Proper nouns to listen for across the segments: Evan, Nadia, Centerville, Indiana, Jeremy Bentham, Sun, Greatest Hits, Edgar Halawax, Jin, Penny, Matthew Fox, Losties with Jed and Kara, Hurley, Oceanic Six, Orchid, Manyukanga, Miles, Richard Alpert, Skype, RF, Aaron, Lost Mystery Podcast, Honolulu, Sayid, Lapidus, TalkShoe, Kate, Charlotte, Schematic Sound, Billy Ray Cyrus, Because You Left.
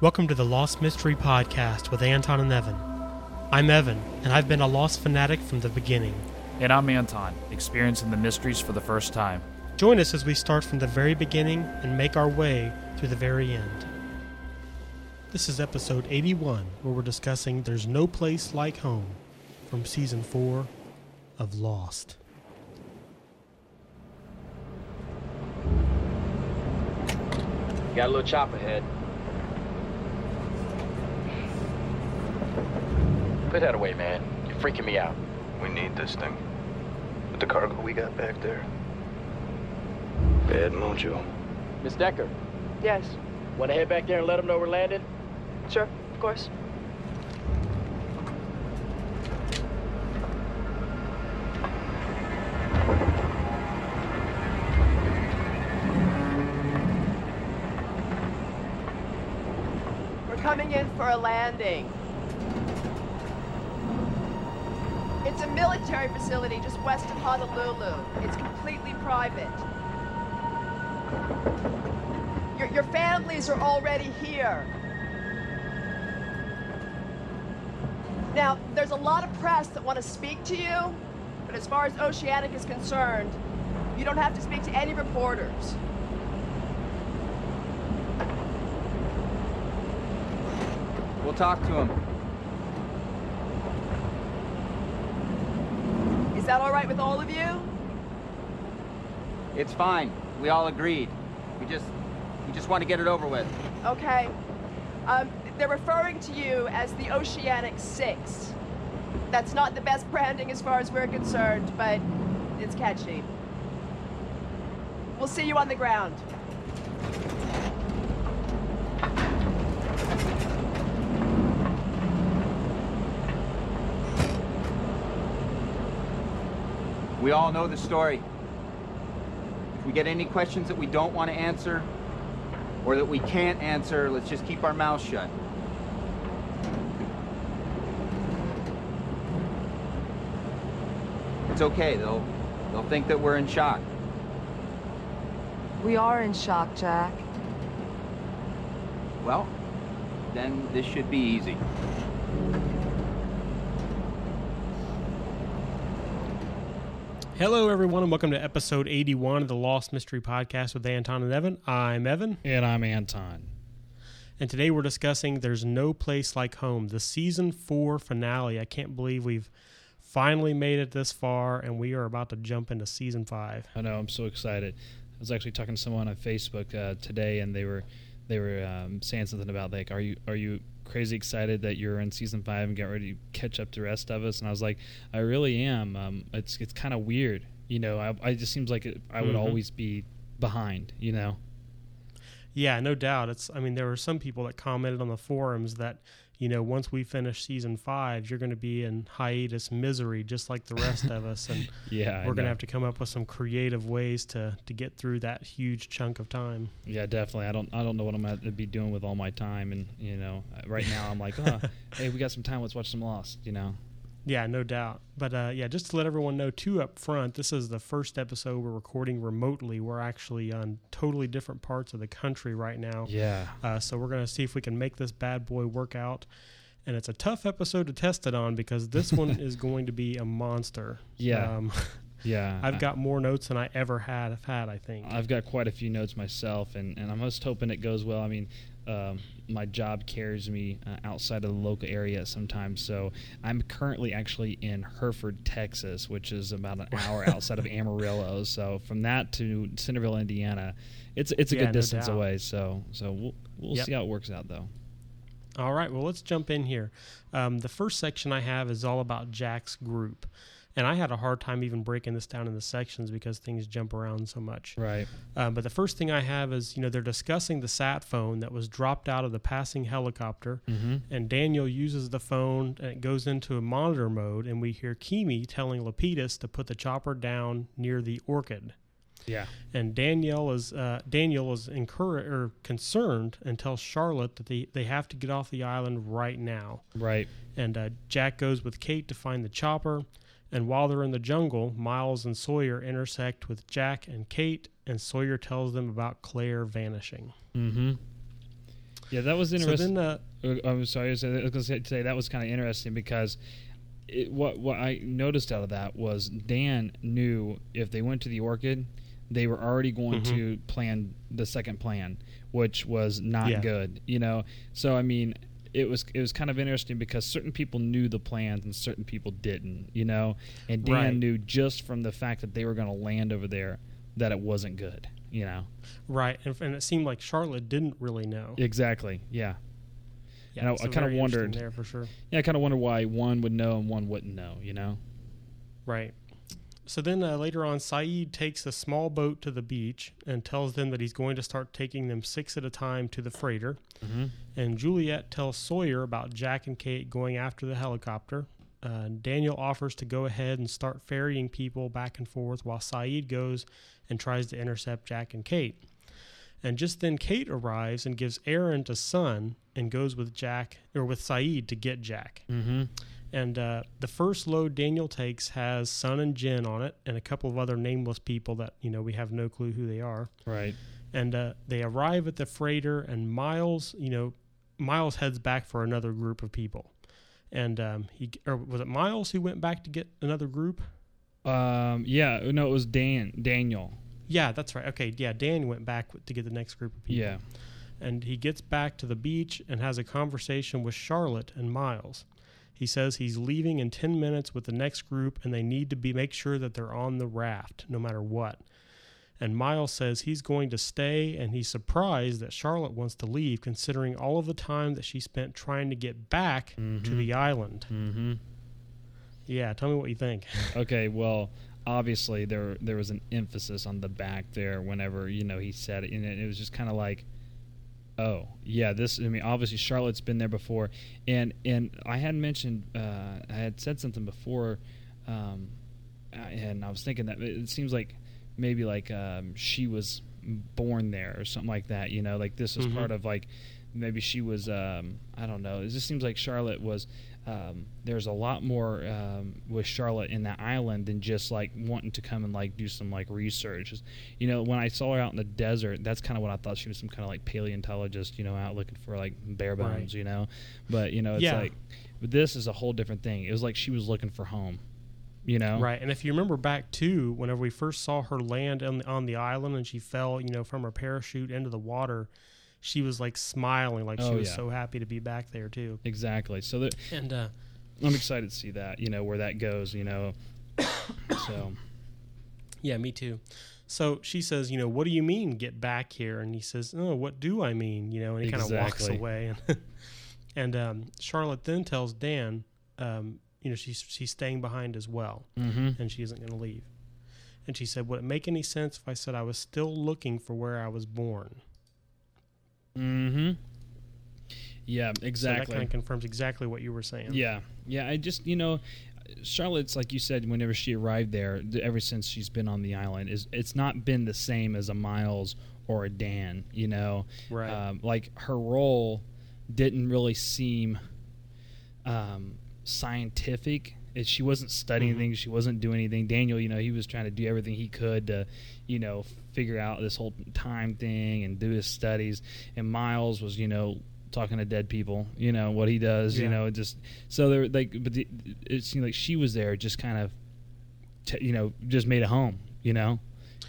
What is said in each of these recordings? Welcome to the Lost Mystery Podcast with Anton and Evan. I'm Evan, and I've been a Lost fanatic from the beginning. And I'm Anton, experiencing the mysteries for the first time. Join us as we start from the very beginning and make our way to the very end. This is episode 81, where we're discussing There's No Place Like Home from season 4 of Lost. Got a little chop ahead. Put that away, man. You're freaking me out. We need this thing. With the cargo we got back there. Bad mojo. Miss Decker? Yes? Want to head back there and let them know we're landing? Sure, of course. We're coming in for a landing. It's a military facility just west of Honolulu. It's completely private. Your families are already here. Now, there's a lot of press that want to speak to you, but as far as Oceanic is concerned, you don't have to speak to any reporters. We'll talk to him. Is that all right with all of you? It's fine. We all agreed. We just want to get it over with. Okay. They're referring to you as the Oceanic Six. That's not the best branding as far as we're concerned, but it's catchy. We'll see you on the ground. We all know the story. If we get any questions that we don't want to answer, or that we can't answer, let's just keep our mouths shut. It's okay, they'll think that we're in shock. We are in shock, Jack. Well, then this should be easy. Hello, everyone, and welcome to episode 81 of the Lost Mystery Podcast with Anton and Evan. I'm Evan. And I'm Anton. And today we're discussing There's No Place Like Home, the season 4 finale. I can't believe we've finally made it this far, and we are about to jump into season 5. I know. I'm so excited. I was actually talking to someone on Facebook today, and they were saying something about, like, are you crazy excited that you're in season 5 and get ready to catch up to the rest of us? And I was like, I really am. It's kind of weird, you know. I just seems like I would always be behind, you know. Yeah, no doubt. There were some people that commented on the forums that, you know, once we finish season 5, you're going to be in hiatus misery just like the rest of us, and yeah, we're going to have to come up with some creative ways to get through that huge chunk of time. Yeah, definitely. I don't know what I'm going to be doing with all my time, and, you know, right now I'm like, hey, we got some time, let's watch some Lost, you know. Yeah, no doubt. But just to let everyone know, too, up front, this is the first episode we're recording remotely. We're actually on totally different parts of the country right now. Yeah. So we're going to see if we can make this bad boy work out. And it's a tough episode to test it on because this one is going to be a monster. Yeah. Yeah. I've got more notes than I ever have had, I think. I've got quite a few notes myself, and I'm just hoping it goes well. I mean... my job carries me outside of the local area sometimes, so I'm currently actually in Hereford, Texas, which is about an hour outside of Amarillo. So from that to Centerville, Indiana, it's a good distance away. So we'll see how it works out, though. All right, well, let's jump in here. The first section I have is all about Jack's group, and I had a hard time even breaking this down into sections because things jump around so much. Right. But the first thing I have is, you know, they're discussing the sat phone that was dropped out of the passing helicopter, and Daniel uses the phone, and it goes into a monitor mode, and we hear Keamy telling Lapidus to put the chopper down near the Orchid. Yeah. And Daniel is concerned and tells Charlotte that they have to get off the island right now. Right. And Jack goes with Kate to find the chopper. And while they're in the jungle, Miles and Sawyer intersect with Jack and Kate, and Sawyer tells them about Claire vanishing. Mm-hmm. Yeah, that was interesting. So then, I'm sorry, I was going to say that was kind of interesting because what I noticed out of that was Dan knew if they went to the Orchid, they were already going to plan the second plan, which was not good, you know. So I mean, it was kind of interesting because certain people knew the plans and certain people didn't, you know. And Dan knew just from the fact that they were going to land over there that it wasn't good, you know. Right, and it seemed like Charlotte didn't really know. Exactly. Yeah. Yeah, and I kind of wondered there for sure. Yeah, I kind of wonder why one would know and one wouldn't know, you know. Right. So then later on, Sayid takes a small boat to the beach and tells them that he's going to start taking them 6 at a time to the freighter. Mm-hmm. And Juliet tells Sawyer about Jack and Kate going after the helicopter. Daniel offers to go ahead and start ferrying people back and forth while Sayid goes and tries to intercept Jack and Kate. And just then, Kate arrives and gives Aaron to Sun and goes with Jack or with Sayid to get Jack. Mm-hmm. And the first load Daniel takes has Sun and Jin on it and a couple of other nameless people that, you know, we have no clue who they are. Right. And they arrive at the freighter and Miles heads back for another group of people. And was it Miles who went back to get another group? Yeah. No, it was Daniel. Yeah, that's right. Okay. Yeah. Dan went back to get the next group of people. Yeah. And he gets back to the beach and has a conversation with Charlotte and Miles. He says he's leaving in 10 minutes with the next group and they need to make sure that they're on the raft no matter what. And Miles says he's going to stay and he's surprised that Charlotte wants to leave considering all of the time that she spent trying to get back to the island. Mm-hmm. Yeah, tell me what you think. Okay, well, obviously there was an emphasis on the back there whenever, you know, he said it, and it was just kind of like, oh, yeah, this, I mean, obviously Charlotte's been there before. And I had mentioned, I had said something before, and I was thinking that it seems like maybe like she was born there or something like that, you know, like this was part of like maybe she was, I don't know. It just seems like Charlotte was, there's a lot more with Charlotte in that island than just like wanting to come and like do some like research. You know, when I saw her out in the desert, that's kind of what I thought. She was some kind of like paleontologist, you know, out looking for like bear bones, you know. But, you know, it's like this is a whole different thing. It was like she was looking for home, you know. Right. And if you remember back to whenever we first saw her land on the island and she fell, you know, from her parachute into the water, she was like smiling, like she was so happy to be back there too. Exactly. So that, and I'm excited to see that, you know, where that goes, you know. So, yeah, me too. So she says, you know, what do you mean get back here? And he says, oh, what do I mean? You know, and he kind of walks away. And Charlotte then tells Dan, you know, she's staying behind as well, and she isn't going to leave. And she said, would it make any sense if I said I was still looking for where I was born? Mm-hmm. Yeah, exactly. So that kind of confirms exactly what you were saying. Yeah. Yeah, I just, you know, Charlotte's, like you said, whenever she arrived there, ever since she's been on the island, it's not been the same as a Miles or a Dan, you know. Right. Like, her role didn't really seem scientific. She wasn't studying things. She wasn't doing anything. Daniel, you know, he was trying to do everything he could to, you know, figure out this whole time thing and do his studies. And Miles was, you know, talking to dead people, you know, what he does, you know, just so there, like, but it seemed like she was there just kind of, you know, just made it home, you know.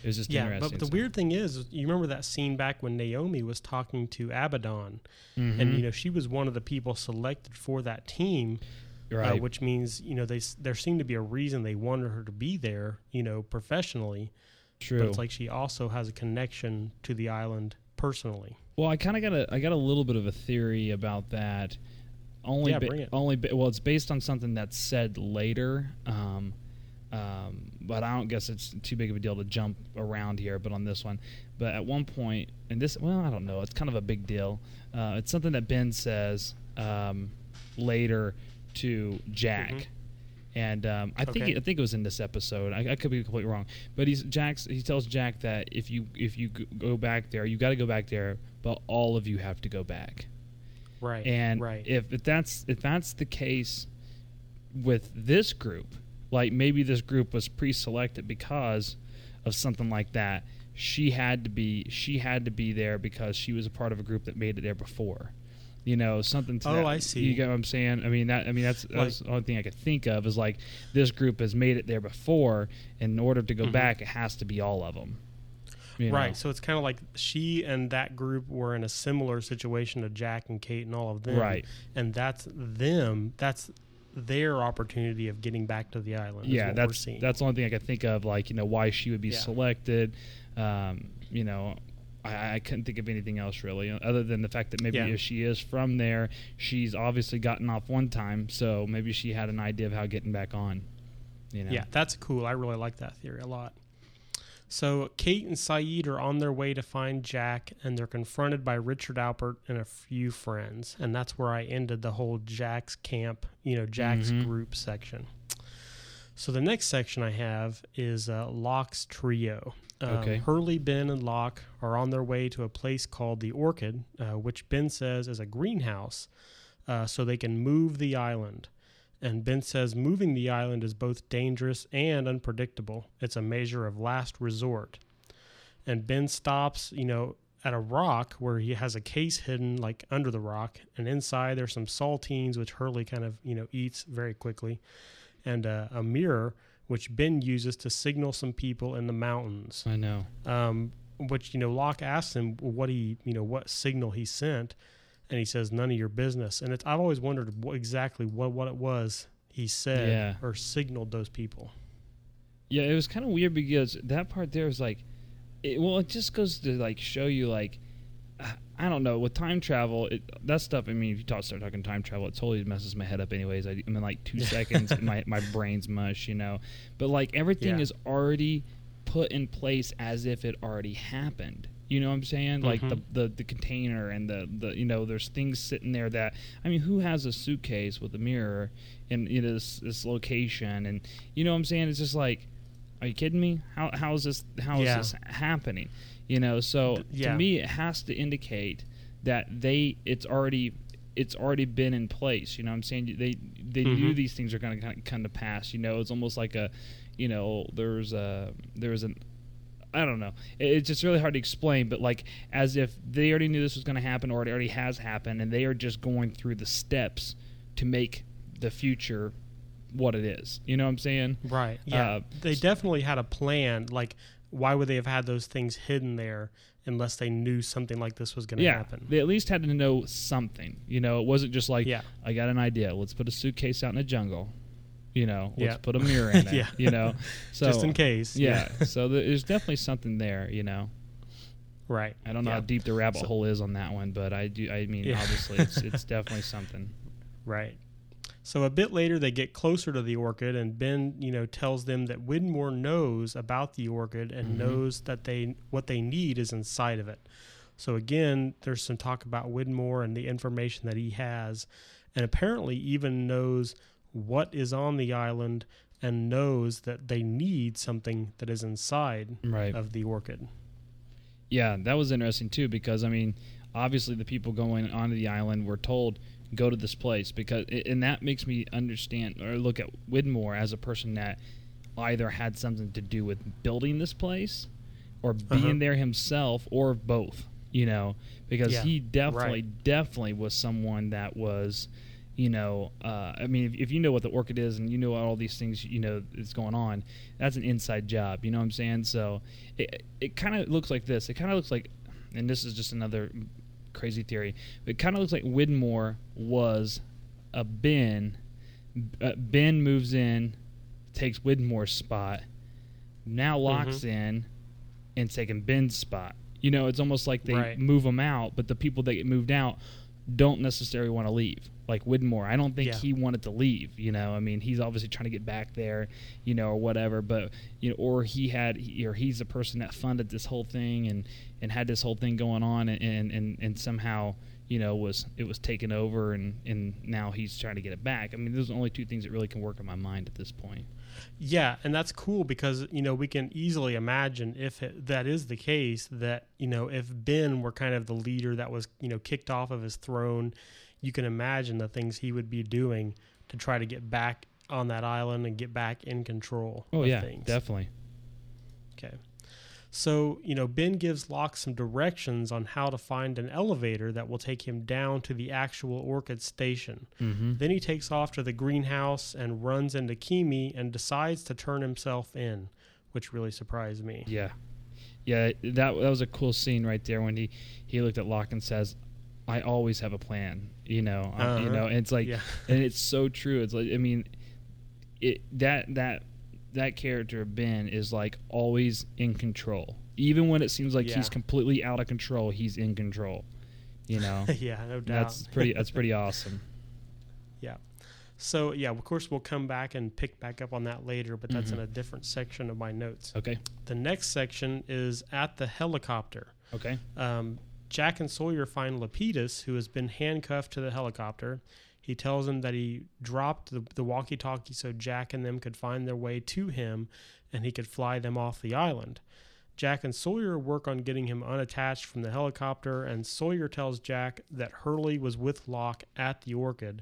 It was just interesting. But the weird thing is, you remember that scene back when Naomi was talking to Abaddon, and, you know, she was one of the people selected for that team. Right. Which means, you know, there seemed to be a reason they wanted her to be there, you know, professionally. True. But it's like she also has a connection to the island personally. Well, I kind of got a little bit of a theory about that. Well, it's based on something that's said later, but I don't guess it's too big of a deal to jump around here. But on this one, but at one point, and this, well, I don't know, it's kind of a big deal. It's something that Ben says later to Jack, and I think it was in this episode. I could be completely wrong, but he tells Jack that if you go back there, you got to go back there, but all of you have to go back. Right. And if that's the case with this group, like maybe this group was pre-selected because of something like that. she had to be there because she was a part of a group that made it there before. You know, something to that. Oh, I see. You get what I'm saying? That's the only thing I could think of is like this group has made it there before. And in order to go back, it has to be all of them. Right. Know? So it's kind of like she and that group were in a similar situation to Jack and Kate and all of them. Right. And that's them. That's their opportunity of getting back to the island. Yeah. That's the only thing I could think of, like, you know, why she would be selected. You know, I couldn't think of anything else really, other than the fact that maybe if she is from there, she's obviously gotten off one time, so maybe she had an idea of how getting back on. You know? Yeah, that's cool. I really like that theory a lot. So Kate and Sayid are on their way to find Jack, and they're confronted by Richard Alpert and a few friends, and that's where I ended the whole Jack's camp, you know, Jack's group section. So the next section I have is Locke's trio. Okay. Hurley, Ben, and Locke are on their way to a place called the Orchid, which Ben says is a greenhouse, so they can move the island. And Ben says moving the island is both dangerous and unpredictable. It's a measure of last resort. And Ben stops, you know, at a rock where he has a case hidden, like, under the rock. And inside there's some saltines, which Hurley kind of, you know, eats very quickly. And a mirror, which Ben uses to signal some people in the mountains. I know. Which, you know, Locke asks him what signal he sent, and he says, none of your business. And I've always wondered exactly what it was he said or signaled those people. Yeah, it was kind of weird because that part there was like, it just goes to, like, show you, like, I don't know, with time travel, that stuff, I mean, if you start talking time travel, it totally messes my head up anyways. I'm in, like, 2 seconds, and my brain's mush, you know. But, like, everything is already put in place as if it already happened. You know what I'm saying? Like, the container and the you know, there's things sitting there that, I mean, who has a suitcase with a mirror in, you know, this location? And, you know what I'm saying? It's just like, are you kidding me? How is this happening? You know, so to me, it has to indicate that it's already been in place. You know what I'm saying? They knew these things are going to come to pass. You know, it's almost like a, you know, there's an, I don't know. It's just really hard to explain, but like as if they already knew this was going to happen, or it already has happened, and they are just going through the steps to make the future what it is. You know what I'm saying? Right. Yeah. They definitely had a plan. Like, why would they have had those things hidden there unless they knew something like this was going to happen? They at least had to know something. You know, it wasn't just like, I got an idea. Let's put a suitcase out in the jungle. You know, let's put a mirror in it. You know, so, just in case. Yeah. So there's definitely something there. You know, right? I don't know how deep the rabbit hole is on that one, but I do. I mean, obviously, it's definitely something. Right. So a bit later, they get closer to the Orchid, and Ben, you know, tells them that Widmore knows about the Orchid and knows that what they need is inside of it. So again, there's some talk about Widmore and the information that he has, and apparently even knows what is on the island and knows that they need something that is inside of the Orchid. Yeah, that was interesting too, because, I mean, obviously the people going onto the island were told, go to this place, because and that makes me understand or look at Widmore as a person that either had something to do with building this place or being there himself, or both, you know, because he definitely was someone that was, you know, I mean, if you know what the Orchid is and you know all these things, you know, is going on, that's an inside job, you know what I'm saying? So it kind of looks like this. It kind of looks like, and this is just another crazy theory, but it kind of looks like Widmore was a Ben. Ben moves in, takes Widmore's spot, now Locke's in and taking Ben's spot. You know, it's almost like they move them out, but the people that get moved out don't necessarily want to leave. Like Widmore, I don't think he wanted to leave, you know. I mean, he's obviously trying to get back there, you know, or whatever, but, you know, or he's the person that funded this whole thing and had this whole thing going on and somehow, you know, it was taken over and now he's trying to get it back. I mean, those are the only two things that really can work in my mind at this point. Yeah, and that's cool because, you know, we can easily imagine if that is the case that, you know, if Ben were kind of the leader that was, you know, kicked off of his throne, you can imagine the things he would be doing to try to get back on that island and get back in control. Oh, yeah, things. Definitely. Okay. So, you know, Ben gives Locke some directions on how to find an elevator that will take him down to the actual Orchid station. Mm-hmm. Then he takes off to the greenhouse and runs into Keamy and decides to turn himself in, which really surprised me. Yeah. Yeah, that was a cool scene right there when he looked at Locke and says, I always have a plan, you know. Uh-huh. You know, and it's like, yeah. And it's so true. It's like, I mean, that character of Ben is like always in control. Even when it seems like he's completely out of control, he's in control, you know? Yeah, no doubt. That's pretty awesome. Yeah. So, yeah, of course, we'll come back and pick back up on that later, but that's in a different section of my notes. Okay. The next section is at the helicopter. Okay. Jack and Sawyer find Lapidus, who has been handcuffed to the helicopter. He tells him that he dropped the walkie-talkie so Jack and them could find their way to him and he could fly them off the island. Jack and Sawyer work on getting him unattached from the helicopter, and Sawyer tells Jack that Hurley was with Locke at the Orchid,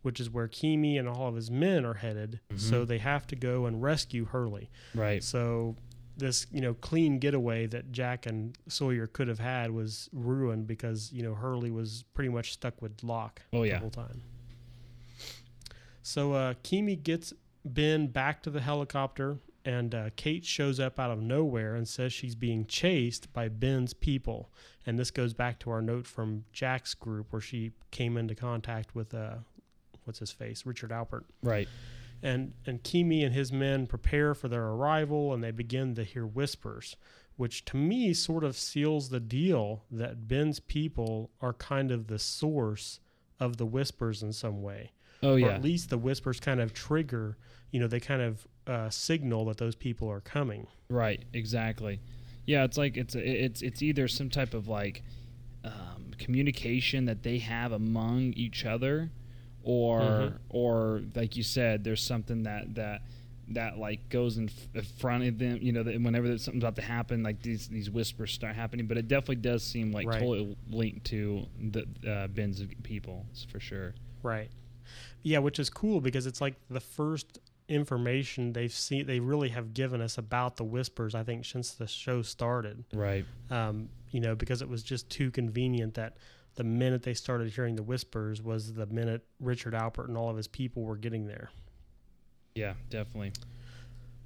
which is where Keamy and all of his men are headed, so they have to go and rescue Hurley. Right. So this, you know, clean getaway that Jack and Sawyer could have had was ruined because, you know, Hurley was pretty much stuck with Locke the whole time. So Keamy gets Ben back to the helicopter, and Kate shows up out of nowhere and says she's being chased by Ben's people. And this goes back to our note from Jack's group where she came into contact with, Richard Alpert. Right. And Keamy and his men prepare for their arrival, and they begin to hear whispers, which to me sort of seals the deal that Ben's people are kind of the source of the whispers in some way. Oh, yeah. Or at least the whispers kind of trigger, you know, they kind of signal that those people are coming. Right, exactly. Yeah, it's like it's either some type of like communication that they have among each other, or like you said, there's something that like goes in front of them. You know, that whenever there's something's about to happen, like these whispers start happening. But it definitely does seem like totally linked to the Ben's people for sure. Right. Yeah, which is cool because it's like the first information they really have given us about the whispers, I think, since the show started. Right. You know, because it was just too convenient that the minute they started hearing the whispers was the minute Richard Alpert and all of his people were getting there. Yeah, definitely.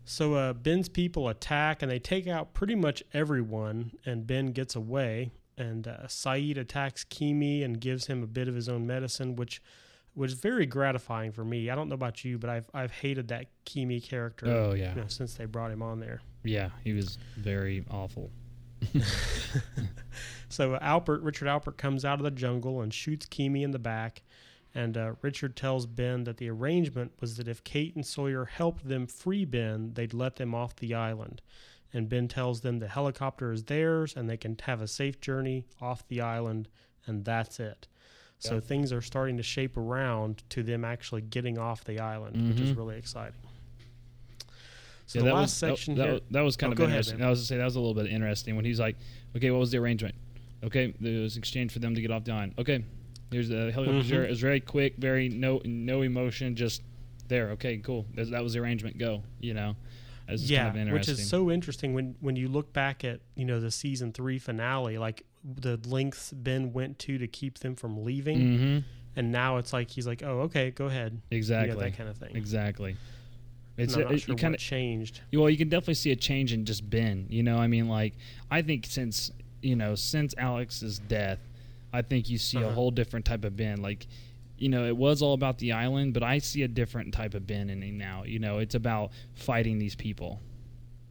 So Ben's people attack, and they take out pretty much everyone, and Ben gets away, and Sayid attacks Keamy and gives him a bit of his own medicine, which was very gratifying for me. I don't know about you, but I've hated that Keamy character. Oh yeah, you know, since they brought him on there. Yeah, he was very awful. So Richard Alpert comes out of the jungle and shoots Keamy in the back, and Richard tells Ben that the arrangement was that if Kate and Sawyer helped them free Ben, they'd let them off the island. And Ben tells them the helicopter is theirs and they can have a safe journey off the island, and that's it. So things are starting to shape around to them actually getting off the island, which is really exciting. So the last section here. That was kind of interesting. I was going to say that was a little bit interesting when he's like, okay, what was the arrangement? Okay, there was exchange for them to get off the island. Okay, here's the helicopter. It was very quick, very no emotion, just there. Okay, cool. That was the arrangement. Go, you know. Yeah, kind of which is so interesting when you look back at, you know, the season 3 finale, like the lengths Ben went to keep them from leaving, and now it's like he's like, oh, okay, go ahead, exactly, you know, that kind of thing. Exactly, it's it kind of changed. Well, you can definitely see a change in just Ben. You know, I mean, like I think since Alex's death, I think you see a whole different type of Ben. Like, you know, it was all about the island, but I see a different type of Ben in him now. You know, it's about fighting these people.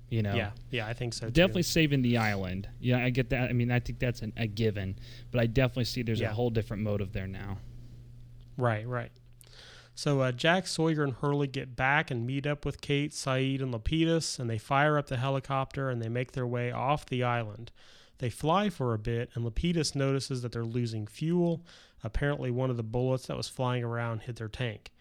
You know, yeah, I think so. Definitely too. Saving the island. Yeah, I get that. I mean, I think that's a given, but I definitely see there's a whole different motive there now. Right. So Jack, Sawyer, and Hurley get back and meet up with Kate, Sayid, and Lapidus, and they fire up the helicopter and they make their way off the island. They fly for a bit, and Lapidus notices that they're losing fuel. Apparently, one of the bullets that was flying around hit their tank.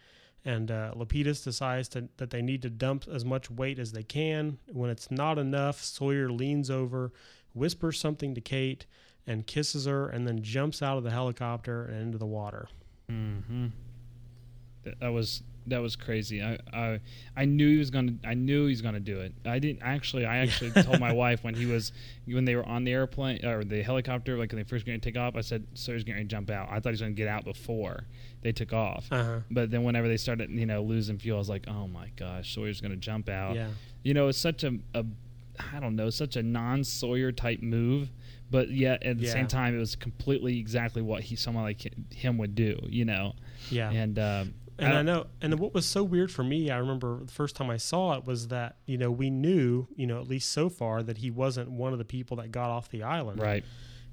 And Lapidus decides that they need to dump as much weight as they can. When it's not enough, Sawyer leans over, whispers something to Kate, and kisses her, and then jumps out of the helicopter and into the water. That was crazy. I knew he was gonna. I knew he's gonna do it. I didn't actually. I actually told my wife when they were on the airplane or the helicopter, like when they first going to take off. I said, "Sawyer's going to jump out." I thought he was going to get out before they took off. Uh-huh. But then whenever they started, losing fuel, I was like, "Oh my gosh, Sawyer's going to jump out." Yeah. It's such a non-Sawyer type move. But yet at the same time, it was completely exactly what someone like him would do. Yeah. And I know, and what was so weird for me, I remember the first time I saw it was that, we knew, at least so far, that he wasn't one of the people that got off the island. Right.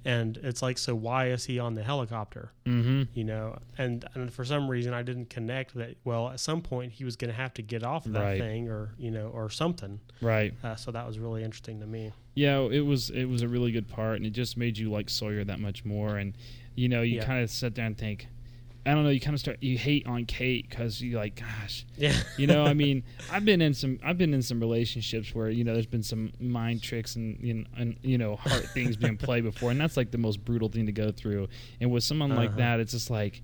And it's like, so why is he on the helicopter? Mm-hmm. And for some reason I didn't connect that, well, at some point he was going to have to get off that thing or something. Right. So that was really interesting to me. Yeah, it was a really good part, and it just made you like Sawyer that much more. And, you kind of sit there and think, I don't know. You kind of you hate on Kate because you like, gosh, yeah. I mean, I've been in some relationships where there's been some mind tricks and heart things being played before, and that's like the most brutal thing to go through. And with someone like that, it's just like,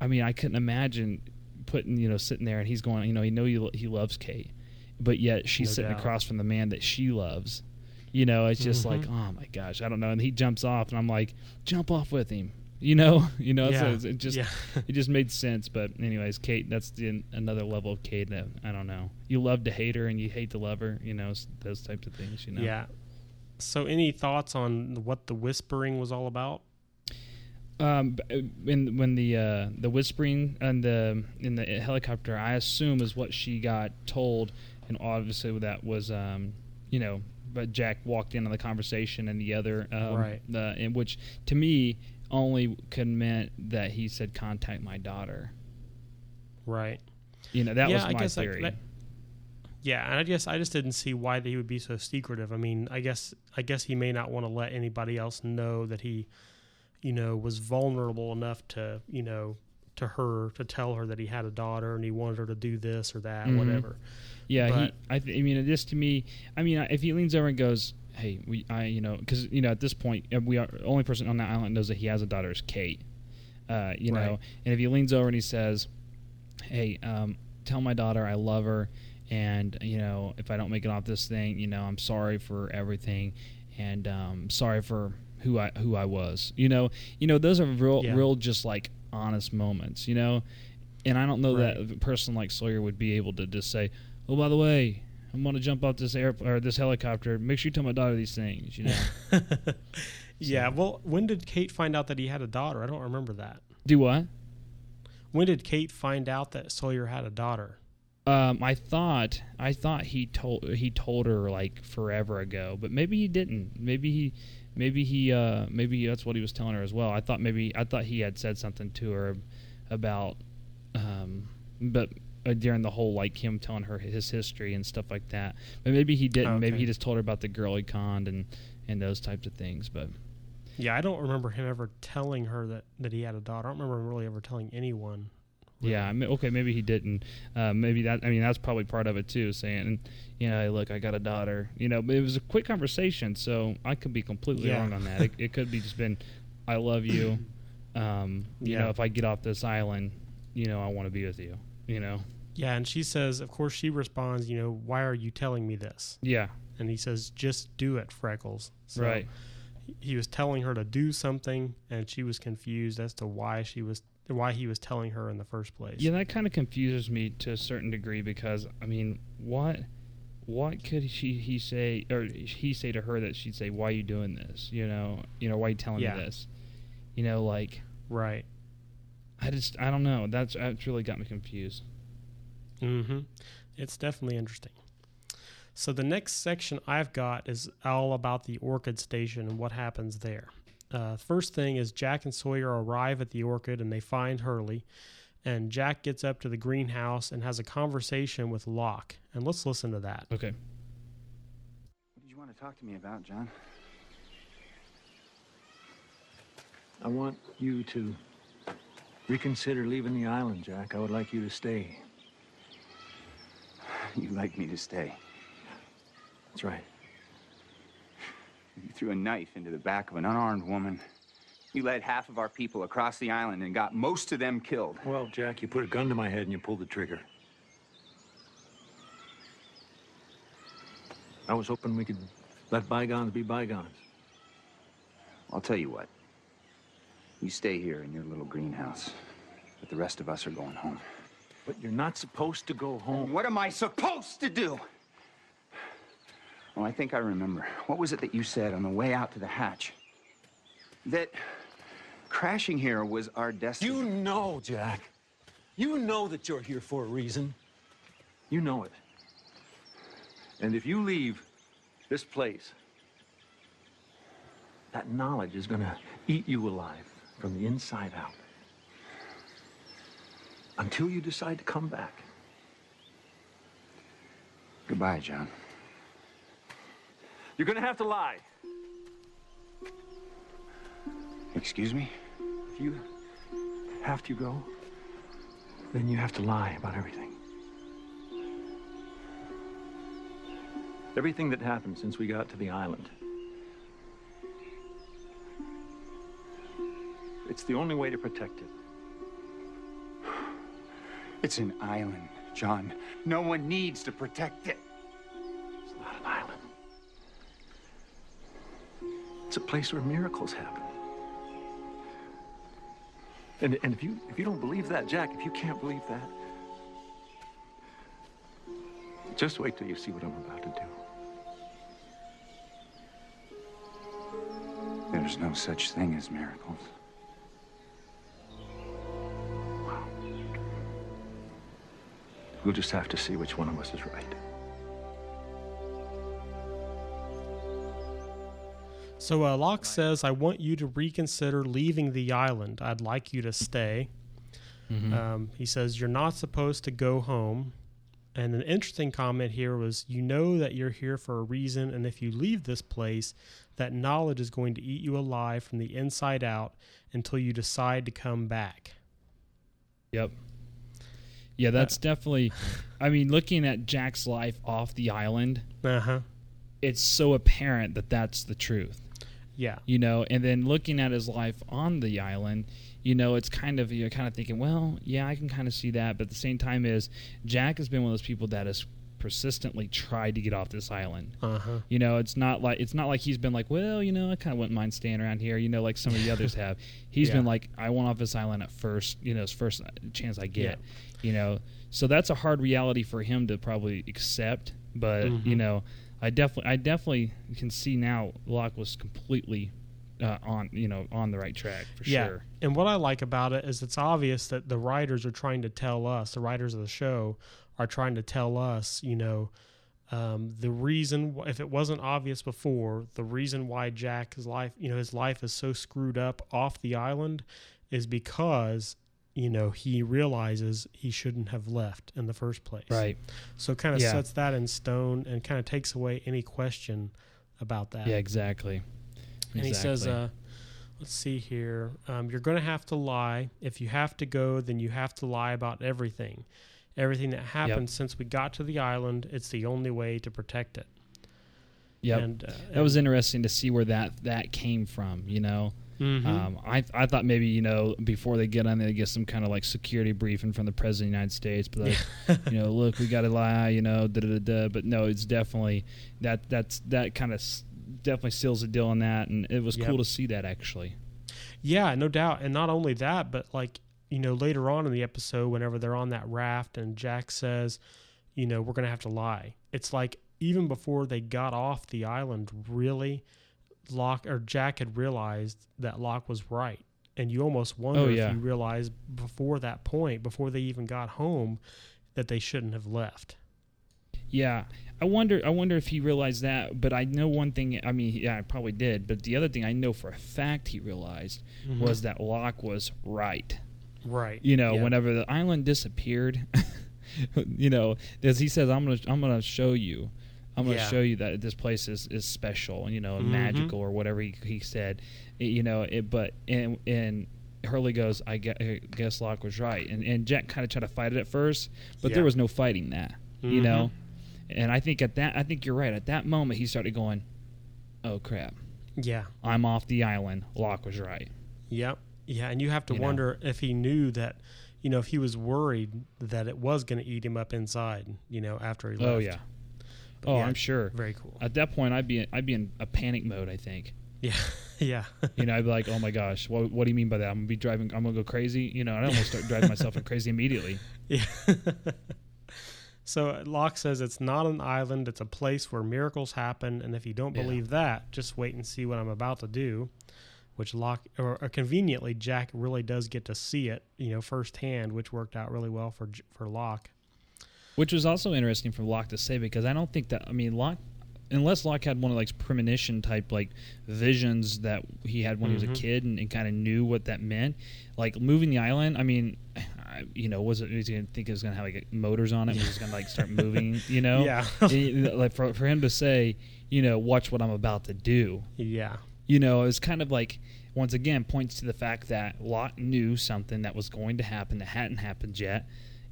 I mean, I couldn't imagine putting sitting there and he's going, he loves Kate, but yet she's sitting across from the man that she loves. It's just like, oh my gosh, I don't know. And he jumps off, and I'm like, jump off with him. So it just it just made sense. But anyways, Kate, that's another level of Kate that I don't know. You love to hate her and you hate to love her. Those types of things. Yeah. So, any thoughts on what the whispering was all about? When the whispering and in the helicopter, I assume is what she got told, and obviously that was But Jack walked in on the conversation, and the other in which to me only could meant that he said, contact my daughter. Right. That was my theory. And I guess I just didn't see why he would be so secretive. I mean, I guess he may not want to let anybody else know that he, was vulnerable enough to, to her, to tell her that he had a daughter and he wanted her to do this or that, whatever. Yeah. But this to me, I mean, if he leans over and goes, hey, because at this point, the only person on that island knows that he has a daughter is Kate, and if he leans over and he says, hey, tell my daughter I love her, and, if I don't make it off this thing, I'm sorry for everything, and sorry for who I was, those are real just like honest moments, and I don't know that a person like Sawyer would be able to just say, oh, by the way, I'm going to jump off this this helicopter. Make sure you tell my daughter these things, So. Yeah, well, when did Kate find out that he had a daughter? I don't remember that. Do what? When did Kate find out that Sawyer had a daughter? I thought he told her like forever ago, but maybe he didn't. Maybe that's what he was telling her as well. I thought he had said something to her about during the whole like him telling her his history and stuff like that, but maybe he didn't. Okay. Maybe he just told her about the girl he conned and those types of things. But yeah, I don't remember him ever telling her that he had a daughter. I don't remember him really ever telling anyone. Really. Yeah, okay, maybe he didn't. Maybe that. I mean, that's probably part of it too. Saying, hey, look, I got a daughter. But it was a quick conversation, so I could be completely wrong on that. It could be just been, I love you. If I get off this island, I want to be with you. Yeah, and she says, of course she responds, why are you telling me this? Yeah. And he says, just do it, Freckles. So right. He was telling her to do something, and she was confused as to why he was telling her in the first place. Yeah, that kind of confuses me to a certain degree because, I mean, what could he say, or he say to her that she'd say, why are you doing this? Why are you telling me this? Right. I don't know. That's really got me confused. Mm-hmm. It's definitely interesting. So the next section I've got is all about the Orchid Station and what happens there. First thing is Jack and Sawyer arrive at the Orchid and they find Hurley. And Jack gets up to the greenhouse and has a conversation with Locke. And let's listen to that. Okay. What did you want to talk to me about, John? I want you to reconsider leaving the island, Jack. I would like you to stay. You'd like me to stay? That's right. You threw a knife into the back of an unarmed woman You led half of our people across the island and got most of them killed. Well, Jack, you put a gun to my head and you pulled the trigger. I was hoping we could let bygones be bygones. I'll tell you what. You stay here in your little greenhouse, but the rest of us are going home. But you're not supposed to go home. And what am I supposed to do? Oh, I think I remember. What was it that you said on the way out to the hatch? That crashing here was our destiny. You know, Jack. You know that you're here for a reason. You know it. And if you leave this place, that knowledge is going to eat you alive from the inside out. Until you decide to come back. Goodbye, John. You're going to have to lie. Excuse me? If you have to go, then you have to lie about everything. Everything that happened since we got to the island. It's the only way to protect it. It's an island, John. No one needs to protect it. It's not an island. It's a place where miracles happen. And if you don't believe that, Jack, if you can't believe that, just wait till you see what I'm about to do. There's no such thing as miracles. Wow. We'll just have to see which one of us is right. So Locke says, I want you to reconsider leaving the island. I'd like you to stay. Mm-hmm. He says, you're not supposed to go home. And an interesting comment here was, you know that you're here for a reason, and if you leave this place, that knowledge is going to eat you alive from the inside out until you decide to come back. Yep. Yeah, that's definitely... I mean, looking at Jack's life off the island, it's so apparent that that's the truth. Yeah. You know, and then looking at his life on the island, you know, it's kind of, you're kind of thinking, well, yeah, I can kind of see that. But at the same time is Jack has been one of those people that has persistently tried to get off this island. Uh-huh. You know, it's not like he's been like, well, you know, I kind of wouldn't mind staying around here, you know, like some of the others have. He's been like, I want off this island at first, you know, as first chance I get, you know. So that's a hard reality for him to probably accept. But, you know, I definitely can see now Locke was completely on the right track for sure. And what I like about it is it's obvious that the writers are trying to tell us, the writers of the show are trying to tell us, you know, the reason, if it wasn't obvious before, the reason why Jack's life, you know, his life is so screwed up off the island is because, you know, he realizes he shouldn't have left in the first place. Right. So it kind of sets that in stone and kind of takes away any question about that. Yeah, exactly. And he says, let's see here. You're going to have to lie. If you have to go, then you have to lie about everything. Everything that happened since we got to the island, it's the only way to protect it. Yeah. That was interesting to see where that came from, you know. Mm-hmm. I thought maybe, you know, before they get on there, they get some kind of like security briefing from the President of the United States, but like, you know, look, we got to lie, you know, but no, it's definitely that kind of definitely seals the deal on that. And it was cool to see that actually. Yeah, no doubt. And not only that, but like, you know, later on in the episode, whenever they're on that raft and Jack says, you know, we're going to have to lie. It's like, even before they got off the island, really, Locke or Jack had realized that Locke was right, and you almost wonder if you realized before that point, before they even got home, that they shouldn't have left. Yeah, I wonder if he realized that. But I know one thing. I mean, yeah, I probably did. But the other thing I know for a fact he realized was that Locke was right. Right. You know, whenever the island disappeared, you know, as he says, I'm gonna show you. I'm going to show you that this place is special, you know, magical or whatever he said, you know, but Hurley goes, I guess Locke was right. And Jack kind of tried to fight it at first, but there was no fighting that, you know? And I think you're right. At that moment, he started going, oh crap. Yeah. I'm off the island. Locke was right. Yeah. Yeah. And you have to wonder if he knew that, you know, if he was worried that it was going to eat him up inside, you know, after he left. Oh, yeah. But I'm sure. Very cool. At that point, I'd be in a panic mode, I think. Yeah. Yeah. You know, I'd be like, oh my gosh, what do you mean by that? I'm going to go crazy. You know, I'd almost start driving myself crazy immediately. Yeah. So Locke says it's not an island, it's a place where miracles happen, and if you don't believe that, just wait and see what I'm about to do, which conveniently Jack really does get to see it, you know, firsthand, which worked out really well for Locke. Which was also interesting for Locke to say, because I don't think that, I mean, Locke, unless Locke had one of like premonition type like visions that he had when he was a kid and kind of knew what that meant, like moving the island, I mean... you know, was he going to think it was going to have like motors on it? Was it going to like start moving? You know, yeah. Like for him to say, you know, watch what I'm about to do. Yeah. You know, it was kind of like, once again, points to the fact that Locke knew something that was going to happen that hadn't happened yet,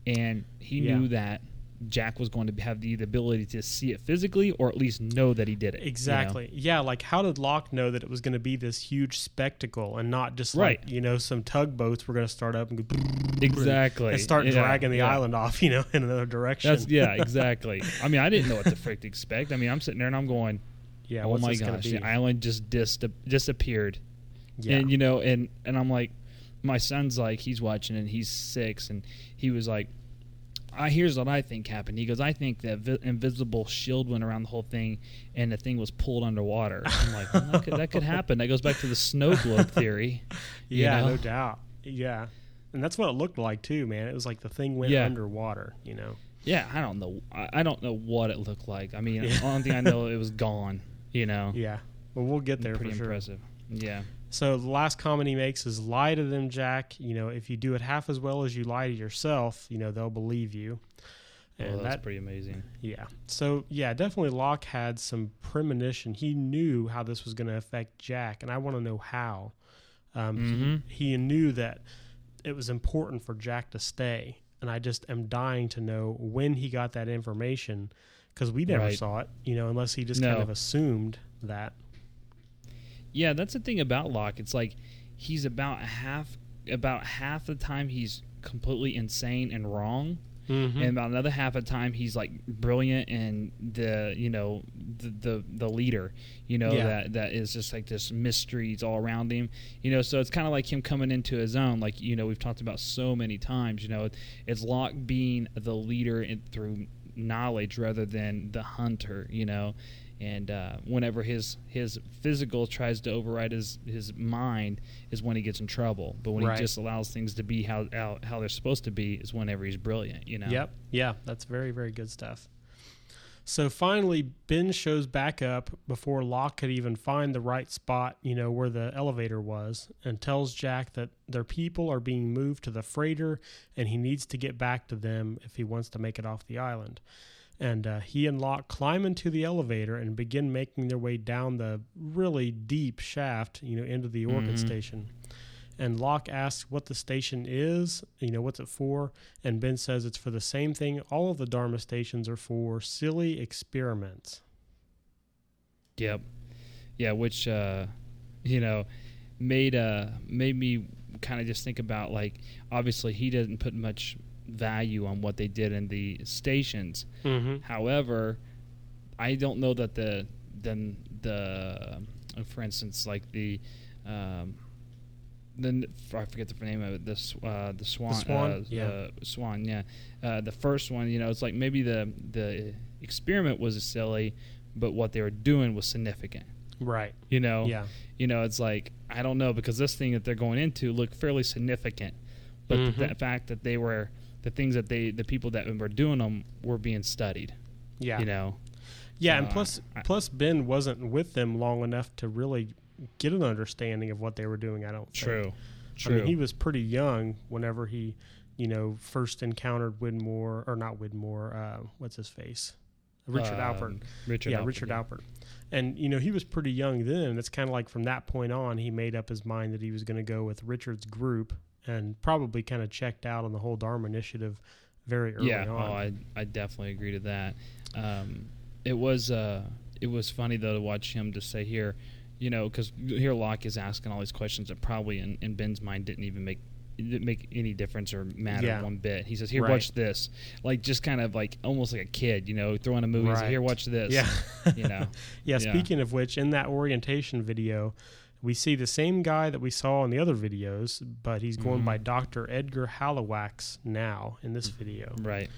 and he knew that Jack was going to have the ability to see it physically, or at least know that he did it. Exactly. You know? Yeah, like how did Locke know that it was going to be this huge spectacle and not just like, you know, some tugboats were going to start up and go and start dragging the island off, you know, in another direction. Yeah, exactly. I mean, I didn't know what the frick to expect. I mean, I'm sitting there and I'm going, oh my gosh, the island just disappeared. Yeah. And, you know, and I'm like, my son's like, he's watching and he's 6 and he was like, here's what I think happened. He goes, I think that invisible shield went around the whole thing, and the thing was pulled underwater. I'm like, well, that could happen. That goes back to the snow globe theory. Yeah, you know? No doubt. Yeah, and that's what it looked like too, man. It was like the thing went underwater. You know. Yeah, I don't know. I don't know what it looked like. I mean, the only thing I know, it was gone. You know. Yeah. Well, we'll get there. Pretty for impressive. Sure. Yeah. So the last comment he makes is, lie to them, Jack. You know, if you do it half as well as you lie to yourself, you know, they'll believe you. And that's pretty amazing. Yeah. So, yeah, definitely Locke had some premonition. He knew how this was going to affect Jack, and I want to know how. He knew that it was important for Jack to stay, and I just am dying to know when he got that information, because we never saw it, you know, unless he just kind of assumed that. Yeah, that's the thing about Locke. It's like he's about half the time he's completely insane and wrong, and about another half of the time he's like brilliant and the leader, you know, that is just like this mysteries all around him, you know. So it's kind of like him coming into his own, like, you know, we've talked about so many times, you know, it's Locke being the leader through knowledge rather than the hunter, you know. And whenever his physical tries to override his mind is when he gets in trouble. But when he just allows things to be how they're supposed to be is whenever he's brilliant, you know? Yep. Yeah, that's very, very good stuff. So finally, Ben shows back up before Locke could even find the right spot, you know, where the elevator was, and tells Jack that their people are being moved to the freighter and he needs to get back to them if he wants to make it off the island. And he and Locke climb into the elevator and begin making their way down the really deep shaft, you know, into the Orchid station. And Locke asks what the station is, you know, what's it for? And Ben says it's for the same thing all of the Dharma stations are for, silly experiments. Yep. Yeah, which, you know, made me kind of just think about, like, obviously he doesn't put much value on what they did in the stations. However, I don't know that for instance, like I forget the name of it. The Swan. The Swan. Swan. Yeah. The first one. You know, it's like maybe the experiment was silly, but what they were doing was significant. Right. You know. Yeah. You know, it's like, I don't know, because this thing that they're going into looked fairly significant, but the fact that they were. The things that the people that were doing them were being studied. Yeah. You know? Yeah, and plus Ben wasn't with them long enough to really get an understanding of what they were doing, I don't think. True. I mean, he was pretty young whenever he, you know, first encountered Richard Alpert. Richard Alpert. And, you know, he was pretty young then. It's kind of like from that point on, he made up his mind that he was going to go with Richard's group, and probably kind of checked out on the whole Dharma Initiative very early on. Yeah, I definitely agree to that. It was funny, though, to watch him just say here, you know, because here Locke is asking all these questions that probably in Ben's mind didn't even make any difference or matter one bit. He says, here, watch this. Like, just kind of like almost like a kid, you know, throwing a movie. Right. Here, watch this. Yeah. You know. Yeah. Speaking of which, in that orientation video, we see the same guy that we saw in the other videos, but he's going by Dr. Edgar Halawax now in this video. Right.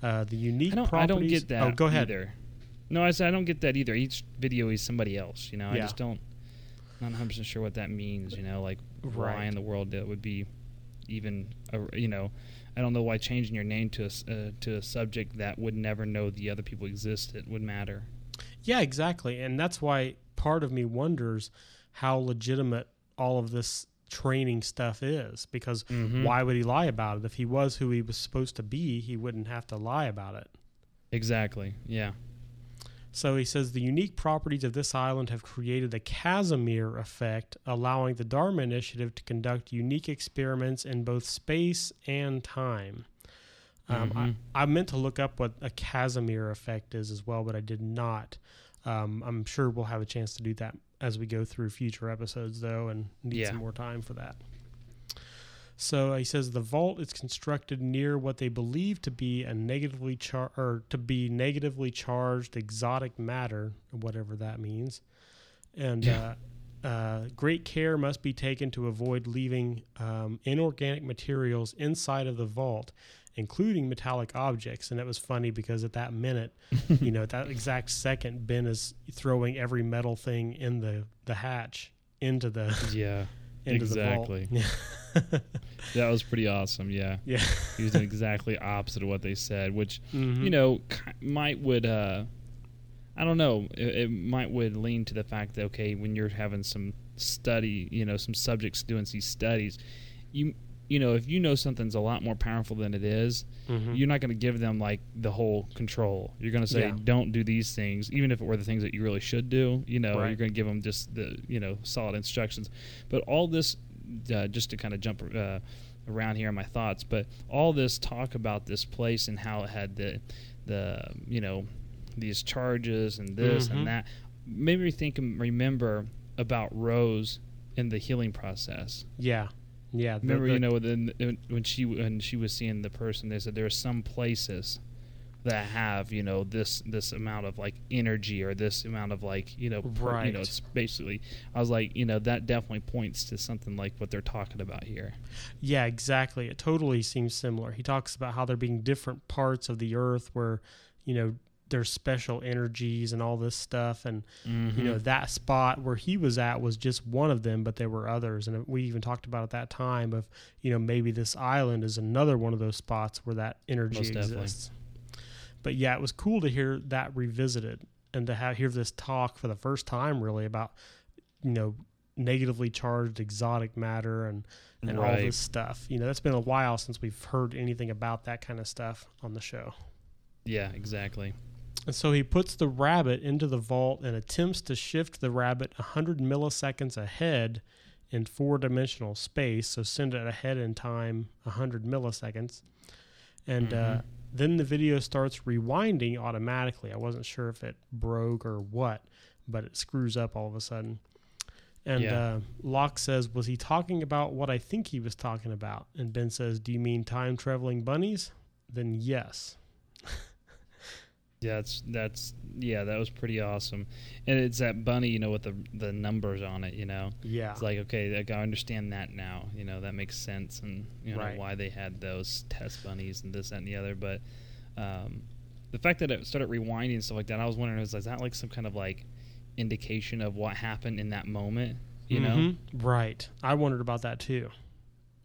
The unique properties. I don't get that. Oh, go ahead. Either. No, I said I don't get that either. Each video is somebody else, you know. Yeah. I just don't. I'm not 100% sure what that means, you know. Like, why in the world it would be even, you know, I don't know why changing your name to a subject that would never know the other people existed would matter. Yeah, exactly, and that's why part of me wonders how legitimate all of this training stuff is, because why would he lie about it? If he was who he was supposed to be, he wouldn't have to lie about it. Exactly, yeah. So he says the unique properties of this island have created the Casimir effect, allowing the Dharma Initiative to conduct unique experiments in both space and time. I meant to look up what a Casimir effect is as well, but I did not. I'm sure we'll have a chance to do that as we go through future episodes, though, and need some more time for that. So he says the vault is constructed near what they believe to be negatively charged exotic matter, whatever that means, and great care must be taken to avoid leaving inorganic materials inside of the vault, including metallic objects. And it was funny because at that minute, you know, at that exact second, Ben is throwing every metal thing in the hatch into the exactly. The vault. That was pretty awesome. Yeah. He was doing exactly opposite of what they said, which you know might lean to the fact that, okay, when you're having some study, you know, some subjects doing these studies, you know, if you know something's a lot more powerful than it is, you're not going to give them like the whole control. You're going to say, don't do these things, even if it were the things that you really should do. You know, you're going to give them just the, you know, solid instructions. But all this, just to kind of jump around here in my thoughts, but all this talk about this place and how it had the you know, these charges and this and that, made me think and remember about Rose and the healing process. Yeah. Yeah, remember, you know, when she was seeing the person, they said there are some places that have, you know, this amount of like energy or this amount of like, you know, you know, it's basically, I was like, you know, that definitely points to something like what they're talking about here. Yeah, exactly. It totally seems similar. He talks about how there being different parts of the earth where, you know, there's special energies and all this stuff, and you know, that spot where he was at was just one of them, but there were others. And we even talked about at that time of, you know, maybe this island is another one of those spots where that energy exists. But yeah, it was cool to hear that revisited and to hear this talk for the first time, really, about, you know, negatively charged exotic matter and all this stuff. You know, that's been a while since we've heard anything about that kind of stuff on the show. Yeah, exactly. And so he puts the rabbit into the vault and attempts to shift the rabbit 100 milliseconds ahead in four-dimensional space, so send it ahead in time 100 milliseconds. And then the video starts rewinding automatically. I wasn't sure if it broke or what, but it screws up all of a sudden. And Locke says, was he talking about what I think he was talking about? And Ben says, do you mean time-traveling bunnies? Then yes. Yeah, that was pretty awesome. And it's that bunny, you know, with the numbers on it, you know. Yeah. It's like, okay, like, I understand that now. You know, that makes sense, and you know why they had those test bunnies and this, that, and the other. But the fact that it started rewinding and stuff like that, I was wondering, is that like some kind of like indication of what happened in that moment? You know? Right. I wondered about that too.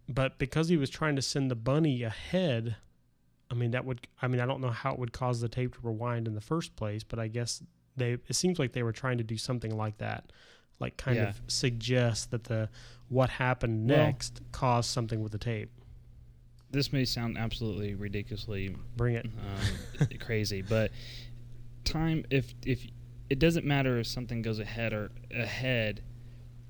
But because he was trying to send the bunny ahead, I mean, I don't know how it would cause the tape to rewind in the first place, but I guess it seems like they were trying to do something like that, like kind of suggest that what happened next caused something with the tape. This may sound absolutely ridiculously crazy, but time, if it doesn't matter if something goes ahead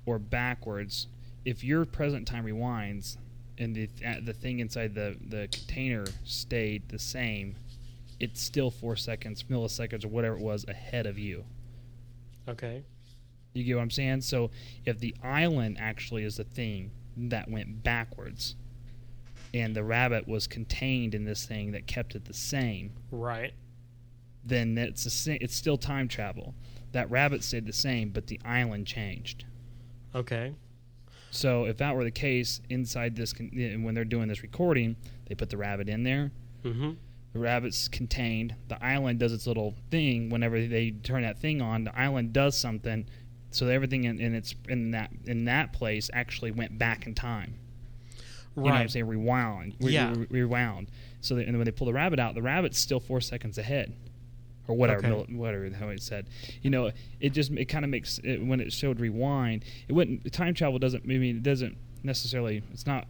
or backwards, if your present time rewinds, and the thing inside the container stayed the same, it's still 4 seconds, milliseconds, or whatever it was ahead of you. Okay. You get what I'm saying? So if the island actually is the thing that went backwards and the rabbit was contained in this thing that kept it the same, right, then it's still time travel. That rabbit stayed the same, but the island changed. Okay. So if that were the case, inside this, when they're doing this recording, they put the rabbit in there. Mm-hmm. The rabbit's contained. The island does its little thing. Whenever they turn that thing on, the island does something. So everything in that place actually went back in time. Right. You know what I'm saying? Rewound. Rewound. So and when they pull the rabbit out, the rabbit's still 4 seconds ahead. Or whatever, okay. Whatever how it said, you know, it kind of makes it, when it showed rewind, it wouldn't time travel doesn't. I mean, it doesn't necessarily. It's not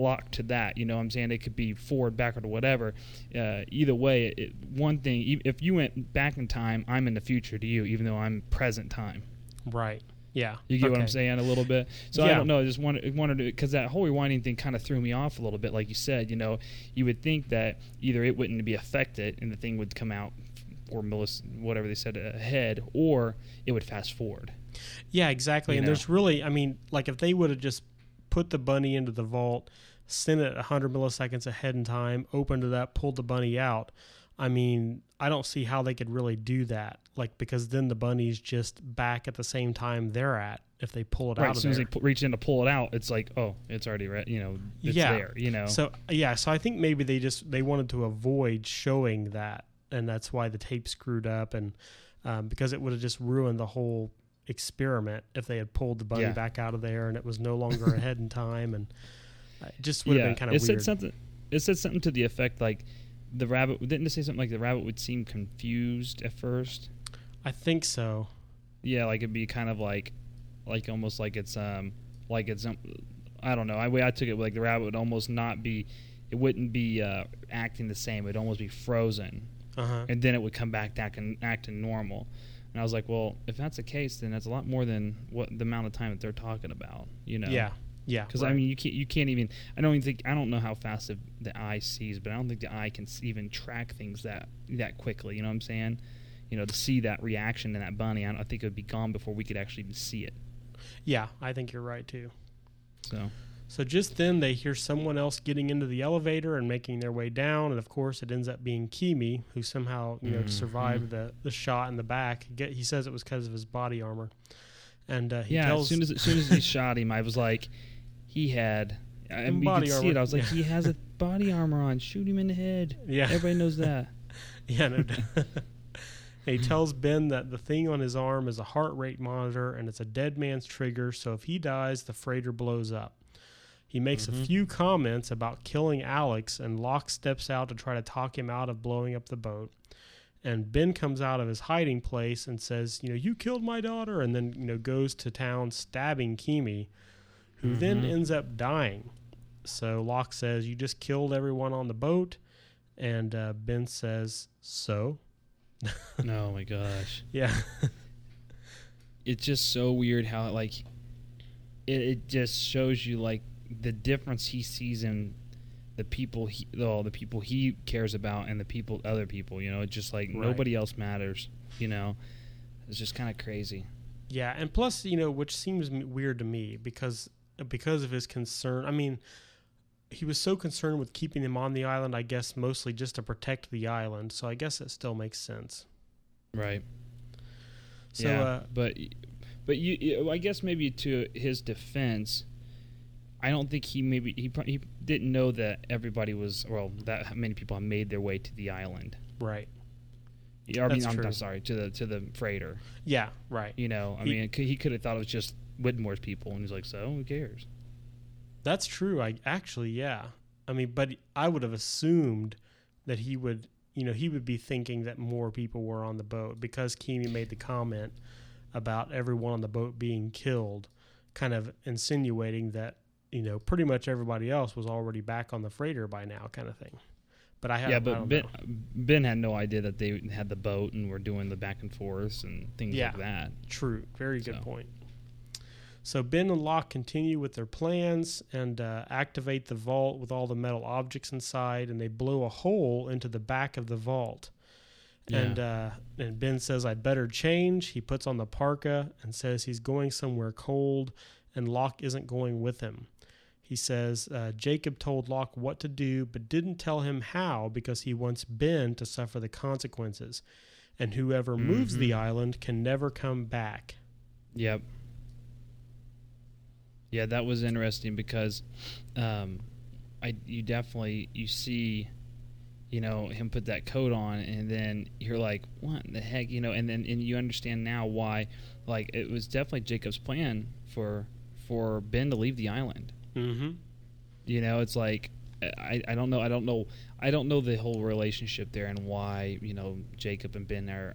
locked to that. You know, what I'm saying, it could be forward, backward, or whatever. Either way, one thing. If you went back in time, I'm in the future to you, even though I'm present time. Right. Yeah. You get what I'm saying a little bit. So yeah. I don't know. I just wanted to, because that whole rewinding thing kind of threw me off a little bit. Like you said, you know, you would think that either it wouldn't be affected and the thing would come out. Or whatever they said ahead, or it would fast forward. Yeah, exactly. And there's really, I mean, like if they would have just put the bunny into the vault, sent it 100 milliseconds ahead in time, opened it up, pulled the bunny out. I mean, I don't see how they could really do that. Like, because then the bunny's just back at the same time they're at if they pull it out of there. Right, as soon as they reach in to pull it out, it's like, oh, it's already, there, you know. So, yeah, so I think maybe they wanted to avoid showing that. And that's why the tape screwed up, and because it would have just ruined the whole experiment if they had pulled the bunny back out of there and it was no longer ahead in time, and it just would have been kind of weird. It said something to the effect like the rabbit didn't it say something like the rabbit would seem confused at first. I think so. Yeah, like it'd be kind of like almost like it's I don't know. I took it like the rabbit would almost not be, it wouldn't be acting the same. It'd almost be frozen. Uh-huh. And then it would come back and acting normal. And I was like, well, if that's the case, then that's a lot more than what the amount of time that they're talking about, you know? Yeah, yeah. Because, right. I mean, you can't even – I don't know how fast the eye sees, but I don't think the eye can even track things that quickly, you know what I'm saying? You know, to see that reaction in that bunny, I think it would be gone before we could actually even see it. Yeah, I think you're right, too. So just then they hear someone else getting into the elevator and making their way down, and of course it ends up being Keamy, who somehow survived the shot in the back. He says it was because of his body armor, and he tells. As soon as he shot him, I was like, he had. And we could see it. I was like, he has a body armor on. Shoot him in the head. Yeah, everybody knows that. Yeah, no doubt. And he tells Ben that the thing on his arm is a heart rate monitor, and it's a dead man's trigger. So if he dies, the freighter blows up. He makes a few comments about killing Alex, and Locke steps out to try to talk him out of blowing up the boat. And Ben comes out of his hiding place and says, you know, you killed my daughter, and then, you know, goes to town stabbing Keamy, who then ends up dying. So Locke says, you just killed everyone on the boat. And Ben says, so? Oh, my gosh. Yeah. It's just so weird how, like, it just shows you, like, the difference he sees in the people the people he cares about and the people other people, you know, it's just like nobody else matters, you know. It's just kind of crazy. Yeah, and plus, you know, which seems weird to me because of his concern. I mean, he was so concerned with keeping them on the island, I guess mostly just to protect the island. So I guess it still makes sense. Right. So yeah, but you I guess maybe to his defense, I don't think he didn't know that everybody was, well, that many people had made their way to the island. Right. Yeah, to the freighter. Yeah, right. You know, I mean, he could have thought it was just Widmore's people, and he's like, so who cares? That's true. Actually, yeah. I mean, but I would have assumed that he would, you know, he would be thinking that more people were on the boat because Keamy made the comment about everyone on the boat being killed, kind of insinuating that, you know, pretty much everybody else was already back on the freighter by now, kind of thing. But Ben had no idea that they had the boat and were doing the back and forth and things like that. True. Very good point. So Ben and Locke continue with their plans and activate the vault with all the metal objects inside, and they blow a hole into the back of the vault. Yeah. And Ben says, I'd better change. He puts on the parka and says he's going somewhere cold, and Locke isn't going with him. He says, Jacob told Locke what to do, but didn't tell him how because he wants Ben to suffer the consequences. And whoever moves the island can never come back. Yep. Yeah, that was interesting because you see... you know, him put that coat on, and then you're like, what the heck, you know, and you understand now why, like, it was definitely Jacob's plan for Ben to leave the island. Mm-hmm. You know, it's like, I don't know the whole relationship there and why, you know, Jacob and Ben are,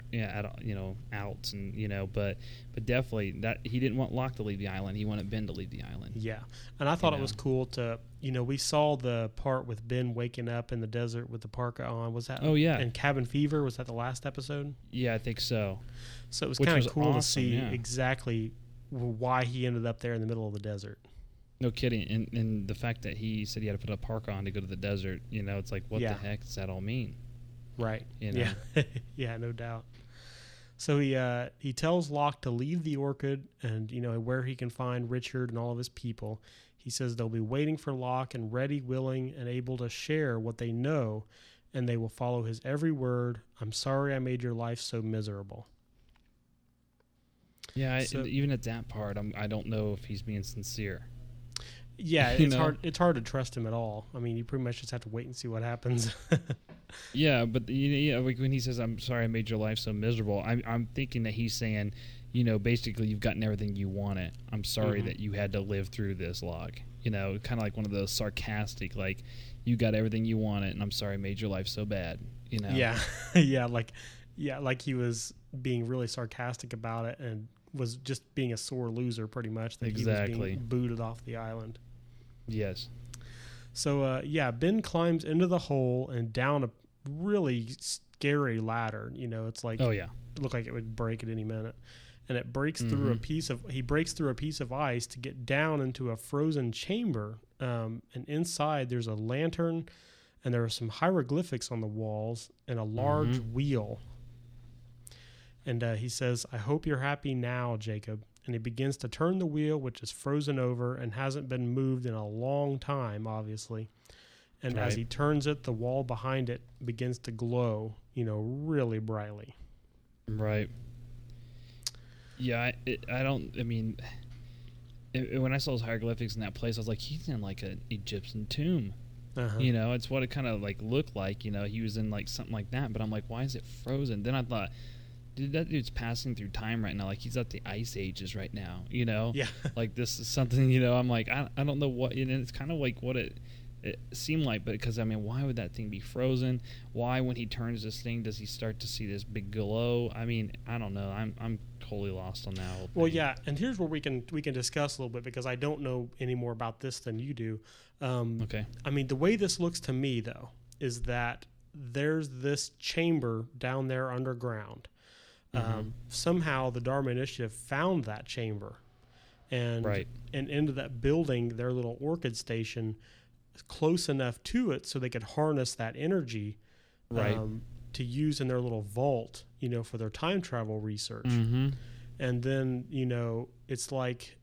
outs and, you know, but definitely that he didn't want Locke to leave the island. He wanted Ben to leave the island. Yeah. And I thought it was cool to, you know, we saw the part with Ben waking up in the desert with the parka on. Was that? Oh, yeah. And Cabin Fever, was that the last episode? Yeah, I think so. So it was kind of cool to see exactly why he ended up there in the middle of the desert. No kidding. And the fact that he said he had to put a parka on to go to the desert, you know, it's like, what the heck does that all mean? Right. You know? Yeah. Yeah, no doubt. So he tells Locke to leave the Orchid and, you know, where he can find Richard and all of his people. He says they'll be waiting for Locke and ready, willing, and able to share what they know, and they will follow his every word. I'm sorry I made your life so miserable. Yeah, so, even at that part, I don't know if he's being sincere. Yeah, it's hard. It's hard to trust him at all. I mean, you pretty much just have to wait and see what happens. Yeah, but like when he says, "I'm sorry, I made your life so miserable," I'm thinking that he's saying, you know, basically you've gotten everything you wanted. I'm sorry that you had to live through this, Locke. You know, kind of like one of those sarcastic, like you got everything you wanted, and I'm sorry, I made your life so bad. You know? Yeah, like he was being really sarcastic about it and was just being a sore loser, pretty much. That exactly. He was being booted off the island. Yes. So, Ben climbs into the hole and down a really scary ladder. You know, it's like, it looked like it would break at any minute. And it breaks through he breaks through a piece of ice to get down into a frozen chamber. And inside there's a lantern and there are some hieroglyphics on the walls and a large wheel. And he says, I hope you're happy now, Jacob. And he begins to turn the wheel, which is frozen over and hasn't been moved in a long time, obviously. And as he turns it, the wall behind it begins to glow, you know, really brightly. Right. Yeah, when I saw those hieroglyphics in that place, I was like, he's in like an Egyptian tomb. Uh-huh. You know, it's what it kind of like looked like, you know, he was in like something like that. But I'm like, why is it frozen? Then I thought... dude, that dude's passing through time right now. Like, he's at the ice ages right now, you know? Yeah. Like, this is something, you know, I'm like, I don't know what, and it's kind of like what it seemed like, but because, I mean, why would that thing be frozen? Why, when he turns this thing, does he start to see this big glow? I mean, I don't know. I'm totally lost on that whole thing. Well, yeah, and here's where we can discuss a little bit because I don't know any more about this than you do. Okay. I mean, the way this looks to me, though, is that there's this chamber down there underground. Somehow the Dharma Initiative found that chamber and ended up building their little Orchid station close enough to it so they could harness that energy to use in their little vault, you know, for their time travel research. Mm-hmm. And then, you know, it's like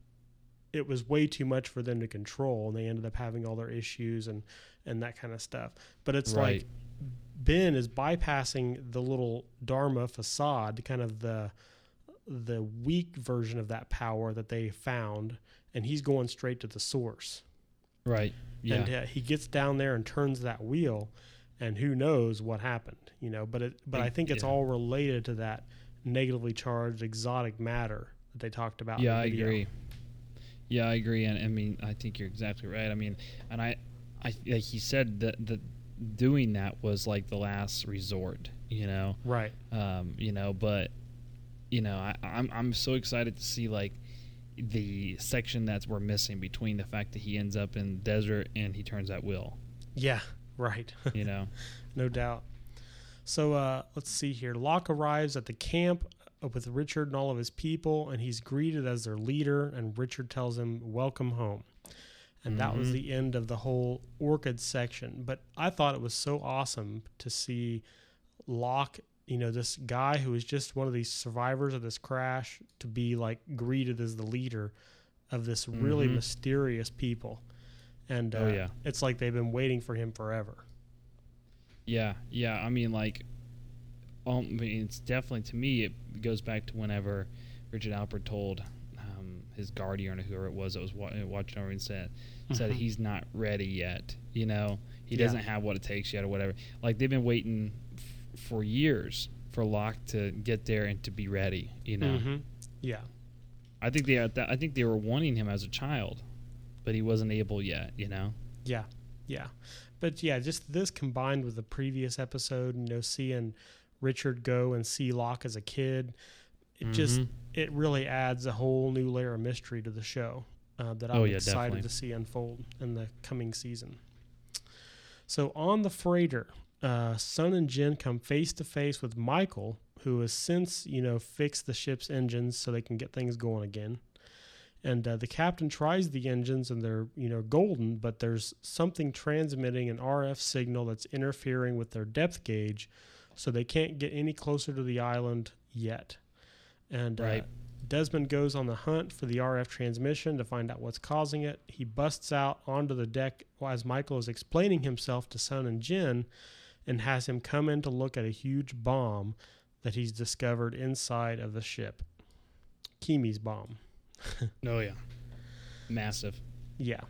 it was way too much for them to control, and they ended up having all their issues and that kind of stuff. But it's like... Ben is bypassing the little Dharma facade, kind of the weak version of that power that they found, and he's going straight to the source. Right. Yeah. And he gets down there and turns that wheel, and who knows what happened, you know? But I think it's all related to that negatively charged exotic matter that they talked about. Yeah, in the video. I agree. Yeah, I agree, and I mean I think you're exactly right. I mean, and I like he said that the. Doing that was like the last resort, you know? Right. You know, but, you know, I'm so excited to see like the section that we're missing between the fact that he ends up in the desert and he turns that wheel. Yeah, right. You know? No doubt. So let's see here. Locke arrives at the camp with Richard and all of his people, and he's greeted as their leader, and Richard tells him, welcome home. And that was the end of the whole Orchid section. But I thought it was so awesome to see Locke you know, this guy who is just one of these survivors of this crash to be like greeted as the leader of this really mysterious people. And it's like they've been waiting for him forever. Yeah. I mean, it's definitely, to me, it goes back to whenever Richard Alpert told his guardian or whoever it was that was watching over and said he's not ready yet. You know, he doesn't have what it takes yet or whatever. Like, they've been waiting for years for Locke to get there and to be ready. You know. Mm-hmm. Yeah. I think they were wanting him as a child, but he wasn't able yet. You know. Yeah. But yeah, just this combined with the previous episode, you know, seeing Richard go and see Locke as a kid, it really adds a whole new layer of mystery to the show that I'm excited to see unfold in the coming season. So on the freighter, Sun and Jin come face to face with Michael, who has since, you know, fixed the ship's engines so they can get things going again. And the captain tries the engines and they're, you know, golden, but there's something transmitting an RF signal that's interfering with their depth gauge, so they can't get any closer to the island yet. And Desmond goes on the hunt for the RF transmission to find out what's causing it. He busts out onto the deck as Michael is explaining himself to Sun and Jin and has him come in to look at a huge bomb that he's discovered inside of the ship. Keamy's bomb. Oh, yeah. Massive. Yeah.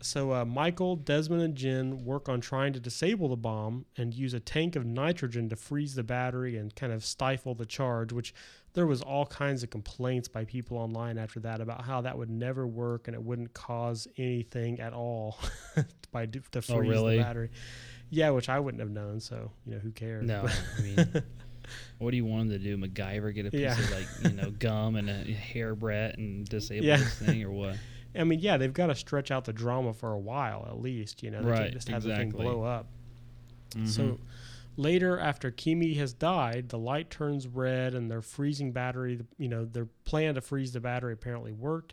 So Michael, Desmond, and Jin work on trying to disable the bomb and use a tank of nitrogen to freeze the battery and kind of stifle the charge, which there was all kinds of complaints by people online after that about how that would never work and it wouldn't cause anything at all to freeze the battery. Yeah, which I wouldn't have known, so, you know, who cares? No, I mean... What do you want them to do? MacGyver, get a piece of, like, you know, gum and a hair bret and disable this thing or what? I mean, yeah, they've got to stretch out the drama for a while at least, you know. They can't just have the thing blow up. Mm-hmm. So later, after Keamy has died, the light turns red and their freezing battery, you know, their plan to freeze the battery apparently worked.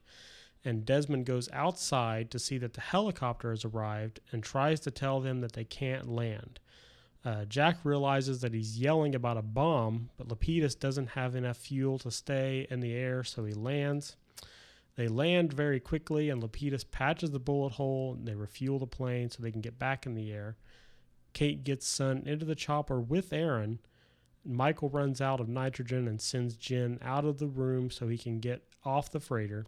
And Desmond goes outside to see that the helicopter has arrived and tries to tell them that they can't land. Jack realizes that he's yelling about a bomb, but Lapidus doesn't have enough fuel to stay in the air, so he lands. They land very quickly, and Lapidus patches the bullet hole, and they refuel the plane so they can get back in the air. Kate gets Sun into the chopper with Aaron. Michael runs out of nitrogen and sends Jin out of the room so he can get off the freighter.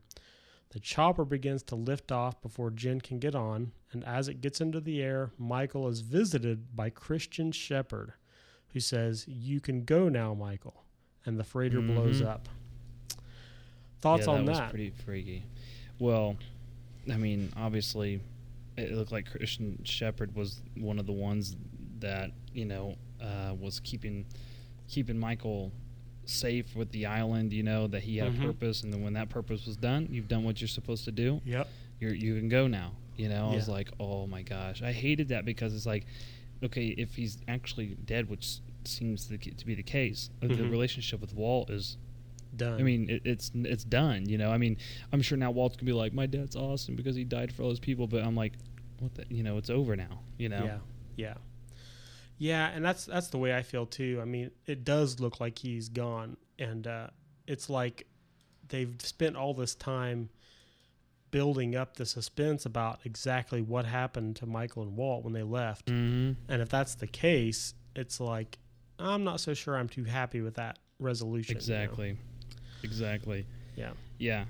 The chopper begins to lift off before Jin can get on, and as it gets into the air, Michael is visited by Christian Shepherd, who says, "You can go now, Michael," and the freighter blows up. Thoughts on that? That was pretty freaky. Well, I mean, obviously, it looked like Christian Shepherd was one of the ones that, you know, was keeping Michael safe with the island, you know, that he had a purpose, and then when that purpose was done, you've done what you're supposed to do. Yep. You can go now, you know. I was like, oh my gosh, I hated that, because it's like, okay, if he's actually dead, which seems to be the case, the relationship with Walt is done. I mean, it's done, you know. I mean, I'm sure now Walt's gonna be like, my dad's awesome because he died for all those people, but I'm like, what the, you know, it's over now, you know. Yeah, and that's the way I feel too. I mean, it does look like he's gone, and it's like they've spent all this time building up the suspense about exactly what happened to Michael and Walt when they left. And if that's the case, it's like, I'm not so sure I'm too happy with that resolution. Exactly. You know? Exactly. Yeah. Yeah.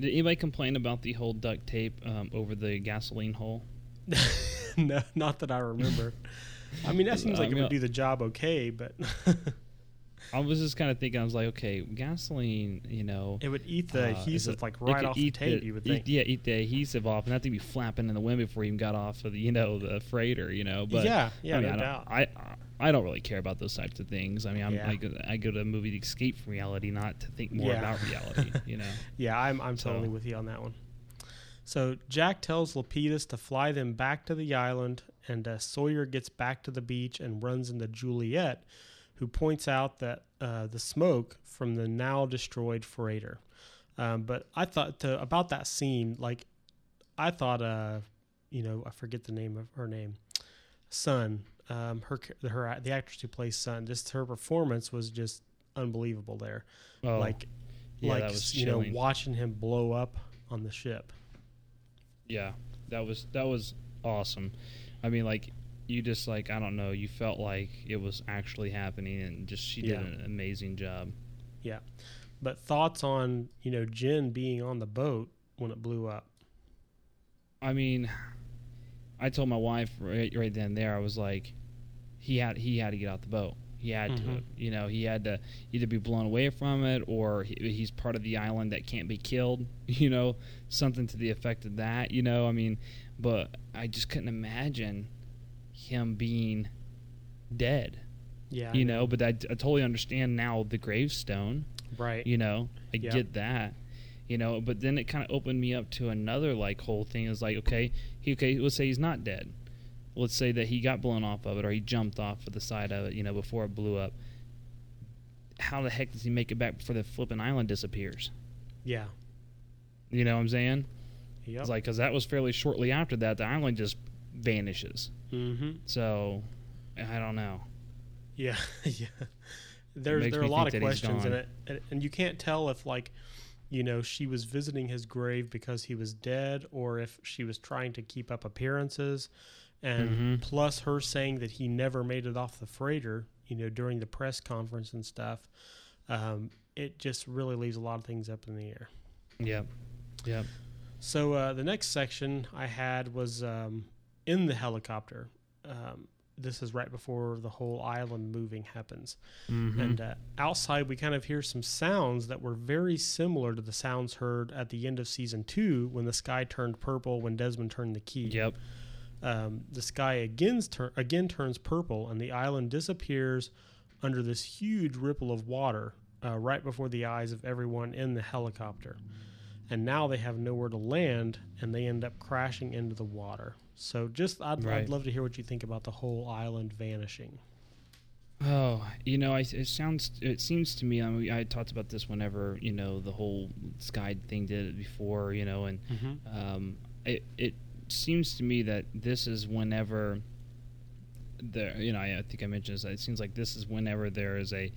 Did anybody complain about the whole duct tape over the gasoline hole? No, not that I remember. I mean, that seems like it would do the job okay, but... I was just kind of thinking, I was like, okay, gasoline, you know... It would eat the adhesive, like, right off the tape, you would think. Eat the adhesive off, and that thing would be flapping in the wind before you even got off of the, you know, the freighter, you know. But yeah, I mean, no doubt. I don't really care about those types of things. I mean, I go to a movie to escape from reality, not to think more about reality, you know. Yeah, I'm totally with you on that one. So Jack tells Lapidus to fly them back to the island, and Sawyer gets back to the beach and runs into Juliet, who points out that the smoke from the now destroyed freighter. But I thought about that scene, like, I thought, you know, I forget the name of her name, Sun. the actress who plays Sun, just her performance was just unbelievable there. Oh, that was chilling. Watching him blow up on the ship. Yeah, that was awesome. I mean, you just I don't know, you felt like it was actually happening, and just she did an amazing job. Yeah, but thoughts on Jin being on the boat when it blew up? I mean, I told my wife right then and there, I was like, he had to get out the boat. He had to, he had to either be blown away from it, or he's part of the island that can't be killed, something to the effect of that, I mean, but I just couldn't imagine him being dead. Yeah. But I totally understand now the gravestone. Right. I get that. But then it kind of opened me up to another whole thing. Is okay, let's say he's not dead. Let's say that he got blown off of it, or he jumped off of the side of it, before it blew up. How the heck does he make it back before the flipping island disappears? Yeah. You know what I'm saying? Yep. It's because that was fairly shortly after that, the island just vanishes. Mm-hmm. So, I don't know. Yeah, yeah. There are a lot of questions in it, and you can't tell if she was visiting his grave because he was dead, or if she was trying to keep up appearances, and plus her saying that he never made it off the freighter, during the press conference and stuff. It just really leaves a lot of things up in the air. Yeah, yeah. So the next section I had was in the helicopter. This is right before the whole island moving happens. Mm-hmm. And outside, we kind of hear some sounds that were very similar to the sounds heard at the end of season 2 when the sky turned purple when Desmond turned the key. Yep. The sky again turns purple, and the island disappears under this huge ripple of water right before the eyes of everyone in the helicopter. And now they have nowhere to land, and they end up crashing into the water. So I'd love to hear what you think about the whole island vanishing. Oh, it seems to me, I talked about this whenever, the whole sky thing did it before, and it seems to me that this is whenever I think I mentioned this, it seems like this is whenever there is a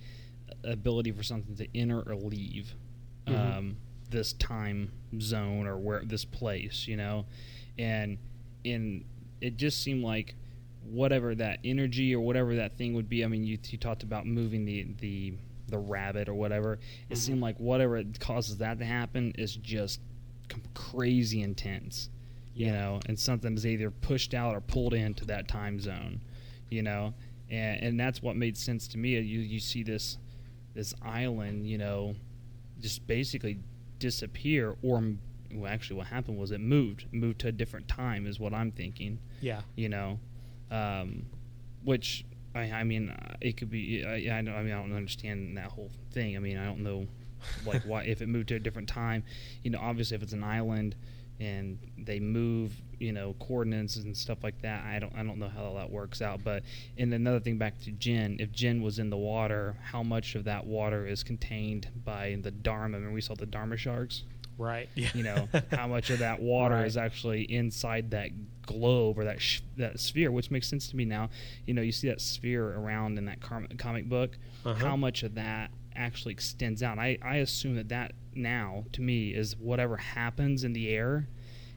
ability for something to enter or leave this time zone, or where this place, and it just seemed like whatever that energy or whatever that thing would be. I mean, you talked about moving the rabbit or whatever. It seemed like whatever causes that to happen is just crazy intense, and something is either pushed out or pulled into that time zone, and that's what made sense to me. You see this island, just basically disappear, or actually what happened was it moved to a different time is what I'm thinking. Yeah. Which I mean, it could be, I don't understand that whole thing. I mean, I don't know why, if it moved to a different time, obviously if it's an island and they move, coordinates and stuff like that, I don't know how that works out. But, and another thing back to Jin, if Jin was in the water, how much of that water is contained by the Dharma? I mean, we saw the Dharma sharks. Right. Yeah. How much of that water is actually inside that globe or that sphere, which makes sense to me now. You see that sphere around in that comic book. How much of that actually extends out? I assume that now, to me, is whatever happens in the air.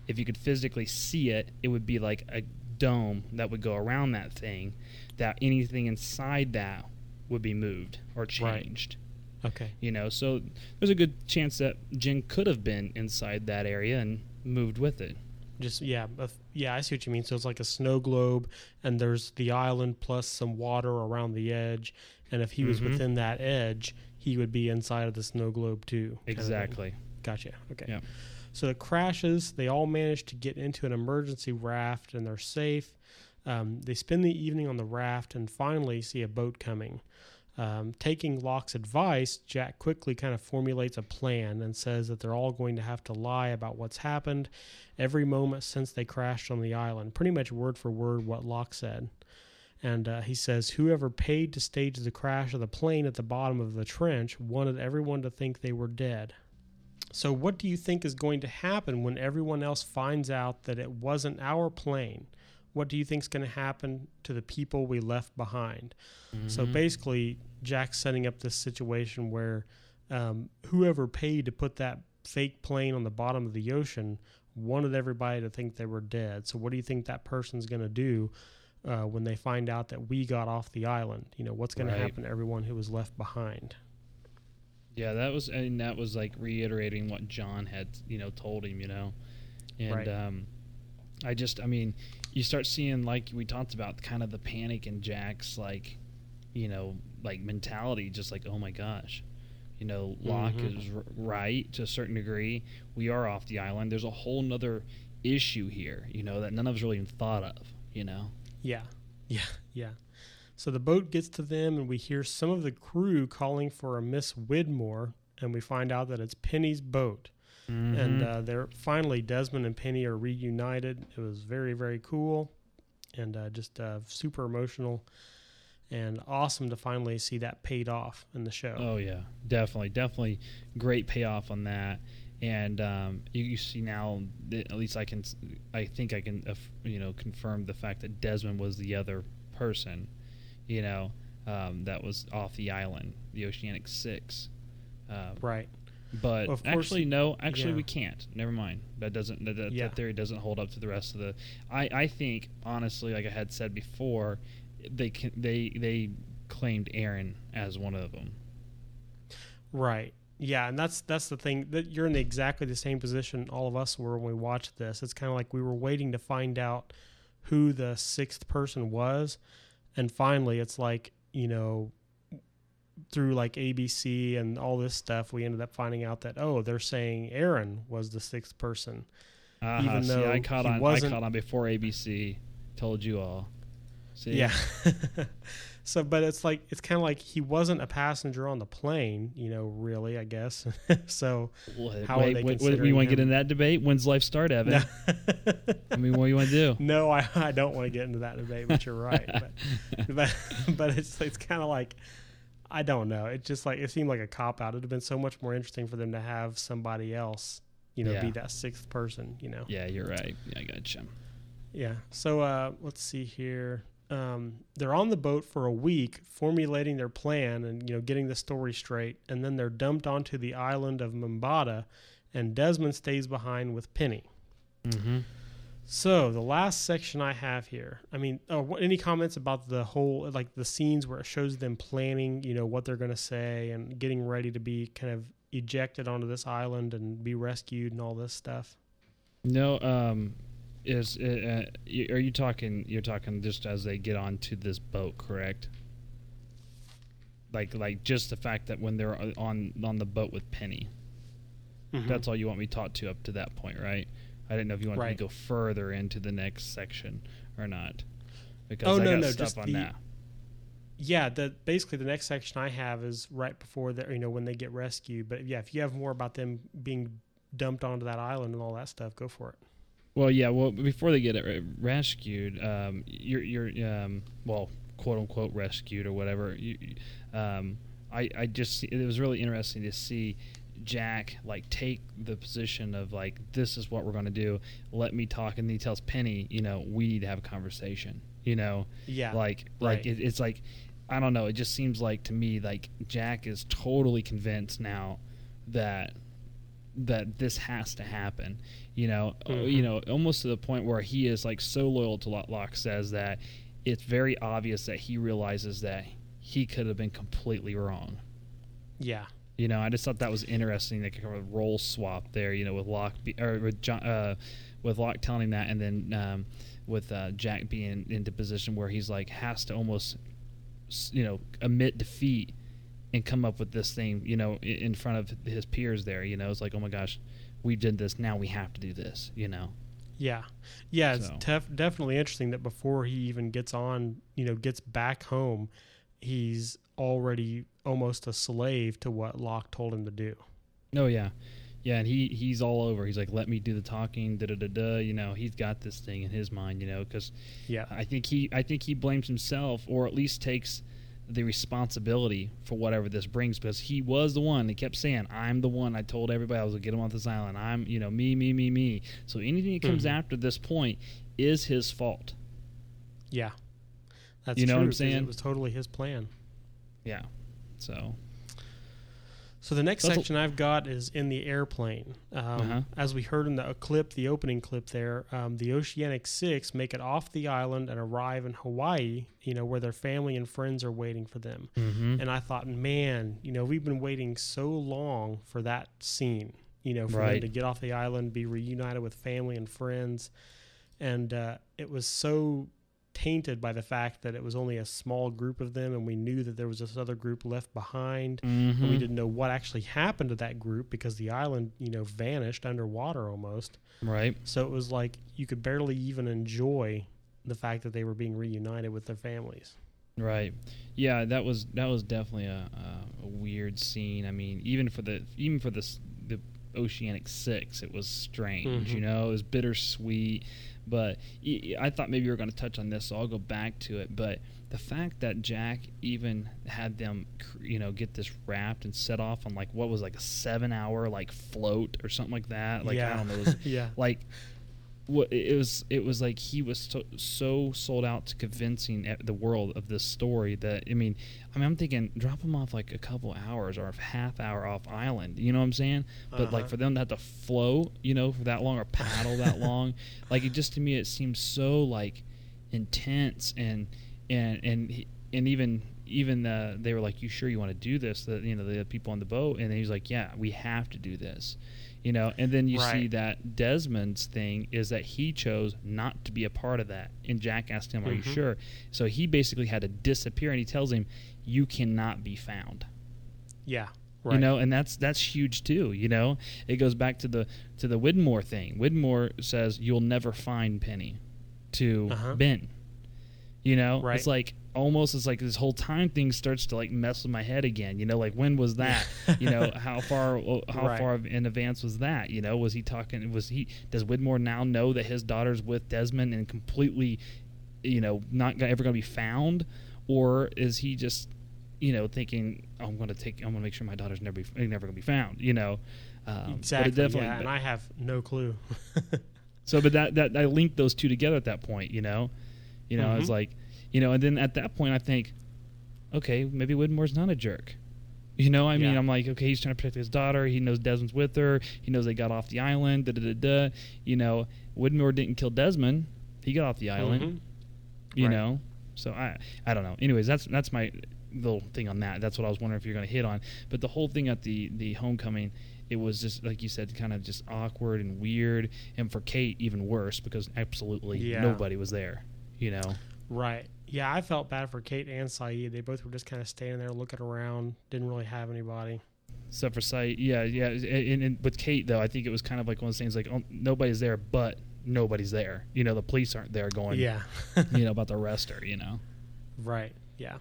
If you could physically see it, it would be like a dome that would go around that thing, that anything inside that would be moved or changed. Right. Okay. So there's a good chance that Jin could have been inside that area and moved with it. I see what you mean. So it's like a snow globe, and there's the island plus some water around the edge, and if he was within that edge, he would be inside of the snow globe too. Exactly. Gotcha. Okay. Yeah. So the crashes, they all manage to get into an emergency raft, and they're safe. They spend the evening on the raft and finally see a boat coming. Taking Locke's advice, Jack quickly kind of formulates a plan and says that they're all going to have to lie about what's happened every moment since they crashed on the island. Pretty much word for word what Locke said. And he says, whoever paid to stage the crash of the plane at the bottom of the trench wanted everyone to think they were dead. So what do you think is going to happen when everyone else finds out that it wasn't our plane? What do you think's going to happen to the people we left behind? Mm-hmm. So basically, Jack's setting up this situation where whoever paid to put that fake plane on the bottom of the ocean wanted everybody to think they were dead. So what do you think that person's going to do when they find out that we got off the island? You know, what's going to happen to everyone who was left behind? Yeah, that was like reiterating what John had, you know, told him, you know. And you start seeing, like we talked about, kind of the panic in Jack's, like, you know, like mentality, just like, oh my gosh, you know, Locke is right to a certain degree. We are off the island. There's a whole nother issue here, you know, that none of us really even thought of, you know? Yeah. So the boat gets to them, and we hear some of the crew calling for a Miss Widmore, and we find out that it's Penny's boat. Mm-hmm. And they're finally, Desmond and Penny are reunited. It was very, very cool, and just super emotional, and awesome to finally see that paid off in the show. Oh yeah, definitely great payoff on that. And you see now, at least I think I can confirm the fact that Desmond was the other person. You know, that was off the island, the Oceanic Six. Right. But well, actually, we can't. Never mind. That theory doesn't hold up to the rest of the. I think honestly, like I had said before, they claimed Aaron as one of them. Right. Yeah, and that's the thing, that you're in exactly the same position all of us were when we watched this. It's kind of like we were waiting to find out who the sixth person was. And finally, it's like, you know, through like ABC and all this stuff, we ended up finding out that, oh, they're saying Aaron was the sixth person. Even though I caught on before ABC told you all. See? Yeah. So, but it's like, it's kind of like he wasn't a passenger on the plane, you know, really, I guess. So we want to get into that debate? When's life start, Evan? No. I mean, what do you want to do? No, I don't want to get into that debate, but you're right. But it's kind of like, I don't know. It's just like, it seemed like a cop out. It'd have been so much more interesting for them to have somebody else, you know, be that sixth person, you know? Yeah, you're right. Yeah, I gotcha. Yeah. So let's see here. They're on the boat for a week formulating their plan and, you know, getting the story straight. And then they're dumped onto the island of Membata, and Desmond stays behind with Penny. Mm-hmm. So the last section I have here, I mean, any comments about the whole, like the scenes where it shows them planning, you know, what they're going to say and getting ready to be kind of ejected onto this island and be rescued and all this stuff? No, You're talking just as they get onto this boat, correct? Like just the fact that when they're on the boat with Penny, that's all you want me taught to up to that point, right? I didn't know if you wanted me to go further into the next section or not. Because that. Yeah, basically the next section I have is right before that, you know, when they get rescued. But yeah, if you have more about them being dumped onto that island and all that stuff, go for it. Well, yeah. Well, before they get rescued, you're quote unquote rescued or whatever. It was really interesting to see Jack like take the position of like, this is what we're going to do. Let me talk, and he tells Penny, you know, we need to have a conversation. You know, it's like, I don't know. It just seems like to me like Jack is totally convinced now that this has to happen, you know, almost to the point where he is like so loyal to what Locke says that it's very obvious that he realizes that he could have been completely wrong. Yeah. You know, I just thought that was interesting. They could have a role swap there, you know, with Locke with Locke telling him that, and then with Jack being into position where he's like has to almost, you know, admit defeat and come up with this thing, you know, in front of his peers there, you know. It's like, oh my gosh, we did this, now we have to do this, you know. Yeah, so. It's definitely interesting that before he even gets on, you know, gets back home, he's already almost a slave to what Locke told him to do. Oh yeah. Yeah, and he's all over. He's like, let me do the talking, da-da-da-da. You know, he's got this thing in his mind, you know, because I think he blames himself, or at least takes the responsibility for whatever this brings, because he was the one that kept saying, I'm the one, I told everybody I was going to get him off this island. I'm, you know, me. So anything that comes after this point is his fault. Yeah. That's true. You know what I'm saying? It was totally his plan. Yeah. So the next section I've got is in the airplane. As we heard in the clip, the opening clip there, the Oceanic Six make it off the island and arrive in Hawaii, you know, where their family and friends are waiting for them. Mm-hmm. And I thought, man, you know, we've been waiting so long for that scene, you know, for them to get off the island, be reunited with family and friends. And it was so tainted by the fact that it was only a small group of them, and we knew that there was this other group left behind. Mm-hmm. And we didn't know what actually happened to that group because the island, you know, vanished underwater almost. Right. So it was like you could barely even enjoy the fact that they were being reunited with their families. Right. Yeah, that was definitely a weird scene. I mean, even for the Oceanic Six, it was strange. Mm-hmm. You know, it was bittersweet. But I thought maybe you were going to touch on this, so I'll go back to it. But the fact that Jack even had them, you know, get this wrapped and set off on, like, what was, like, a 7-hour, like, float or something like that. Like, yeah. I don't know. It was, yeah. Like, what it was like he was so sold out to convincing the world of this story that, I mean, I'm thinking, drop them off, like, a couple hours or a half hour off island. You know what I'm saying? But, like, for them to have to float, you know, for that long or paddle that long, like, it just, to me, it seems so, like, intense and even they were like, you sure you want to do this? The, you know, the people on the boat. And he's like, yeah, we have to do this. You know, and then you see that Desmond's thing is that he chose not to be a part of that. And Jack asked him, are you sure? So he basically had to disappear, and he tells him, you cannot be found. Yeah. Right. You know, and that's huge too, you know. It goes back to the Widmore thing. Widmore says, you'll never find Penny to Ben. You know? Right. It's like almost, it's like this whole time thing starts to, like, mess with my head again, you know, like, when was that? You know, how far in advance was that? You know, was he talking, does Widmore now know that his daughter's with Desmond and completely, you know, not ever going to be found? Or is he just, you know, thinking, I'm going to make sure my daughter's never going to be found, you know? Exactly, yeah, and I have no clue. So, but that I linked those two together at that point, you know? You know, I was like, you know, and then at that point I think, okay, maybe Widmore's not a jerk. You know, I mean, I'm like, okay, he's trying to protect his daughter. He knows Desmond's with her. He knows they got off the island, da-da-da-da. You know, Widmore didn't kill Desmond. He got off the island, you know. So I don't know. Anyways, that's my little thing on that. That's what I was wondering if you're going to hit on. But the whole thing at the homecoming, it was just, like you said, kind of just awkward and weird. And for Kate, even worse, because absolutely nobody was there, you know. Right. Yeah, I felt bad for Kate and Sayid. They both were just kind of standing there looking around, didn't really have anybody. Except for Sayid, yeah. And with Kate, though, I think it was kind of like one of those things, like, oh, nobody's there, but nobody's there. You know, the police aren't there going, you know, about the arrest her, you know. Right, yeah.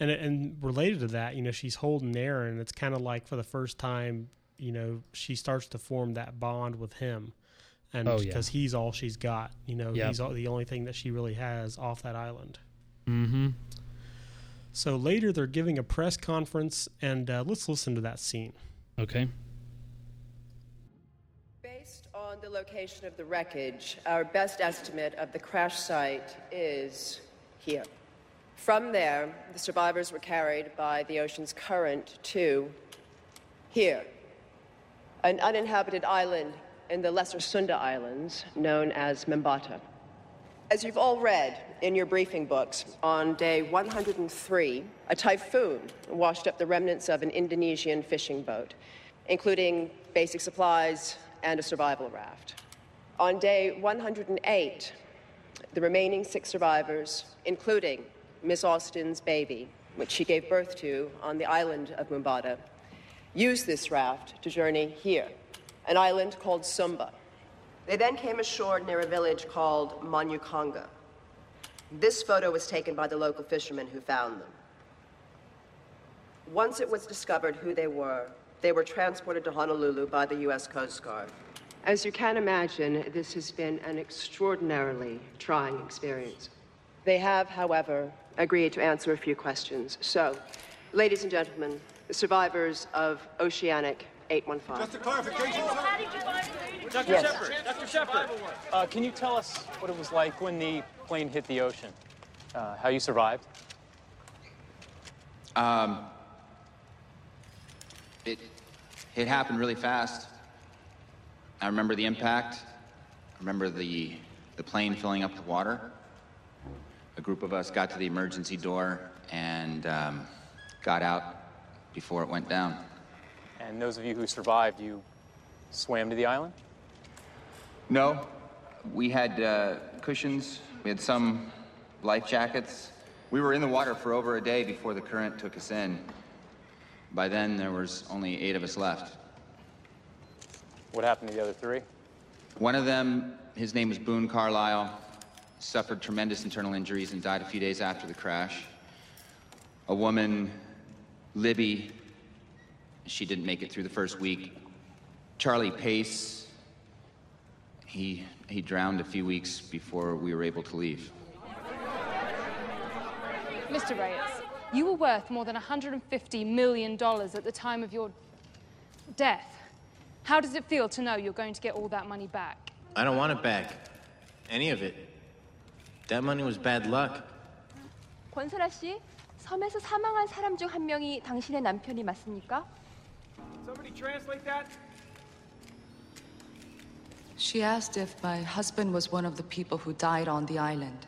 And related to that, you know, she's holding Aaron, and it's kind of like for the first time, you know, she starts to form that bond with him. And because he's all she's got, you know, he's the only thing that she really has off that island. Mm-hmm. So later they're giving a press conference, and let's listen to that scene. Okay. Based on the location of the wreckage, our best estimate of the crash site is here. From there, the survivors were carried by the ocean's current to here, an uninhabited island in the Lesser Sunda Islands, known as Membata. As you've all read in your briefing books, on day 103, a typhoon washed up the remnants of an Indonesian fishing boat, including basic supplies and a survival raft. On day 108, the remaining 6 survivors, including Miss Austin's baby, which she gave birth to on the island of Membata, used this raft to journey here, an island called Sumba. They then came ashore near a village called Manyukanga. This photo was taken by the local fishermen who found them. Once it was discovered who they were transported to Honolulu by the U.S. Coast Guard. As you can imagine, this has been an extraordinarily trying experience. They have, however, agreed to answer a few questions. So, ladies and gentlemen, the survivors of Oceanic 815. Just a clarification, sir. Dr. Yes. Shepard, Dr. Shepard. Can you tell us what it was like when the plane hit the ocean? How you survived? It happened really fast. I remember the impact. I remember the plane filling up with water. A group of us got to the emergency door and got out before it went down. And those of you who survived, you swam to the island? No. We had cushions. We had some life jackets. We were in the water for over a day before the current took us in. By then, there was only 8 of us left. What happened to the other 3? One of them, his name was Boone Carlisle, suffered tremendous internal injuries and died a few days after the crash. A woman, Libby, she didn't make it through the first week. Charlie Pace, he drowned a few weeks before we were able to leave. Mr. Reyes, you were worth more than $150 million at the time of your death. How does it feel to know you're going to get all that money back? I don't want it back. Any of it. That money was bad luck. 권설아 씨, 섬에서 사망한 사람 중 한 명이 당신의 남편이 맞습니까? Somebody translate that. She asked if my husband was one of the people who died on the island.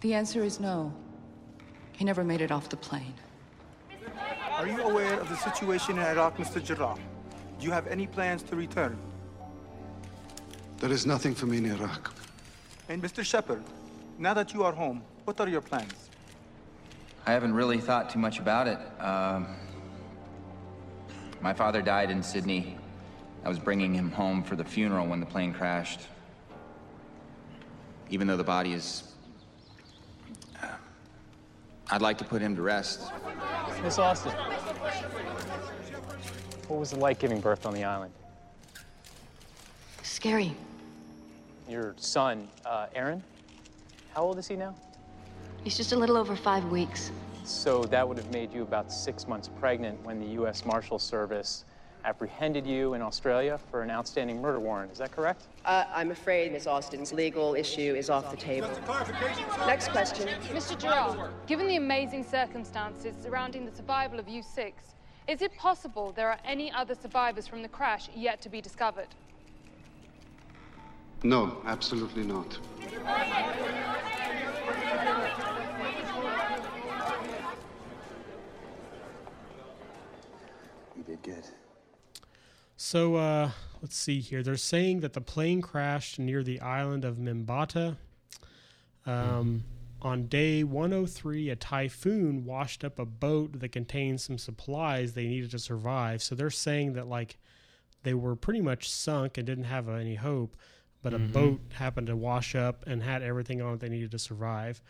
The answer is no. He never made it off the plane. Are you aware of the situation in Iraq, Mr. Jarrah? Do you have any plans to return? There is nothing for me in Iraq. And Mr. Shepard, now that you are home, what are your plans? I haven't really thought too much about it. My father died in Sydney. I was bringing him home for the funeral when the plane crashed. Even though the body is... I'd like to put him to rest. Miss Austin, what was it like giving birth on the island? Scary. Your son, Aaron, how old is he now? He's just a little over 5 weeks. So that would have made you about 6 months pregnant when the U.S. Marshals Service apprehended you in Australia for an outstanding murder warrant. Is that correct? I'm afraid Ms. Austin's legal issue is off the table. Next question. Mr. Jarrah, given the amazing circumstances surrounding the survival of U6, is it possible there are any other survivors from the crash yet to be discovered? No, absolutely not. You did good. So, let's see here. They're saying that the plane crashed near the island of Membata. On day 103, a typhoon washed up a boat that contained some supplies they needed to survive. So they're saying that, like, they were pretty much sunk and didn't have any hope, but a boat happened to wash up and had everything on it they needed to survive,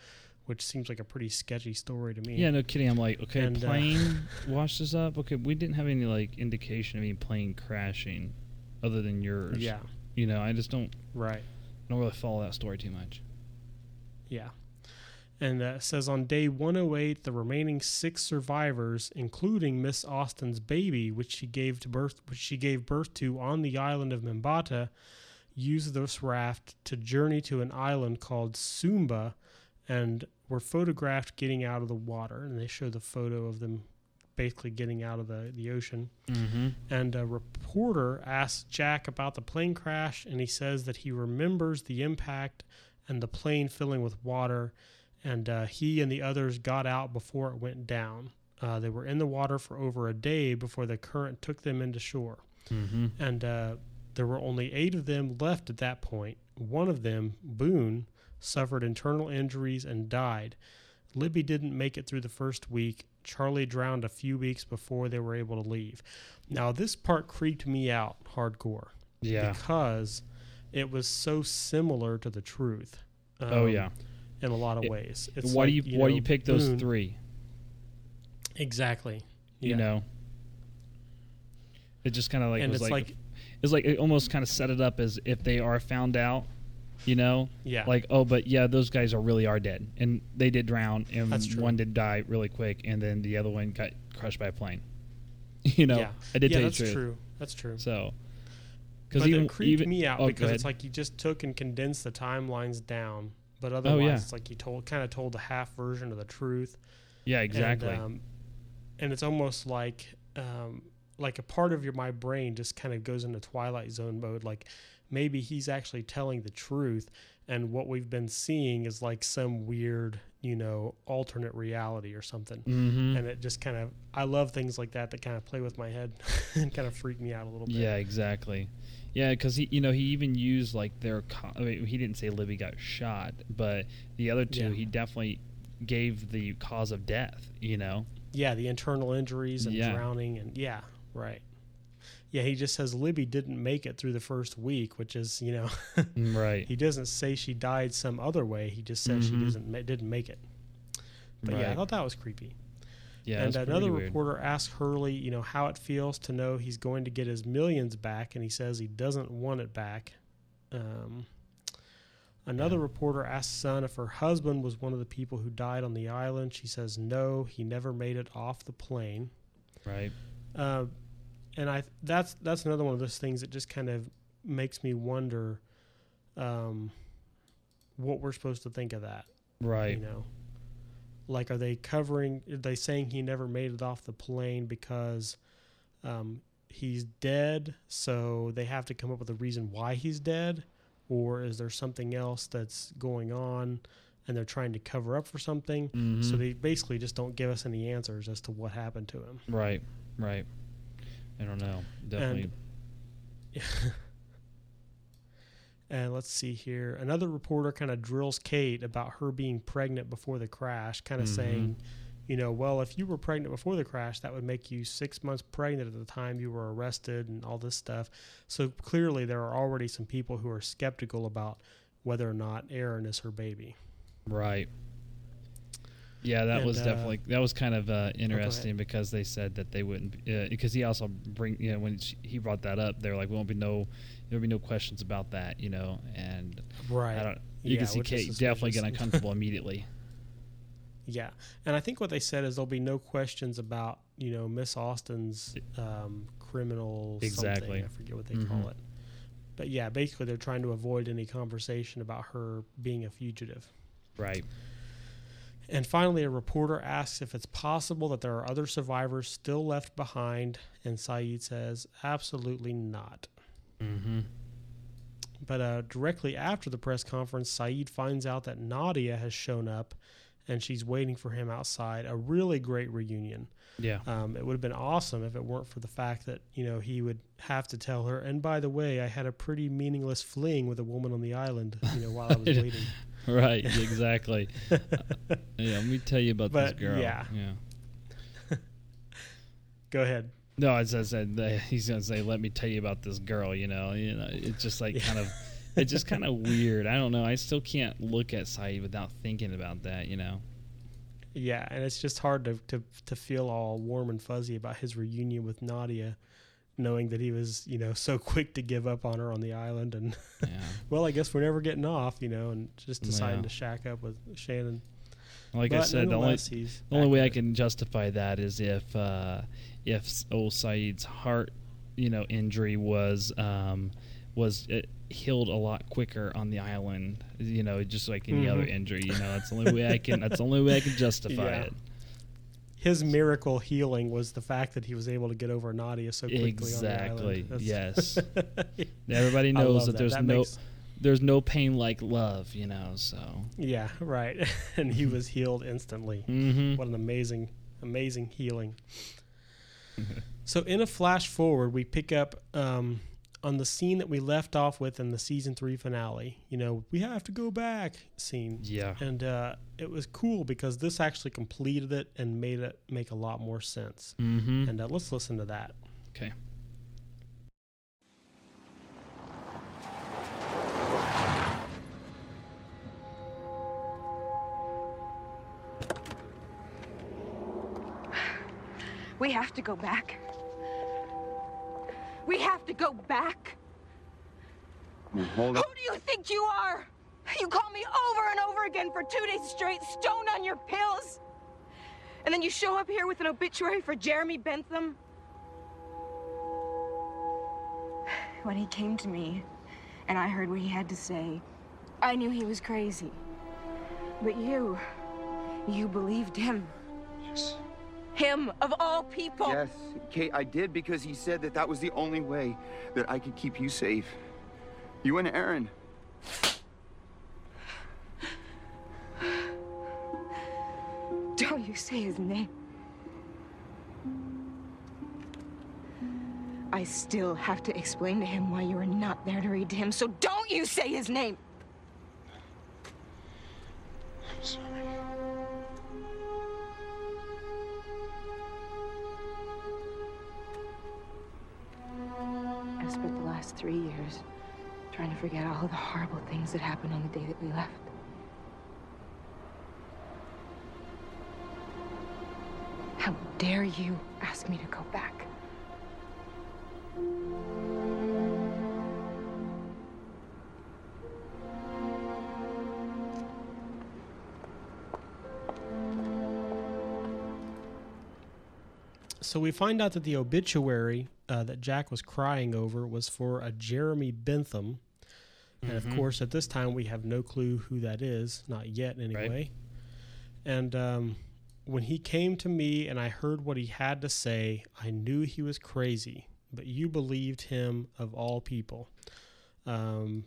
which seems like a pretty sketchy story to me. Yeah, no kidding. I'm like, okay, and, plane washed us up. Okay, we didn't have any, like, indication of any plane crashing other than yours. Yeah. You know, I just don't... Right. I don't really follow that story too much. Yeah. And it says on day 108, the remaining 6 survivors, including Miss Austin's baby, which she gave birth to on the island of Membata, used this raft to journey to an island called Sumba, and were photographed getting out of the water, and they show the photo of them basically getting out of the ocean. Mm-hmm. And a reporter asked Jack about the plane crash, and he says that he remembers the impact and the plane filling with water, and he and the others got out before it went down. They were in the water for over a day before the current took them into shore. Mm-hmm. And there were only 8 of them left at that point. One of them, Boone, suffered internal injuries and died. Libby didn't make it through the first week. Charlie drowned a few weeks before they were able to leave. Now, this part creeped me out hardcore. Yeah. Because it was so similar to the truth. Oh, yeah. In a lot of ways. It's why, like, do you pick those 3? Exactly. Yeah. You know? It just kind of like... And was it's like... It's like it almost kind of set it up as if they are found out, you know? Yeah. Like, oh, but yeah, those guys are really are dead. And they did drown, and one did die really quick, and then the other one got crushed by a plane. You know? Yeah. I did tell you the truth. That's true. So, because it creeped me out because it's like you just took and condensed the timelines down. But otherwise, it's like you told the half version of the truth. Yeah, exactly. And it's almost like a part of my brain just kind of goes into Twilight Zone mode. Like maybe he's actually telling the truth, and what we've been seeing is like some weird, alternate reality or something. Mm-hmm. And it just kind of, I love things like that kind of play with my head and kind of freak me out a little bit. Yeah, exactly. Yeah, because he even used he didn't say Libby got shot, but the other two, he definitely gave the cause of death, Yeah, the internal injuries and drowning and right. Yeah, he just says Libby didn't make it through the first week, which is, right. He doesn't say she died some other way. He just says she didn't make it. But I thought that was creepy. Yeah, and another reporter asked Hurley, how it feels to know he's going to get his millions back, and he says he doesn't want it back. Another reporter asked Sun if her husband was one of the people who died on the island. She says no, he never made it off the plane. Right. And that's another one of those things that just kind of makes me wonder what we're supposed to think of that. Right. Like, are they saying he never made it off the plane because he's dead, so they have to come up with a reason why he's dead? Or is there something else that's going on and they're trying to cover up for something? Mm-hmm. So they basically just don't give us any answers as to what happened to him. Right. I don't know. Definitely. And let's see here. Another reporter kind of drills Kate about her being pregnant before the crash, kind of saying, well, if you were pregnant before the crash, that would make you 6 months pregnant at the time you were arrested and all this stuff. So clearly there are already some people who are skeptical about whether or not Aaron is her baby. Right. Yeah, that was kind of interesting because they said that they wouldn't because he also when he brought that up, they were like, there'll be no questions about that, and right. You can see Kate definitely getting uncomfortable immediately. Yeah, and I think what they said is there'll be no questions about Miss Austin's criminal something. I forget what they call it, but yeah, basically they're trying to avoid any conversation about her being a fugitive. Right. And finally, a reporter asks if it's possible that there are other survivors still left behind, and Sayid says, absolutely not. Mm-hmm. But directly after the press conference, Sayid finds out that Nadia has shown up, and she's waiting for him outside. A really great reunion. Yeah. It would have been awesome if it weren't for the fact that, he would have to tell her, and by the way, I had a pretty meaningless fling with a woman on the island, while I was waiting. Right, exactly. Let me tell you about this girl. Yeah. Go ahead. No, as I said, he's gonna say, "Let me tell you about this girl." It's just like it's just kind of weird. I don't know. I still can't look at Sayid without thinking about that. Yeah, and it's just hard to feel all warm and fuzzy about his reunion with Nadia, knowing that he was, so quick to give up on her on the island and well, I guess we're never getting off, and just deciding to shack up with Shannon. Like but I said, the only way I can justify that is if old Saeed's heart, injury was it healed a lot quicker on the island, just like any other injury, that's the only way I can justify it. His miracle healing was the fact that he was able to get over Nadia so quickly. Exactly. On the island. Yes. Everybody knows that there's no pain like love, so. Yeah, right. And he was healed instantly. Mm-hmm. What an amazing, amazing healing. So in a flash forward, we pick up on the scene that we left off with in the season 3 finale, we have to go back scene. Yeah. And it was cool because this actually completed it and made it make a lot more sense. Mm-hmm. And let's listen to that. Okay. We have to go back. We have to go back. Now, hold up. Who do you think you are? You call me over and over again for 2 days straight, stoned on your pills. And then you show up here with an obituary for Jeremy Bentham. When he came to me and I heard what he had to say, I knew he was crazy. But you believed him. Yes. Him, of all people. Yes, Kate, I did because he said that that was the only way that I could keep you safe. You and Aaron. Don't you say his name. I still have to explain to him why you are not there to read to him, so don't you say his name! I'm sorry. I've spent the last 3 years trying to forget all of the horrible things that happened on the day that we left. How dare you ask me to go back? So we find out that the obituary that Jack was crying over was for a Jeremy Bentham. And of course, at this time, we have no clue who that is. Not yet, anyway. Right. And when he came to me and I heard what he had to say, I knew he was crazy. But you believed him of all people. And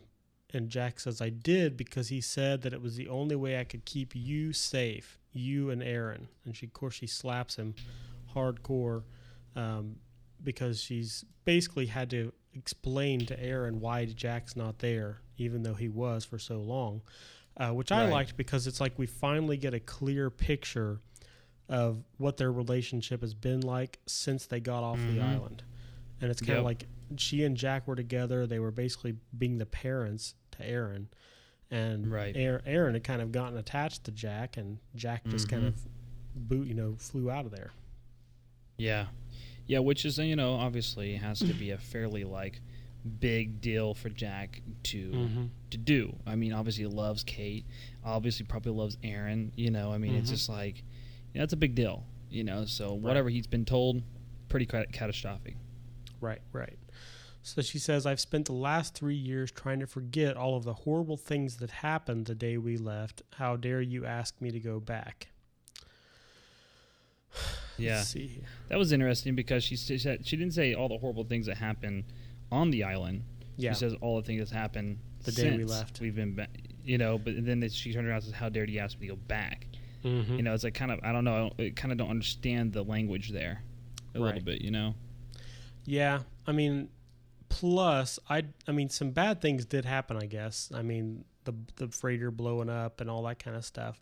Jack says, I did because he said that it was the only way I could keep you safe, you and Aaron. And she, of course, she slaps him hardcore because she's basically had to explain to Aaron why Jack's not there, even though he was for so long, which I liked because it's like we finally get a clear picture of what their relationship has been like since they got off the island. And it's kind of like she and Jack were together. They were basically being the parents to Aaron. And Aaron had kind of gotten attached to Jack, and Jack just kind of flew out of there. Yeah. Yeah, which is, you know, obviously has to be a fairly, like, big deal for Jack to do. I mean, obviously he loves Kate. Obviously probably loves Aaron, you know. I mean, it's just like, you know, that's a big deal, you know. So whatever he's been told, pretty catastrophic. Right, right. So she says, I've spent the last 3 years trying to forget all of the horrible things that happened the day we left. How dare you ask me to go back? Yeah, that was interesting because she said she didn't say all the horrible things that happened on the island. Yeah. She says all the things that's happened the day we left. We've been, you know, but then she turned around and says, "How dare you ask me to go back?" You know, it's like kind of I don't know. I kind of don't understand the language there a little bit, you know. Yeah, I mean, plus I mean, some bad things did happen. I guess I mean the freighter blowing up and all that kind of stuff,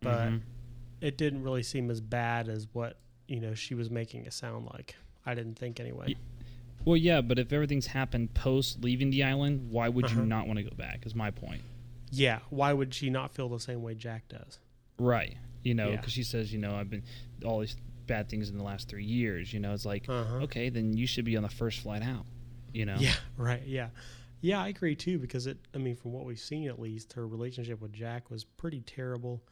but. It didn't really seem as bad as what, you know, she was making it sound like. I didn't think anyway. Well, yeah, but if everything's happened post leaving the island, why would you not want to go back is my point. Yeah, why would she not feel the same way Jack does? Right, you know, because she says, you know, I've been all these bad things in the last 3 years, you know. It's like, okay, then you should be on the first flight out, you know. Yeah, right, yeah. Yeah, I agree too because, I mean, from what we've seen at least, her relationship with Jack was pretty terrible.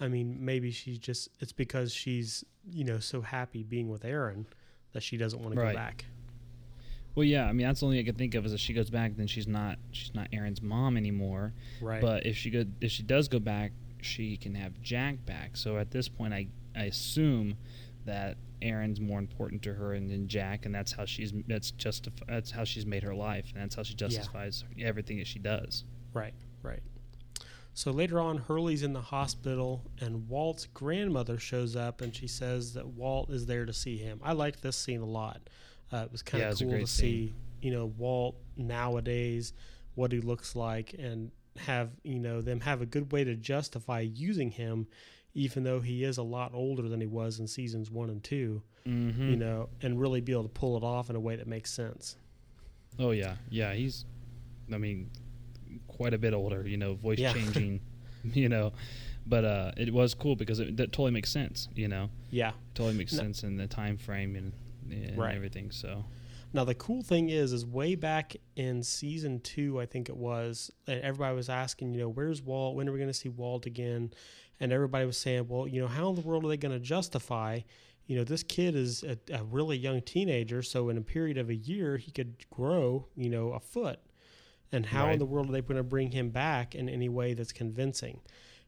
I mean, maybe she's just, it's because she's, you know, so happy being with Aaron that she doesn't want to go back. Well, yeah, I mean, that's the only thing I can think of is if she goes back, then she's not Aaron's mom anymore. Right. But if she does go back, she can have Jack back. So at this point, I assume that Aaron's more important to her than Jack, and that's how that's how she's made her life, and that's how she justifies everything that she does. Right, right. So later on, Hurley's in the hospital, and Walt's grandmother shows up, and she says that Walt is there to see him. I liked this scene a lot. It was kind of cool to see, you know, Walt nowadays, what he looks like, and have, you know, them have a good way to justify using him, even though he is a lot older than he was in seasons 1 and 2, you know, and really be able to pull it off in a way that makes sense. Oh, yeah. Yeah, he's, I mean, quite a bit older, you know, voice changing, you know, but it was cool because that totally makes sense, you know. Yeah, it totally makes sense in the time frame and everything. So now the cool thing is way back in season 2, I think it was, everybody was asking, you know, where's Walt? When are we going to see Walt again? And everybody was saying, well, you know, how in the world are they going to justify, you know, this kid is a really young teenager. So in a period of a year, he could grow, you know, a foot. And how in the world are they going to bring him back in any way that's convincing?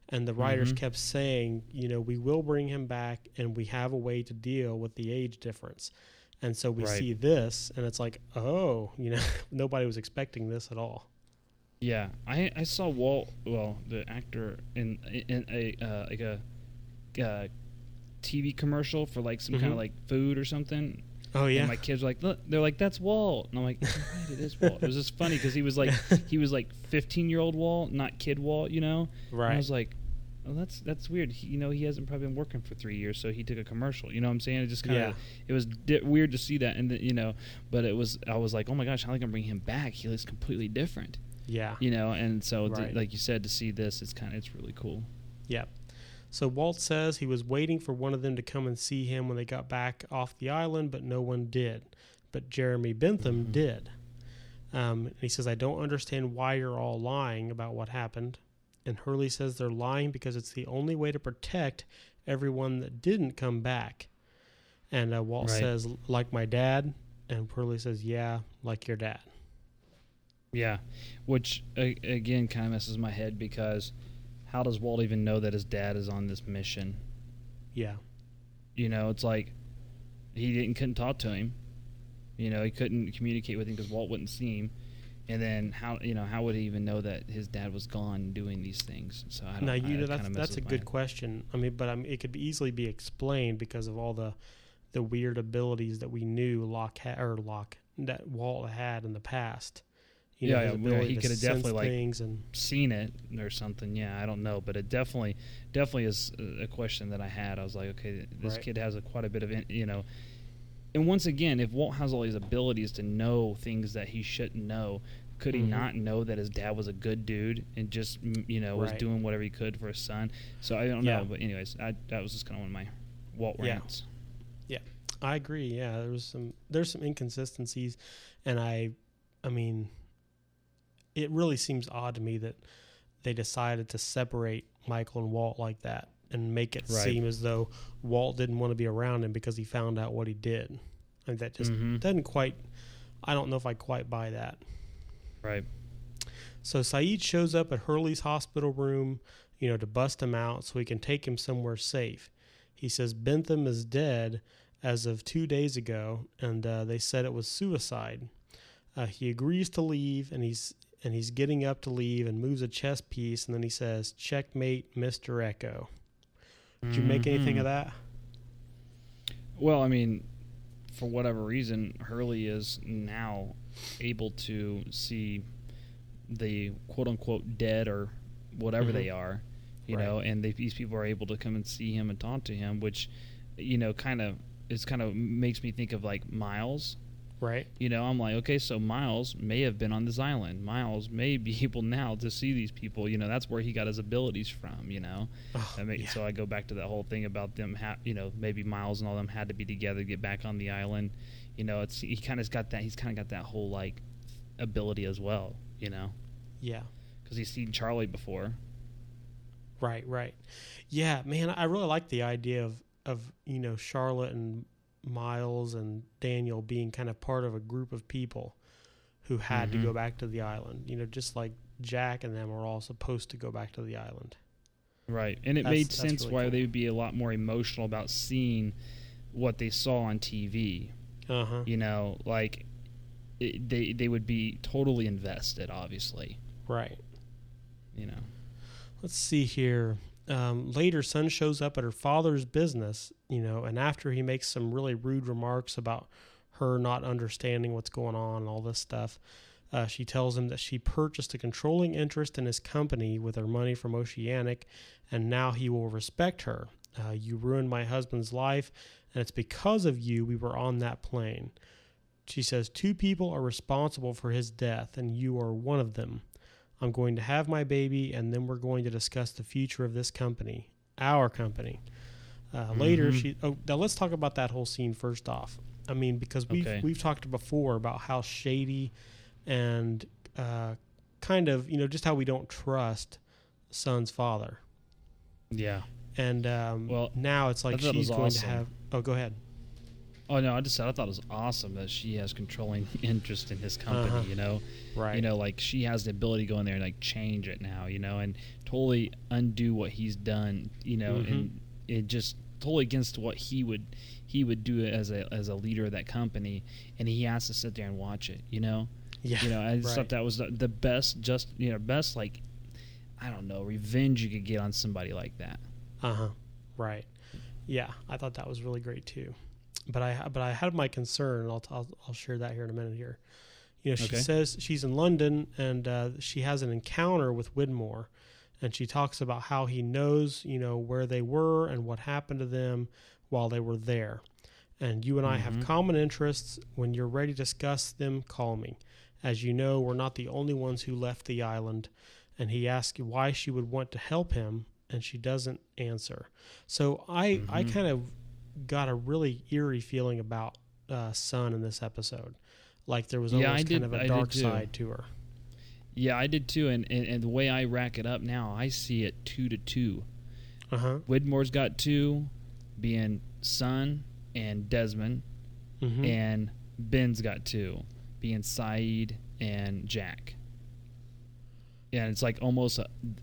And the writers kept saying, you know, we will bring him back and we have a way to deal with the age difference. And so we see this and it's like, oh, you know, nobody was expecting this at all. Yeah. I saw Walt, well, the actor in a TV commercial for like some kind of like food or something. Oh yeah. And my kids were like, look, they're like, that's Walt. And I'm like, right, it is Walt. It was just funny because he was like 15-year-old Walt, not kid Walt, you know? Right. And I was like, oh, that's weird. He, you know, he hasn't probably been working for 3 years, so he took a commercial. You know what I'm saying? It just kind of, it was weird to see that. And, you know, but it was, I was like, oh my gosh, how am I going to bring him back? He looks completely different. Yeah. You know, and so like you said, to see this, it's really cool. Yeah. So Walt says he was waiting for one of them to come and see him when they got back off the island, but no one did. But Jeremy Bentham did. And he says, I don't understand why you're all lying about what happened. And Hurley says they're lying because it's the only way to protect everyone that didn't come back. And Walt says, like my dad. And Hurley says, yeah, like your dad. Yeah, which, again, kind of messes my head because... how does Walt even know that his dad is on this mission? Yeah. You know, it's like he couldn't talk to him. You know, he couldn't communicate with him because Walt wouldn't see him. And then how would he even know that his dad was gone doing these things? So I don't know. That's a good question. I mean, but it could easily be explained because of all the weird abilities that we knew that Walt had in the past. You know, he could have definitely seen it or something. Yeah, I don't know, but it definitely is a question that I had. I was like, okay, this kid has quite a bit of, you know. And once again, if Walt has all these abilities to know things that he shouldn't know, could he not know that his dad was a good dude and just, you know, was doing whatever he could for his son? So I don't know, but anyways, that was just kind of one of my Walt rants. Yeah, I agree. Yeah, there's some inconsistencies, and I mean. It really seems odd to me that they decided to separate Michael and Walt like that and make it seem as though Walt didn't want to be around him because he found out what he did. I mean, that just doesn't quite... I don't know if I quite buy that. Right. So Sayid shows up at Hurley's hospital room, you know, to bust him out so he can take him somewhere safe. He says Bentham is dead as of 2 days ago, and they said it was suicide. He agrees to leave, and he's getting up to leave and moves a chess piece, and then he says, checkmate, Mr. Echo. Did you make anything of that? Well, I mean, for whatever reason, Hurley is now able to see the quote-unquote dead or whatever they are, you know, and these people are able to come and see him and talk to him, which, you know, kind of makes me think of, like, Miles. Right. You know, I'm like, okay, so Miles may have been on this island. Miles may be able now to see these people. You know, that's where he got his abilities from, you know. Oh, So I go back to that whole thing about them, you know, maybe Miles and all them had to be together to get back on the island. You know, he's kind of got that whole, like, ability as well, you know. Yeah. Because he's seen Charlie before. Right. Yeah, man, I really like the idea of you know, Charlotte and Miles and Daniel being kind of part of a group of people who had to go back to the island, you know, just like Jack and them were all supposed to go back to the island. Right. And it made sense really why they would be a lot more emotional about seeing what they saw on TV. Uh-huh. You know, like they would be totally invested, obviously. Right. You know, let's see here. Later, Sun shows up at her father's business, you know, and after he makes some really rude remarks about her not understanding what's going on and all this stuff, she tells him that she purchased a controlling interest in his company with her money from Oceanic, and now he will respect her. You ruined my husband's life, and it's because of you we were on that plane. She says, 2 people are responsible for his death, and you are one of them. I'm going to have my baby, and then we're going to discuss the future of this company, our company. Later, now let's talk about that whole scene first off. I mean, because we've talked before about how shady and kind of, you know, just how we don't trust Sun's father. Yeah. And well, now it's like she's going awesome. To have... Oh, go ahead. Oh, no, I just said I thought it was awesome that she has controlling interest in his company, you know? Right. You know, like, she has the ability to go in there and, like, change it now, you know, and totally undo what he's done, you know, and it just totally against what he would do as a leader of that company, and he has to sit there and watch it, you know? Yeah. You know, I just thought that was the best, just, you know, best, like, I don't know, revenge you could get on somebody like that. Uh-huh. Right. Yeah, I thought that was really great, too. But I had my concern, and I'll share that here in a minute here. You know, she says she's in London, and she has an encounter with Widmore, and she talks about how he knows, you know, where they were and what happened to them while they were there. And you and I have common interests. When you're ready to discuss them, call me. As you know, we're not the only ones who left the island. And he asks why she would want to help him, and she doesn't answer. So I kind of got a really eerie feeling about Sun in this episode. Like there was almost kind of a dark side to her. Yeah, I did too. And the way I rack it up now, I see it 2-2. Widmore's got 2, being Sun and Desmond. And Ben's got 2, being Sayid and Jack. Yeah, and it's like almost,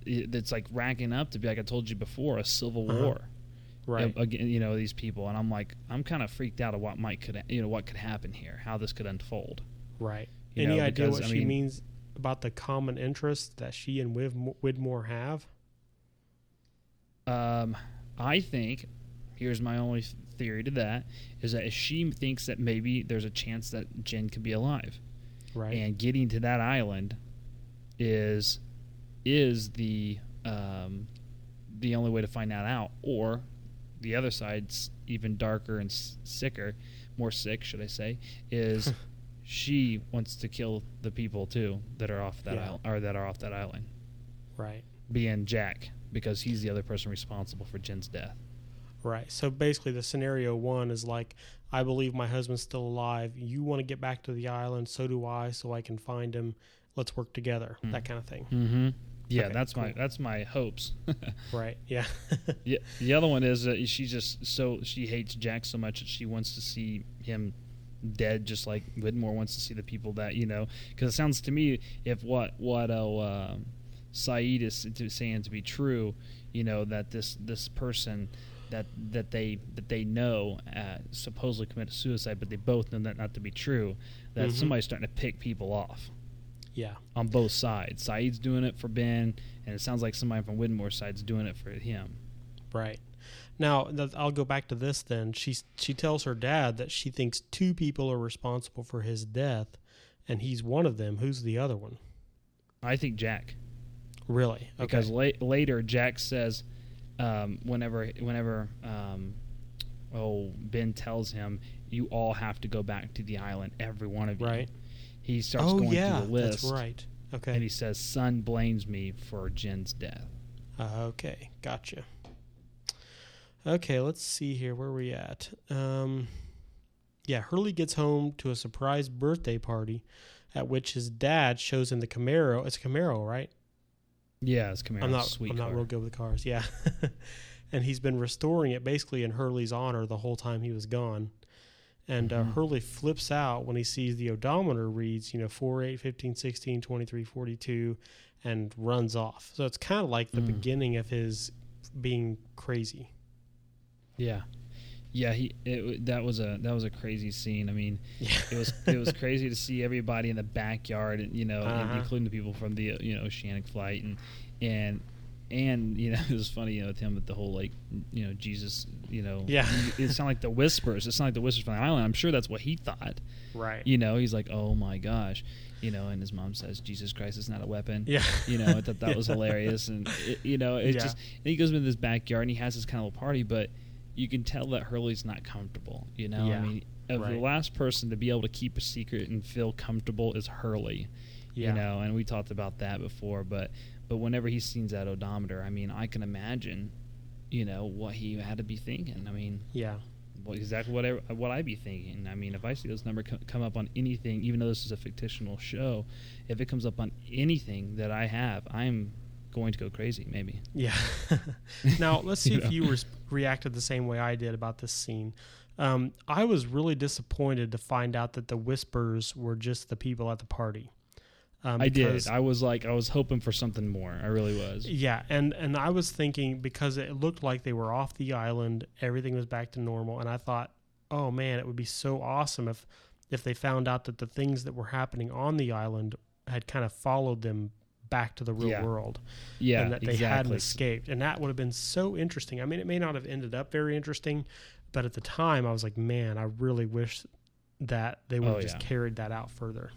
it's like racking up to be, like I told you before, a civil war. Right. Again, you know, these people, and I'm like, I'm kind of freaked out of what could happen here, how this could unfold. Right. You Any know, idea because, what I mean, she means about the common interest that she and Widmore have? I think here's my only theory to that is that she thinks that maybe there's a chance that Jin could be alive. Right. And getting to that island is the only way to find that out, or the other side's even darker and sicker, more sick, should I say, is she wants to kill the people too that are off that island, or that are off that island. Right. Being Jack, because he's the other person responsible for Jin's death. Right. So basically the scenario 1 is like, I believe my husband's still alive. You want to get back to the island. So do I, so I can find him. Let's work together. That kind of thing. Mm-hmm. Yeah, okay, that's cool. that's my hopes. Right. Yeah. Yeah. The other one is that she hates Jack so much that she wants to see him dead, just like Widmore wants to see the people that, you know, because it sounds to me if what Sayid is saying to be true, you know, that this person that they know supposedly committed suicide, but they both know that not to be true. That somebody's starting to pick people off. Yeah, on both sides. Saeed's doing it for Ben, and it sounds like somebody from Widmore's side's doing it for him. Right. Now, I'll go back to this then. She tells her dad that she thinks 2 people are responsible for his death, and he's one of them. Who's the other one? I think Jack. Really? Okay. Because later, Jack says, whenever Ben tells him, you all have to go back to the island, every one of you. Right. He starts going through the list. That's right. Okay. And he says, Son blames me for Jin's death. Okay. Gotcha. Okay, let's see here. Where are we at? Hurley gets home to a surprise birthday party at which his dad shows him the Camaro. It's a Camaro, right? Yeah, it's a Camaro. I'm not real good with cars. Yeah. And he's been restoring it basically in Hurley's honor the whole time he was gone. And Hurley flips out when he sees the odometer reads, you know, 4, 8, 15, 16, 23, 42, and runs off. So it's kind of like the beginning of his being crazy. Yeah. Yeah, that was a crazy scene. I mean, it was crazy to see everybody in the backyard, you know, including the people from the, you know, Oceanic Flight and you know, it was funny, you know, with him with the whole, like, you know, Jesus, you know. Yeah. It sounded like the whispers. It sounded like the whispers from the island. I'm sure that's what he thought. Right. You know, he's like, oh, my gosh. You know, and his mom says, Jesus Christ is not a weapon. Yeah. You know, I thought that was hilarious. And, just, and he goes into this backyard, and he has this kind of little party, but you can tell that Hurley's not comfortable, you know. Yeah. I mean, the last person to be able to keep a secret and feel comfortable is Hurley. Yeah. You know, and we talked about that before, but whenever he sees that odometer, I mean, I can imagine, you know, what he had to be thinking. I mean, yeah, exactly what I'd be thinking. I mean, if I see this number come up on anything, even though this is a fictional show, if it comes up on anything that I have, I'm going to go crazy, maybe. Yeah. Now, let's see if you reacted the same way I did about this scene. I was really disappointed to find out that the whispers were just the people at the party. I did. I was hoping for something more. I really was. Yeah, and I was thinking, because it looked like they were off the island, everything was back to normal, and I thought, oh man, it would be so awesome if they found out that the things that were happening on the island had kind of followed them back to the real world. Yeah, and that they hadn't escaped. And that would have been so interesting. I mean, it may not have ended up very interesting, but at the time, I was like, man, I really wish that they would have just carried that out further.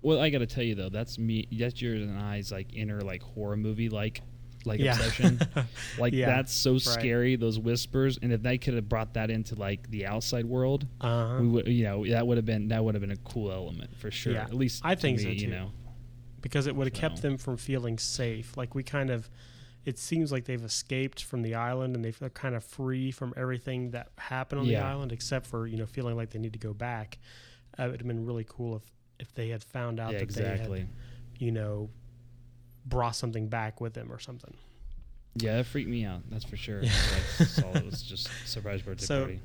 Well, I got to tell you though, that's yours and I's like inner like horror movie like obsession. Like that's so scary, those whispers, and if they could have brought that into like the outside world, we would, that would have been a cool element for sure. Yeah. At least I think to me, so too. You know. Because it would have kept them from feeling safe. Like it seems like they've escaped from the island and they feel kind of free from everything that happened on the island, except for, feeling like they need to go back. It would have been really cool if they had found out that they had, brought something back with them or something. Yeah, that freaked me out. That's for sure. That's all. It was just a surprise birthday party.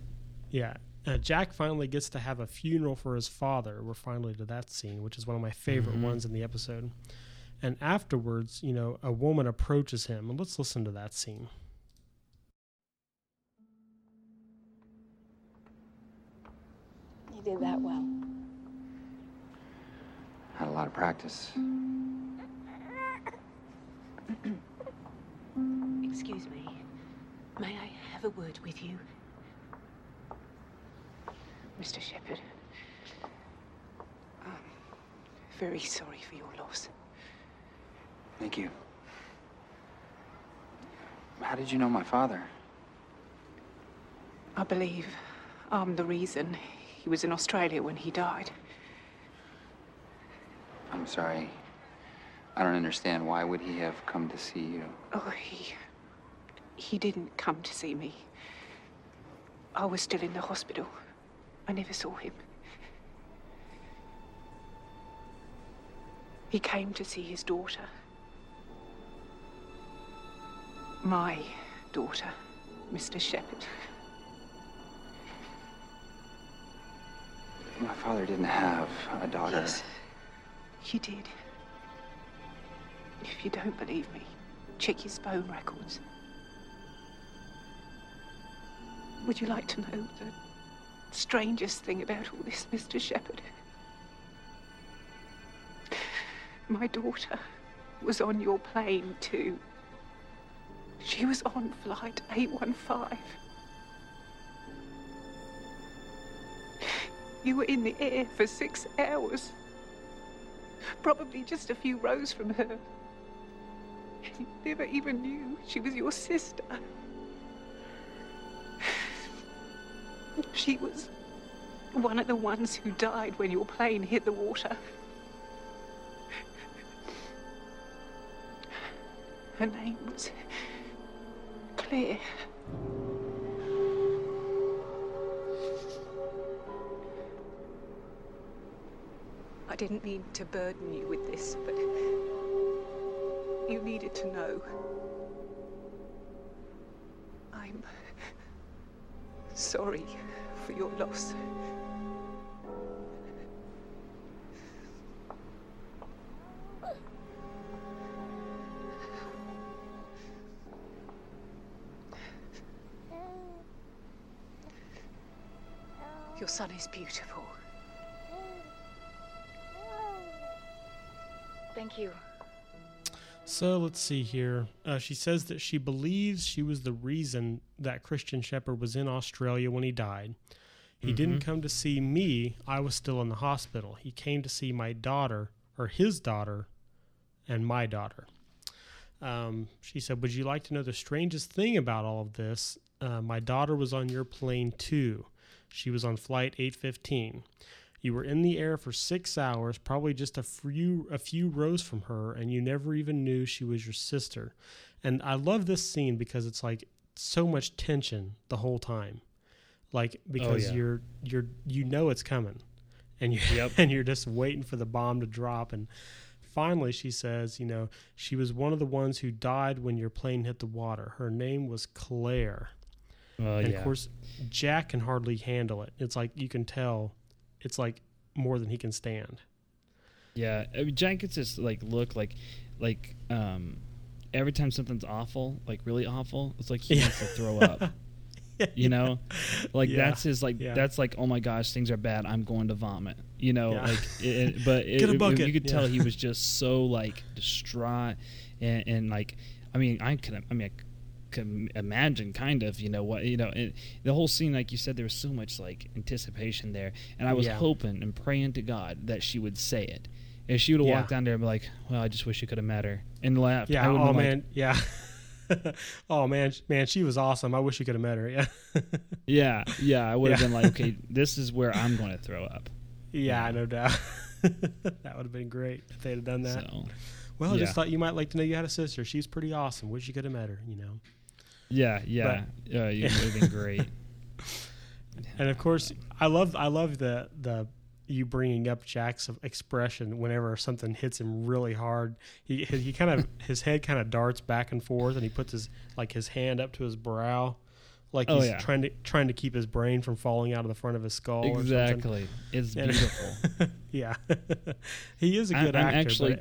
Yeah. Jack finally gets to have a funeral for his father. We're finally to that scene, which is one of my favorite ones in the episode. And afterwards, a woman approaches him. And let's listen to that scene. You did that well. Had a lot of practice. Excuse me. May I have a word with you? Mr. Shepherd, I'm very sorry for your loss. Thank you. How did you know my father? I believe I'm the reason. He was in Australia when he died. I'm sorry. I don't understand. Why would he have come to see you? Oh, he didn't come to see me. I was still in the hospital. I never saw him. He came to see his daughter. My daughter, Mr. Shepherd. My father didn't have a daughter. Yes. You did. If you don't believe me, check his phone records. Would you like to know the strangest thing about all this, Mr. Shepherd? My daughter was on your plane, too. She was on flight 815. You were in the air for 6 hours. Probably just a few rows from her. You never even knew she was your sister. She was one of the ones who died when your plane hit the water. Her name was Claire. I didn't mean to burden you with this, but you needed to know. I'm sorry for your loss. Your son is beautiful. Thank you. So let's see here. She says that she believes she was the reason that Christian Shepherd was in Australia when he died. He didn't come to see me. I was still in the hospital. He came to see my daughter, or his daughter, and my daughter. She said, would you like to know the strangest thing about all of this? My daughter was on your plane too. She was on flight 815. You were in the air for 6 hours, probably just a few rows from her, and you never even knew she was your sister. And I love this scene because it's like so much tension the whole time. like, because you know it's coming, and you're just waiting for the bomb to drop. And finally, she says, you know, she was one of the ones who died when your plane hit the water. Her name was Claire. And of course, Jack can hardly handle it. It's like, you can tell it's like more than he can stand. Yeah. I mean, Jack gets this like look like every time something's awful, like really awful, it's like he wants to throw up. You know, like that's his like that's like, oh my gosh, things are bad, I'm going to vomit. You know, like but you could tell he was just so like distraught and like I could imagine kind of, you know what, you know, and the whole scene, like you said, there was so much like anticipation there, and I was hoping and praying to God that she would say it. And she would have walked down there and be like, well, I just wish it could have met her, and laughed. Yeah. Oh man. Like, yeah. Oh man, she was awesome. I wish you could have met her. Yeah. I would have been like, okay, this is where I'm going to throw up. Yeah. No doubt. That would have been great if they'd have done that. So, well, I just thought you might like to know you had a sister. She's pretty awesome. Wish you could have met her, you know? Yeah. But, it would have been great. And of course, I love the you bringing up Jack's expression whenever something hits him really hard. He kind of his head kind of darts back and forth, and he puts his hand up to his brow, like he's trying to keep his brain from falling out of the front of his skull. Exactly, it's beautiful. Yeah, he is a good actor.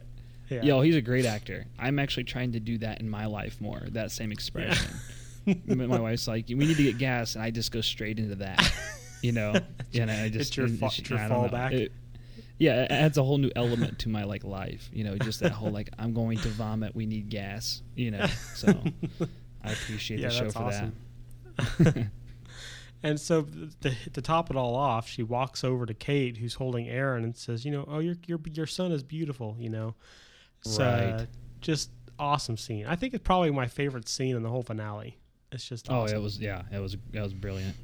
Yo, he's a great actor. I'm actually trying to do that in my life more. That same expression. My wife's like, we need to get gas, and I just go straight into that. You know, and I just it's your fallback. It adds a whole new element to my like life. You know, just that whole like, I'm going to vomit, we need gas. You know, so I appreciate the show for awesome. That. And so to top it all off, she walks over to Kate, who's holding Aaron, and says, "You know, oh, your son is beautiful." You know, so just awesome scene. I think it's probably my favorite scene in the whole finale. It's just awesome. it was brilliant.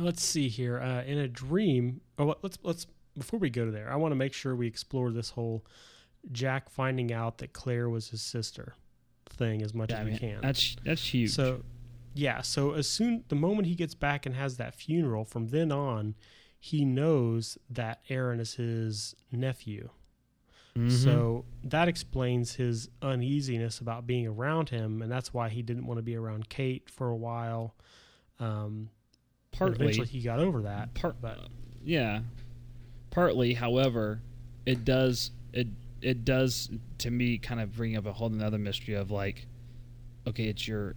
Let's see here. In a dream, let's before we go to there, I want to make sure we explore this whole Jack finding out that Claire was his sister thing as much as we can. That's huge. So, the moment he gets back and has that funeral, from then on, he knows that Aaron is his nephew. Mm-hmm. So that explains his uneasiness about being around him, and that's why he didn't want to be around Kate for a while. Partly, eventually he got over that. Partly, however, it does to me kind of bring up a whole another mystery of like, okay, it's your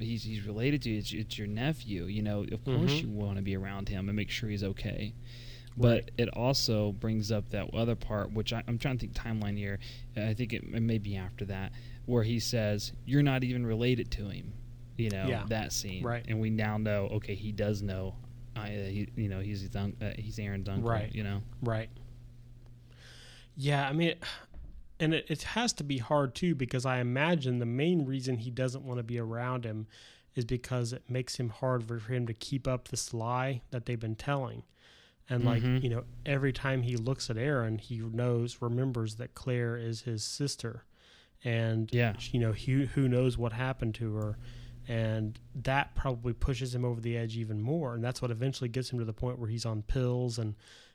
he's related to you, it's your nephew, you know, of course you want to be around him and make sure he's okay. But it also brings up that other part, which I'm trying to think timeline here. I think it may be after that, where he says, "You're not even related to him." You know, that scene, right? And we now know. Okay, he does know. He's Aaron's uncle, right? You know, right? Yeah, I mean, and it has to be hard too, because I imagine the main reason he doesn't want to be around him is because it makes him hard for him to keep up this lie that they've been telling, and like you know, every time he looks at Aaron, he remembers that Claire is his sister, and you know, who knows what happened to her. And that probably pushes him over the edge even more. And that's what eventually gets him to the point where he's on pills and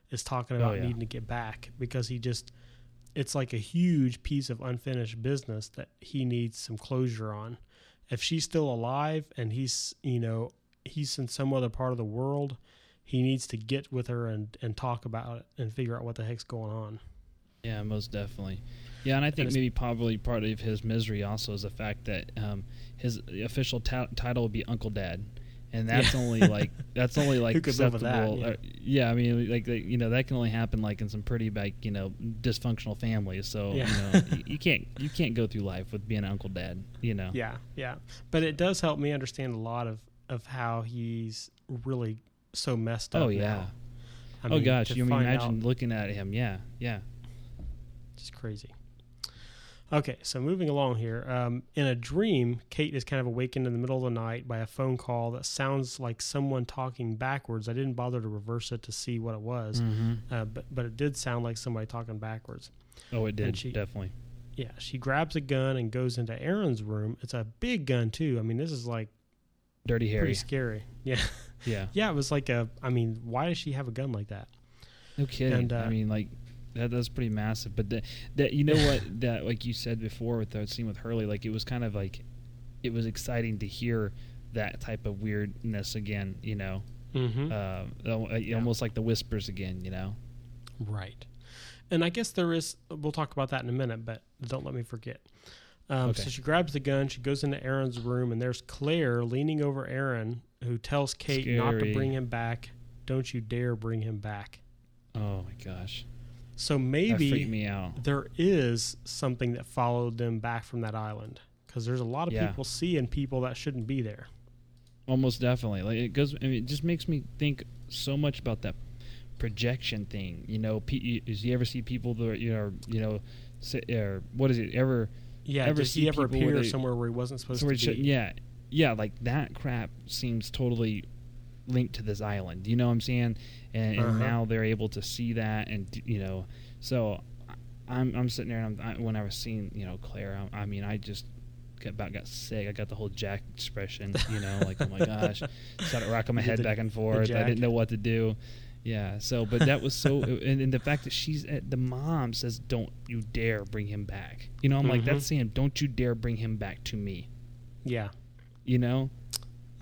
is talking about needing to get back, because it's like a huge piece of unfinished business that he needs some closure on. If she's still alive and he's in some other part of the world, he needs to get with her and talk about it and figure out what the heck's going on. Yeah, most definitely. Yeah, and I think maybe probably part of his misery also is the fact that his official title would be Uncle Dad, and that's only like acceptable. That, I mean, like, you know, that can only happen like in some pretty like, you know, dysfunctional families. So you know, you can't go through life with being Uncle Dad. You know. Yeah. But it does help me understand a lot of how he's really so messed up. Oh yeah. I mean, gosh, you imagine looking at him? Yeah. Just crazy. Okay, so moving along here. In a dream, Kate is kind of awakened in the middle of the night by a phone call that sounds like someone talking backwards. I didn't bother to reverse it to see what it was, but it did sound like somebody talking backwards. Oh, it did, definitely. Yeah, she grabs a gun and goes into Aaron's room. It's a big gun, too. I mean, this is like Dirty Harry. Pretty scary. Yeah. Yeah. Yeah, it was like a, I mean, why does she have a gun like that? No kidding. And, I mean, like, that's pretty massive. But that you know what, that like you said before with the scene with Hurley, like it was kind of like, it was exciting to hear that type of weirdness again, you know. Mm-hmm. Almost like the whispers again, you know. Right. And I guess there is, we'll talk about that in a minute, but don't let me forget. Okay. So she grabs the gun, she goes into Aaron's room, and there's Claire leaning over Aaron, who tells Kate Scary. Not to bring him back. Don't you dare bring him back. Oh my gosh. So maybe that freaked me out. There is something that followed them back from that island, because there's a lot of people seeing people that shouldn't be there. Almost definitely. Like it goes. I mean, it just makes me think so much about that projection thing. You know, you ever see people that you know, say, or what is it? Ever appear somewhere where he wasn't supposed to be? Yeah, like that crap seems totally linked to this island. You know what I'm saying? And, and now they're able to see that, and you know. So I'm sitting there, and when I was seeing Claire, I just got sick. I got the whole Jack expression, like oh my gosh, started rocking my head back and forth. I didn't know what to do. Yeah. So, but that was so, and the fact that the mom says, "Don't you dare bring him back." You know, I'm like, that's saying, "Don't you dare bring him back to me." Yeah. You know,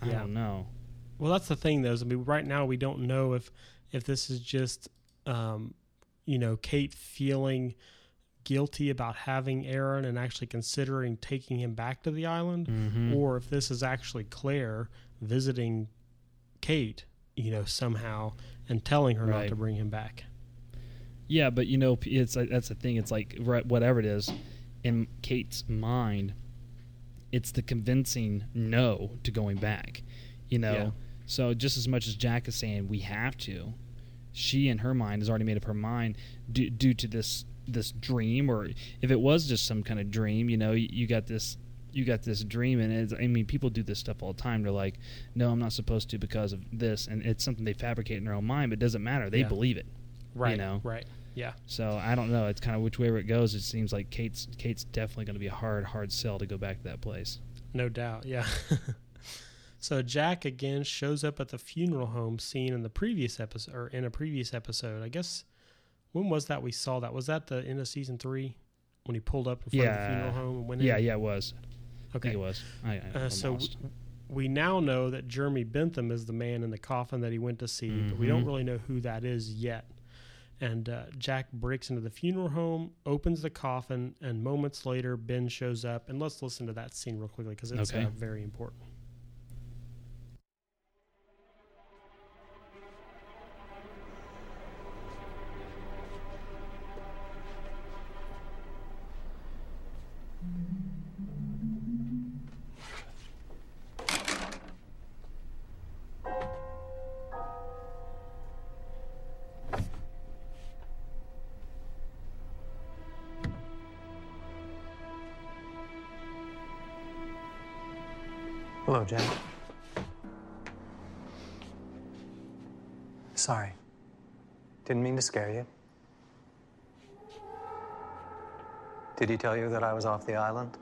I don't know. Well, that's the thing, though. Is, I mean, right now we don't know if this is just, Kate feeling guilty about having Aaron and actually considering taking him back to the island, or if this is actually Claire visiting Kate, somehow, and telling her not to bring him back. Yeah, but it's like, that's the thing. It's like whatever it is, in Kate's mind, it's the convincing no to going back. So just as much as Jack is saying we have to, she in her mind has already made up her mind due to this dream, or if it was just some kind of dream, you got this dream, and it's, I mean, people do this stuff all the time. They're like, no, I'm not supposed to because of this, and it's something they fabricate in their own mind, but it doesn't matter. They believe it. Right. Right. Yeah. So I don't know. It's kind of whichever it goes. It seems like Kate's definitely going to be a hard sell to go back to that place. No doubt. Yeah. So Jack again shows up at the funeral home scene in the previous episode, or in a previous episode, I guess. When was that we saw that? Was that the end of season 3 when he pulled up in front of the funeral home and went in? Yeah, it was. Okay. I think it was. So we now know that Jeremy Bentham is the man in the coffin that he went to see, but we don't really know who that is yet. And Jack breaks into the funeral home, opens the coffin, and moments later, Ben shows up. And let's listen to that scene real quickly because it's very important. Hello, Jack. Sorry. Didn't mean to scare you. Did he tell you that I was off the island?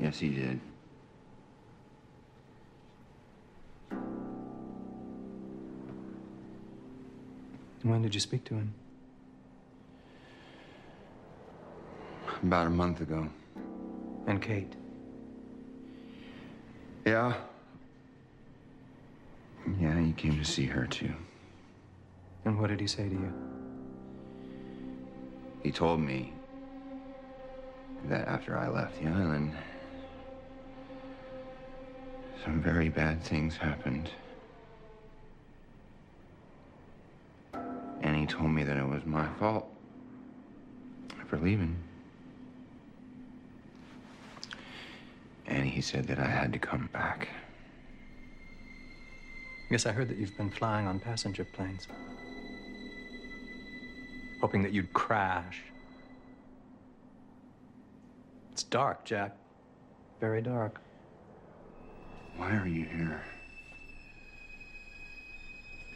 Yes, he did. When did you speak to him? About a month ago. And Kate? Yeah. Yeah, he came to see her too. And what did he say to you? He told me that after I left the island, some very bad things happened. And he told me that it was my fault for leaving. And he said that I had to come back. Yes, I heard that you've been flying on passenger planes. Hoping that you'd crash. It's dark, Jack. Very dark. Why are you here?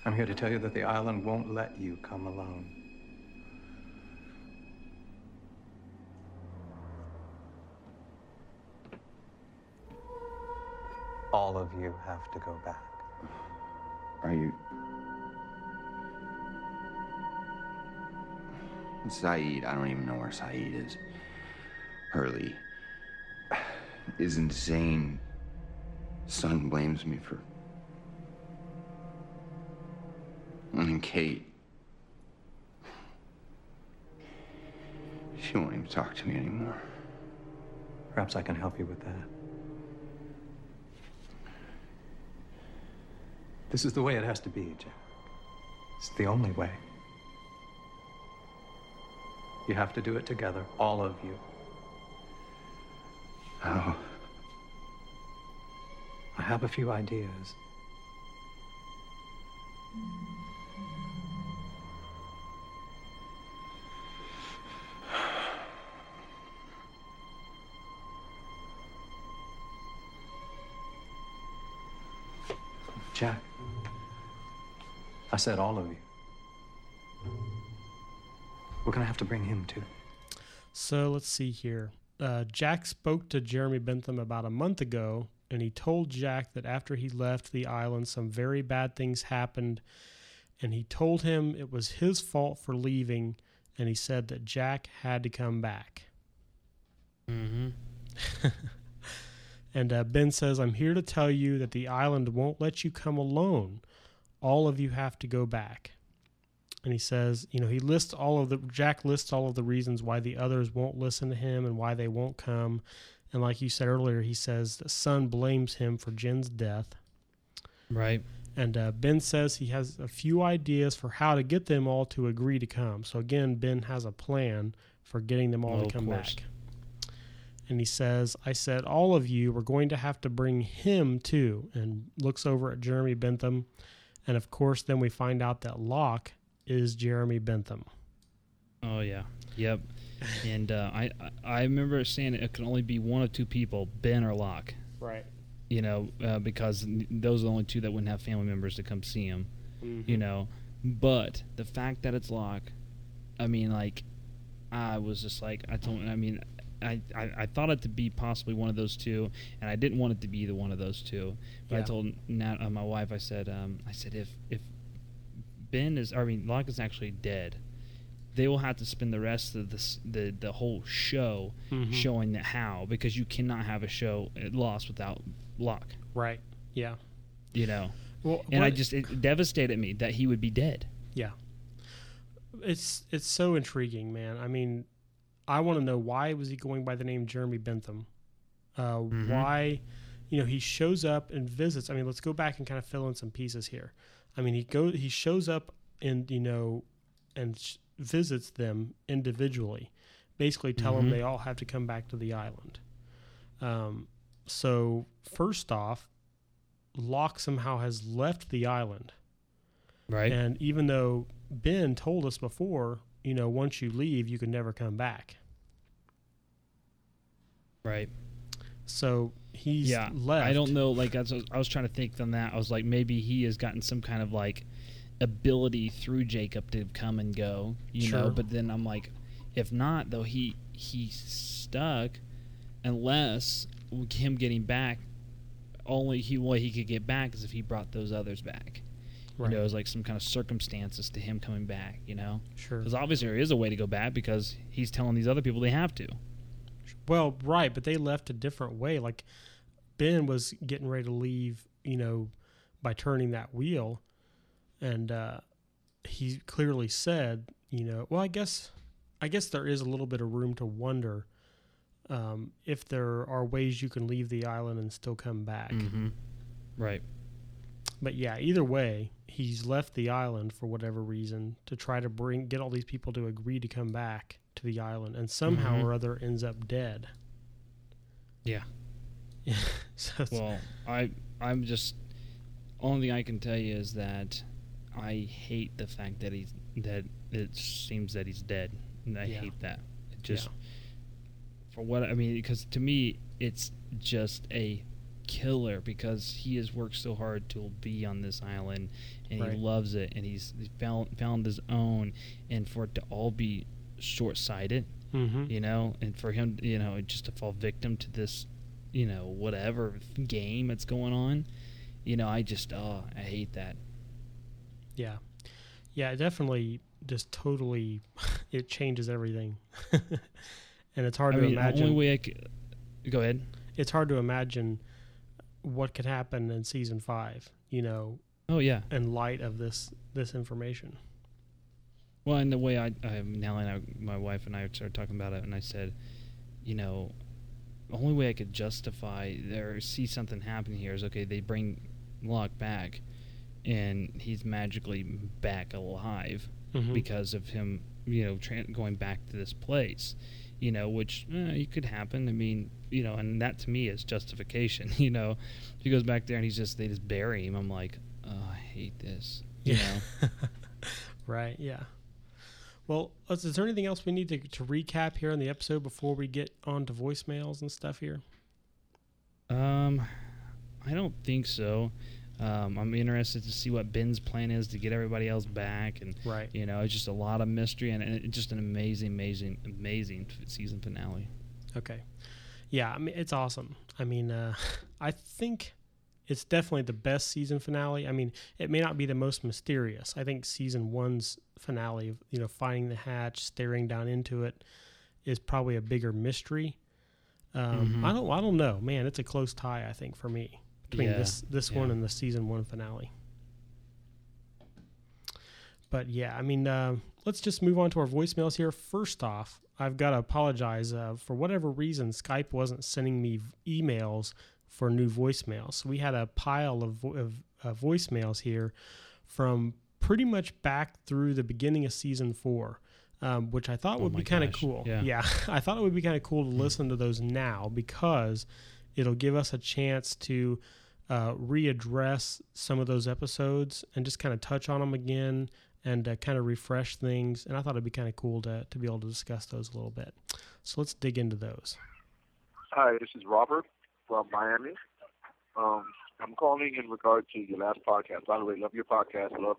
I'm here to tell you that the island won't let you come alone. All of you have to go back. Are you... Sayid, I don't even know where Sayid is. Hurley is insane. Sun blames me for... And Kate... She won't even talk to me anymore. Perhaps I can help you with that. This is the way it has to be, Jack. It's the only way. You have to do it together, all of you. How? I have a few ideas. Jack, I said all of you. We're going to have to bring him too. So let's see here. Jack spoke to Jeremy Bentham about a month ago, and he told Jack that after he left the island, some very bad things happened, and he told him it was his fault for leaving, and he said that Jack had to come back. Mm-hmm. And Ben says, I'm here to tell you that the island won't let you come alone. All of you have to go back. And he says, you know, Jack lists all of the reasons why the others won't listen to him and why they won't come. And like you said earlier, he says that Sun blames him for Jin's death. Right. And Ben says he has a few ideas for how to get them all to agree to come. So again, Ben has a plan for getting them all to come back. And he says, I said, all of you were going to have to bring him too, and looks over at Jeremy Bentham. And of course, then we find out that Locke is Jeremy Bentham. Oh, yeah. Yep. And I remember saying it can only be one of two people, Ben or Locke. Right. You know, because those are the only two that wouldn't have family members to come see him, mm-hmm. you know. But the fact that it's Locke, I mean, like, I was just like, I thought it to be possibly one of those two, and I didn't want it to be the one of those two. But yeah. I told my wife, I said, if Locke is actually dead, they will have to spend the rest of the whole show mm-hmm. showing that how, because you cannot have a show at Lost without Locke. Right. Yeah. You know. Well, and it devastated me that he would be dead. Yeah. It's so intriguing, man. I mean, I want to know, why was he going by the name Jeremy Bentham? Mm-hmm. Why, you know, he shows up and visits. I mean, let's go back and kind of fill in some pieces here. I mean, he shows up and, you know, and visits them individually, basically tell mm-hmm. them they all have to come back to the island. So first off, Locke somehow has left the island. Right. And even though Ben told us before, you know, once you leave, you can never come back. Right. So he's left. I don't know. Like, I was trying to think on that. I was like, maybe he has gotten some kind of, like, ability through Jacob to come and go, you sure. know. But then I'm like, if not, though, he's stuck unless him getting back, only way he could get back is if he brought those others back. Right. You know, it was like some kind of circumstances to him coming back, you know? Sure. Because obviously there is a way to go back, because he's telling these other people they have to. Well, right, but they left a different way. Like, Ben was getting ready to leave, you know, by turning that wheel. And he clearly said, you know, well, I guess there is a little bit of room to wonder if there are ways you can leave the island and still come back. Mm-hmm. Right. But yeah, either way, he's left the island for whatever reason to try to get all these people to agree to come back to the island, and somehow mm-hmm. or other ends up dead. Yeah. So well, I'm just, only thing I can tell you is that I hate the fact that it seems that he's dead, and I hate that. It just for what I mean, because to me it's just a killer, because he has worked so hard to be on this island, and right. he loves it, and he's found his own, and for it to all be short-sighted, mm-hmm. you know, and for him, you know, just to fall victim to this, you know, whatever game that's going on. You know, I just, I hate that. Yeah. Yeah, it definitely just totally, it changes everything. And it's hard to imagine. The only way I could, go ahead. It's hard to imagine what could happen in season 5, you know. Oh, yeah. In light of this information. Well, and the way I Nellie and my wife and I started talking about it, and I said, you know, the only way I could justify or see something happen here is, okay, they bring Locke back, and he's magically back alive because of him, you know, going back to this place, you know, which it could happen. I mean, you know, and that to me is justification, you know. He goes back there and he's just, they just bury him. I'm like, oh, I hate this, you know. Right, yeah. Well, is there anything else we need to recap here on the episode before we get on to voicemails and stuff here? I don't think so. I'm interested to see what Ben's plan is to get everybody else back. And, right. You know, it's just a lot of mystery and it's just an amazing, amazing, amazing season finale. Okay. Yeah, I mean, it's awesome. I mean, I think it's definitely the best season finale. I mean, it may not be the most mysterious. I think season 1's finale of, you know, finding the hatch, staring down into it, is probably a bigger mystery. I don't know, man. It's a close tie, I think, for me between this one and the season 1 finale. But yeah, I mean, let's just move on to our voicemails here. First off, I've got to apologize for whatever reason Skype wasn't sending me emails for new voicemails. So we had a pile of voicemails here from pretty much back through the beginning of season 4, which I thought would be kind of cool. Yeah. I thought it would be kind of cool to listen to those now, because it'll give us a chance to readdress some of those episodes and just kind of touch on them again and kind of refresh things. And I thought it'd be kind of cool to be able to discuss those a little bit. So let's dig into those. Hi, this is Robert from Miami. I'm calling in regard to your last podcast. By the way, love your podcast. Love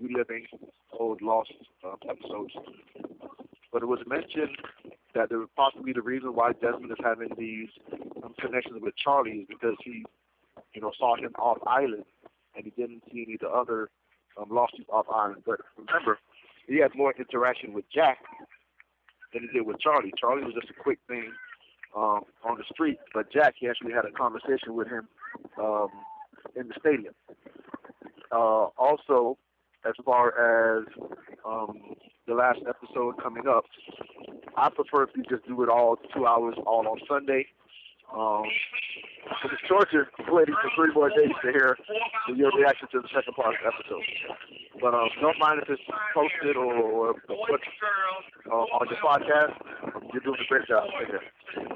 reliving old Lost episodes. But it was mentioned that there was possibly the reason why Desmond is having these connections with Charlie is because he, you know, saw him off island and he didn't see any of the other Losties off island. But remember, he had more interaction with Jack than he did with Charlie. Charlie was just a quick thing on the street, but Jack, he actually had a conversation with him in the stadium. Also, as far as the last episode coming up, I prefer if you just do it all 2 hours, all on Sunday. It's torture waiting for 3 more days to hear your reaction to the second part of the episode. But don't mind if it's posted or put on your podcast. You're doing a great job right here.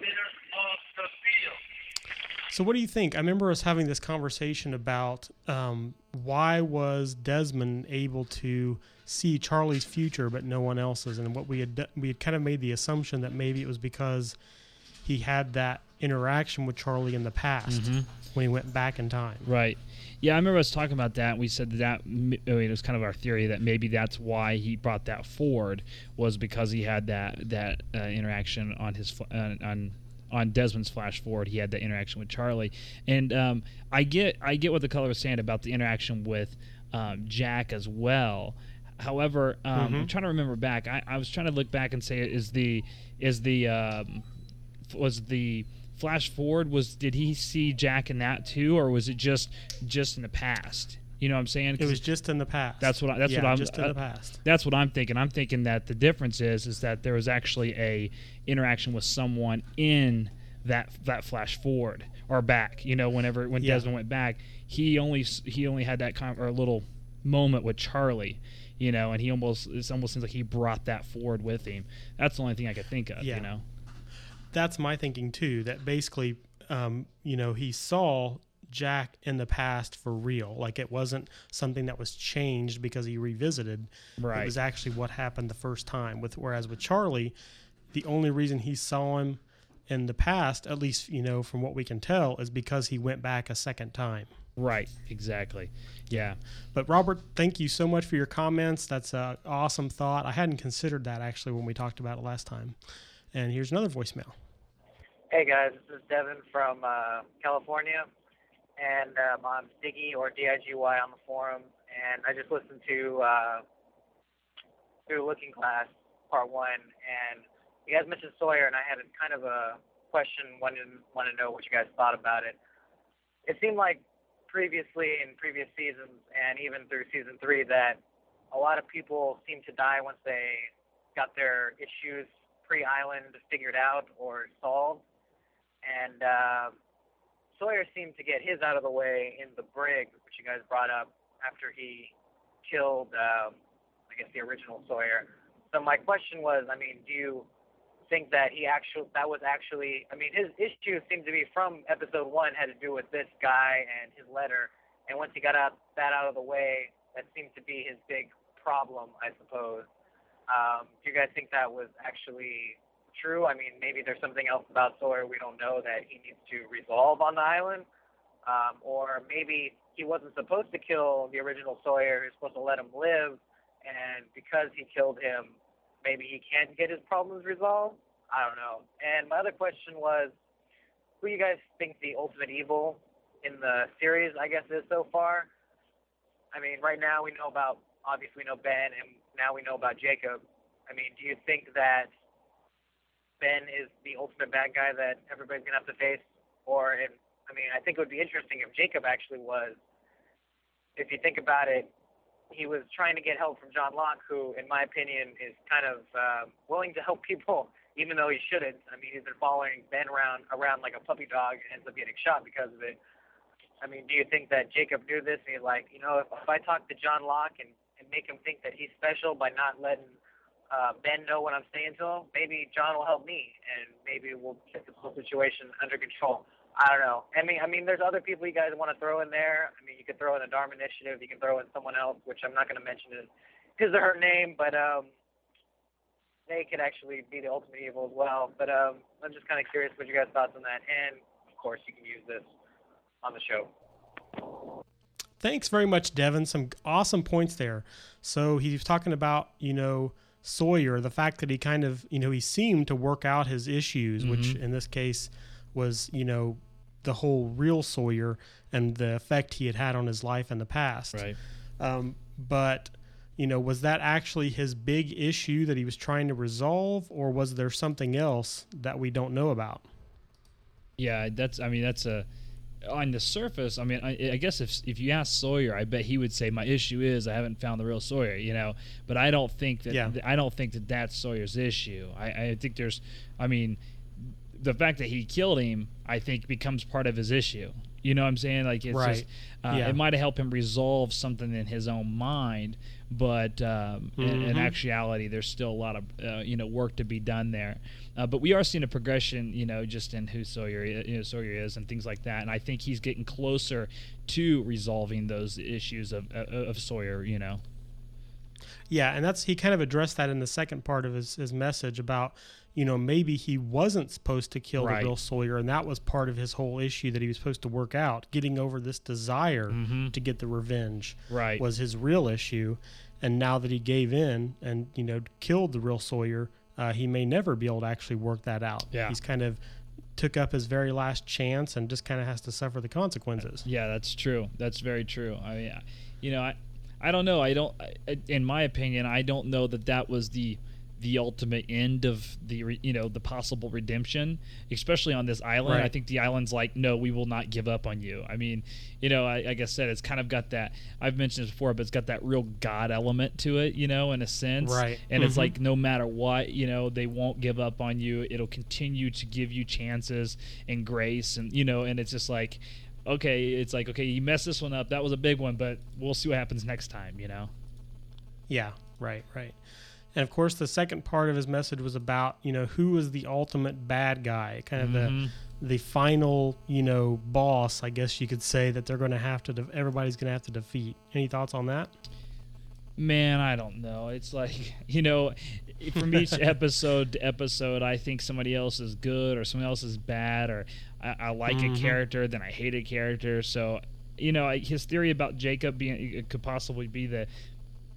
So what do you think? I remember us having this conversation about why was Desmond able to see Charlie's future but no one else's, and what we had kind of made the assumption that maybe it was because he had that interaction with Charlie in the past when he went back in time. Right. Yeah, I remember us talking about that. We said that it was kind of our theory that maybe that's why he brought that forward, was because he had that interaction on his on Desmond's flash forward. He had the interaction with Charlie, and I get what the caller was saying about the interaction with Jack as well. However, I'm trying to remember back. I was trying to look back and say, was the flash forward, did he see Jack in that too, or was it just in the past? You know what I'm saying? It was just in the past. That's what I'm thinking. I'm thinking that the difference is that there was actually a interaction with someone in that flash forward or back. You know, when Desmond went back, he only had that kind of, or a little moment with Charlie. You know, and it almost seems like he brought that forward with him. That's the only thing I could think of. Yeah. You know, that's my thinking too. That basically, you know, he saw Jack in the past for real. Like, it wasn't something that was changed because he revisited. Right. It was actually what happened the first time. Whereas with Charlie, the only reason he saw him in the past, at least, you know, from what we can tell, is because he went back a second time. Right. Exactly. Yeah. But Robert, thank you so much for your comments. That's an awesome thought. I hadn't considered that actually when we talked about it last time. And here's another voicemail. Hey guys, this is Devin from California, and I'm Diggy or D-I-G-Y on the forum, and I just listened to Through Looking Glass Part 1, and you guys mentioned Sawyer, and I had a kind of a question, wanted to know what you guys thought about it. It seemed like previously in previous seasons, and even through Season 3, that a lot of people seemed to die once they got their issues pre-island figured out or solved. And Sawyer seemed to get his out of the way in the brig, which you guys brought up after he killed, I guess, the original Sawyer. So my question was, I mean, do you think that that was actually, I mean, his issues seemed to be from episode 1 had to do with this guy and his letter. And once he got that out of the way, that seemed to be his big problem, I suppose. Do you guys think that was actually true? I mean, maybe there's something else about Sawyer we don't know that he needs to resolve on the island, or maybe he wasn't supposed to kill the original Sawyer. He was supposed to let him live, and because he killed him, maybe he can't get his problems resolved. I don't know. And my other question was, who you guys think the ultimate evil in the series, I guess, is so far? I mean, right now we know about, obviously we know Ben, and now we know about Jacob. I mean, do you think that Ben is the ultimate bad guy that everybody's going to have to face? Or, I think it would be interesting if Jacob actually was. If you think about it, he was trying to get help from John Locke, who, in my opinion, is kind of willing to help people, even though he shouldn't. I mean, he's been following Ben around like a puppy dog and ends up getting shot because of it. I mean, do you think that Jacob knew this and he's like, you know, if I talk to John Locke and make him think that he's special by not letting Ben know what I'm saying to him, maybe John will help me and maybe we'll get this whole situation under control. I don't know. I mean, there's other people you guys want to throw in there. I mean, you could throw in the Dharma Initiative. You can throw in someone else, which I'm not going to mention his or her name, but they could actually be the ultimate evil as well. But I'm just kind of curious what you guys' thoughts on that. And, of course, you can use this on the show. Thanks very much, Devin. Some awesome points there. So he's talking about, you know, Sawyer, the fact that he kind of, you know, he seemed to work out his issues, mm-hmm. which in this case was, you know, the whole real Sawyer and the effect he had had on his life in the past. Right. But, you know, was that actually his big issue that he was trying to resolve, or was there something else that we don't know about? Yeah, that's on the surface, I mean, I guess if you ask Sawyer, I bet he would say, my issue is I haven't found the real Sawyer, you know. But I don't think that that's Sawyer's issue. I think there's, I mean, the fact that he killed him, I think, becomes part of his issue. You know what I'm saying? Like, it's right. It might have helped him resolve something in his own mind, but mm-hmm. in actuality, there's still a lot of work to be done there. But we are seeing a progression, you know, just in who Sawyer is and things like that. And I think he's getting closer to resolving those issues of Sawyer, you know. Yeah, and he kind of addressed that in the second part of his message about, you know, maybe he wasn't supposed to kill the real Sawyer, and that was part of his whole issue that he was supposed to work out. Getting over this desire mm-hmm. to get the revenge was his real issue, and now that he gave in and, you know, killed the real Sawyer, he may never be able to actually work that out. Yeah. He's kind of took up his very last chance and just kind of has to suffer the consequences. Yeah, that's true. That's very true. I mean, you know, I don't know. In my opinion, I don't know that was the ultimate end of the possible redemption, especially on this island. Right. I think the island's like, no, we will not give up on you. I mean, you know, like I said, it's kind of got that, I've mentioned this before, but it's got that real God element to it, you know, in a sense. Right. And mm-hmm. it's like, no matter what, you know, they won't give up on you. It'll continue to give you chances and grace. And, you know, and it's just like, okay, you messed this one up. That was a big one, but we'll see what happens next time, you know? Yeah. Right. And, of course, the second part of his message was about, you know, who was the ultimate bad guy, kind of mm-hmm. the final, you know, boss, I guess you could say, that they're going to have to everybody's going to have to defeat. Any thoughts on that? Man, I don't know. It's like, you know, from each episode to episode, I think somebody else is good or someone else is bad, or I like mm-hmm. a character, then I hate a character. So, you know, his theory about Jacob being, it could possibly be the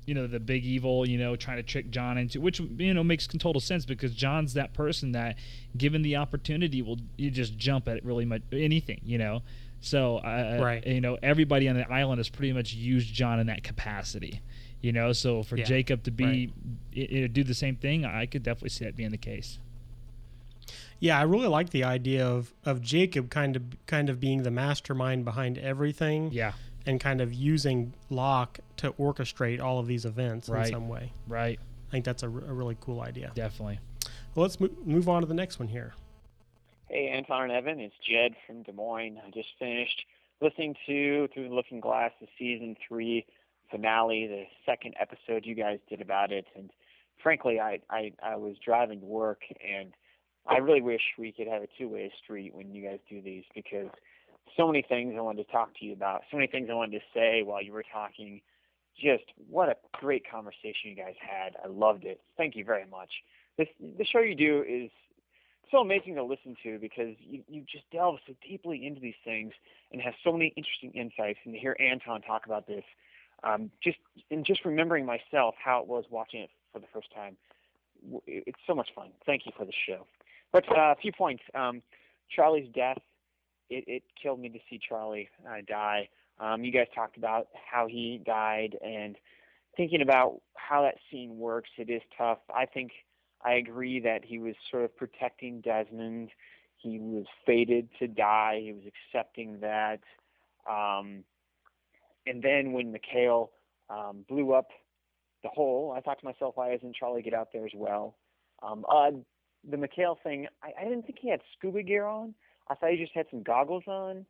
you know, the big evil, you know, trying to trick John into, which, you know, makes total sense because John's that person that, given the opportunity, will you just jump at really much anything, you know. So, right. You know, everybody on the island has pretty much used John in that capacity, you know. So for Jacob to be do the same thing, I could definitely see that being the case. Yeah, I really like the idea of Jacob kind of being the mastermind behind everything. Yeah. And kind of using Locke to orchestrate all of these events in some way. Right. I think that's a really cool idea. Definitely. Well, let's move on to the next one here. Hey, Anton and Evan. It's Jed from Des Moines. I just finished listening to Through the Looking Glass, the season 3 finale, the second episode you guys did about it. And frankly, I was driving to work, and I really wish we could have a two-way street when you guys do these, because so many things I wanted to talk to you about, so many things I wanted to say while you were talking. Just what a great conversation you guys had. I loved it. Thank you very much. The show you do is so amazing to listen to, because you just delve so deeply into these things and have so many interesting insights. And to hear Anton talk about this, just remembering myself how it was watching it for the first time, it's so much fun. Thank you for the show. But a few points. Charlie's death. It killed me to see Charlie die. You guys talked about how he died, and thinking about how that scene works, it is tough. I think I agree that he was sort of protecting Desmond. He was fated to die. He was accepting that. And then when Mikhail blew up the hole, I thought to myself, why doesn't Charlie get out there as well? The Mikhail thing, I didn't think he had scuba gear on. I thought he just had some goggles on,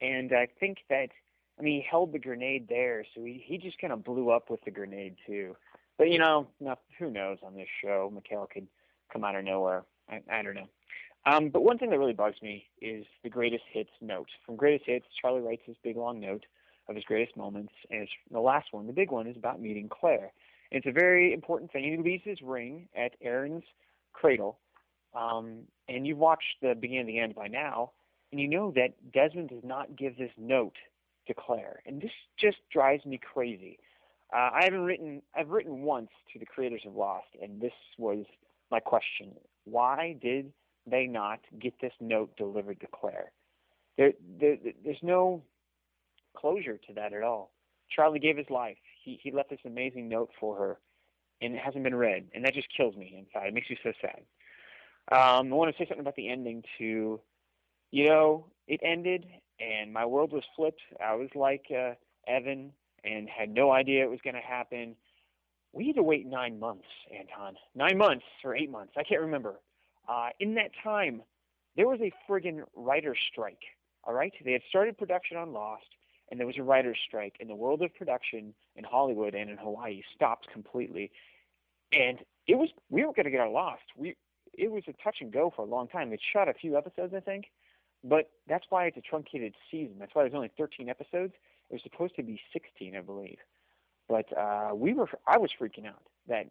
and I think that, I mean, he held the grenade there, so he just kind of blew up with the grenade, too. But, you know, who knows on this show? Mikhail could come out of nowhere. I don't know. But one thing that really bugs me is the Greatest Hits note. From Greatest Hits, Charlie writes his big, long note of his greatest moments, and it's the last one, the big one, is about meeting Claire. And it's a very important thing. He leaves his ring at Aaron's cradle. And you've watched the beginning of the end by now, and you know that Desmond does not give this note to Claire. And this just drives me crazy. I've written once to the creators of Lost, and this was my question. Why did they not get this note delivered to Claire? There's no closure to that at all. Charlie gave his life. He left this amazing note for her, and it hasn't been read. And that just kills me inside. It makes me so sad. I want to say something about the ending, too. You know, it ended, and my world was flipped. I was like Evan and had no idea it was going to happen. We had to wait 9 months, Anton. 9 months or 8 months. I can't remember. In that time, there was a friggin' writer's strike, all right? They had started production on Lost, and there was a writer's strike, and the world of production in Hollywood and in Hawaii stopped completely. And it was we weren't going to get our Lost. It was a touch and go for a long time. They shot a few episodes, I think, but that's why it's a truncated season. That's why there's only 13 episodes. It was supposed to be 16, I believe. But I was freaking out that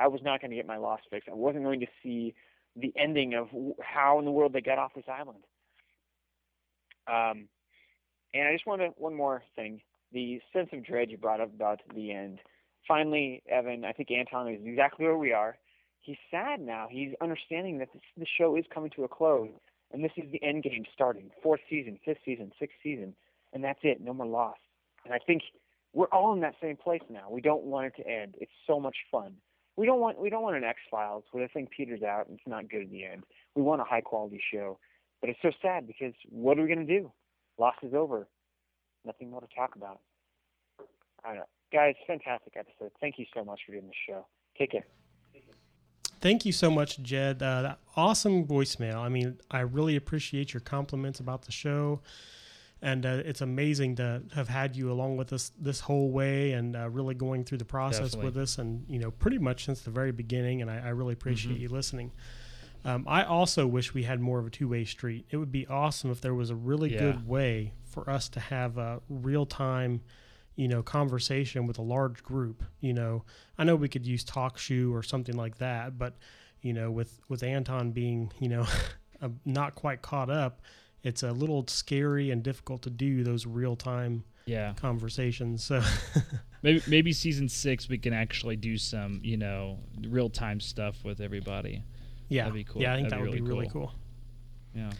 I was not going to get my Lost fix. I wasn't going to see the ending of how in the world they got off this island. And I just want to one more thing. The sense of dread you brought up about the end. Finally, Evan, I think Anton is exactly where we are. He's sad now. He's understanding that the show is coming to a close, and this is the end game starting. 4th season, 5th season, 6th season, and that's it. No more Lost. And I think we're all in that same place now. We don't want it to end. It's so much fun. We don't want an X-Files where the thing peters out and it's not good in the end. We want a high-quality show, but it's so sad because what are we going to do? Lost is over. Nothing more to talk about. I don't know. Guys, fantastic episode. Thank you so much for doing the show. Take care. Thank you so much, Jed. That awesome voicemail. I mean, I really appreciate your compliments about the show. And it's amazing to have had you along with us this whole way and really going through the process with us and, you know, pretty much since the very beginning. And I really appreciate you listening. I also wish we had more of a two-way street. It would be awesome if there was a really good way for us to have a real-time conversation with a large group. I know we could use TalkShoe or something like that, but with Anton being not quite caught up, it's a little scary and difficult to do those real time conversations. So maybe season 6 we can actually do some, you know, real time stuff with everybody. Yeah, that'd be cool. Yeah, I think that would be really cool. Yeah,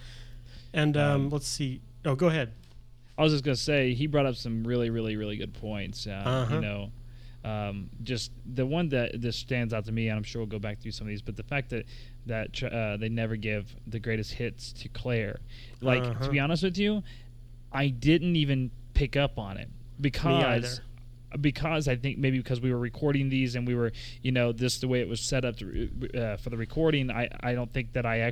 and let's see. Oh, go ahead. I was just gonna say he brought up some really, really, really good points. You know, just the one that stands out to me, and I'm sure we'll go back through some of these. But the fact that they never give the greatest hits to Claire, like to be honest with you, I didn't even pick up on it because I think maybe because we were recording these and we were, you know, this the way it was set up to, for the recording, I don't think that I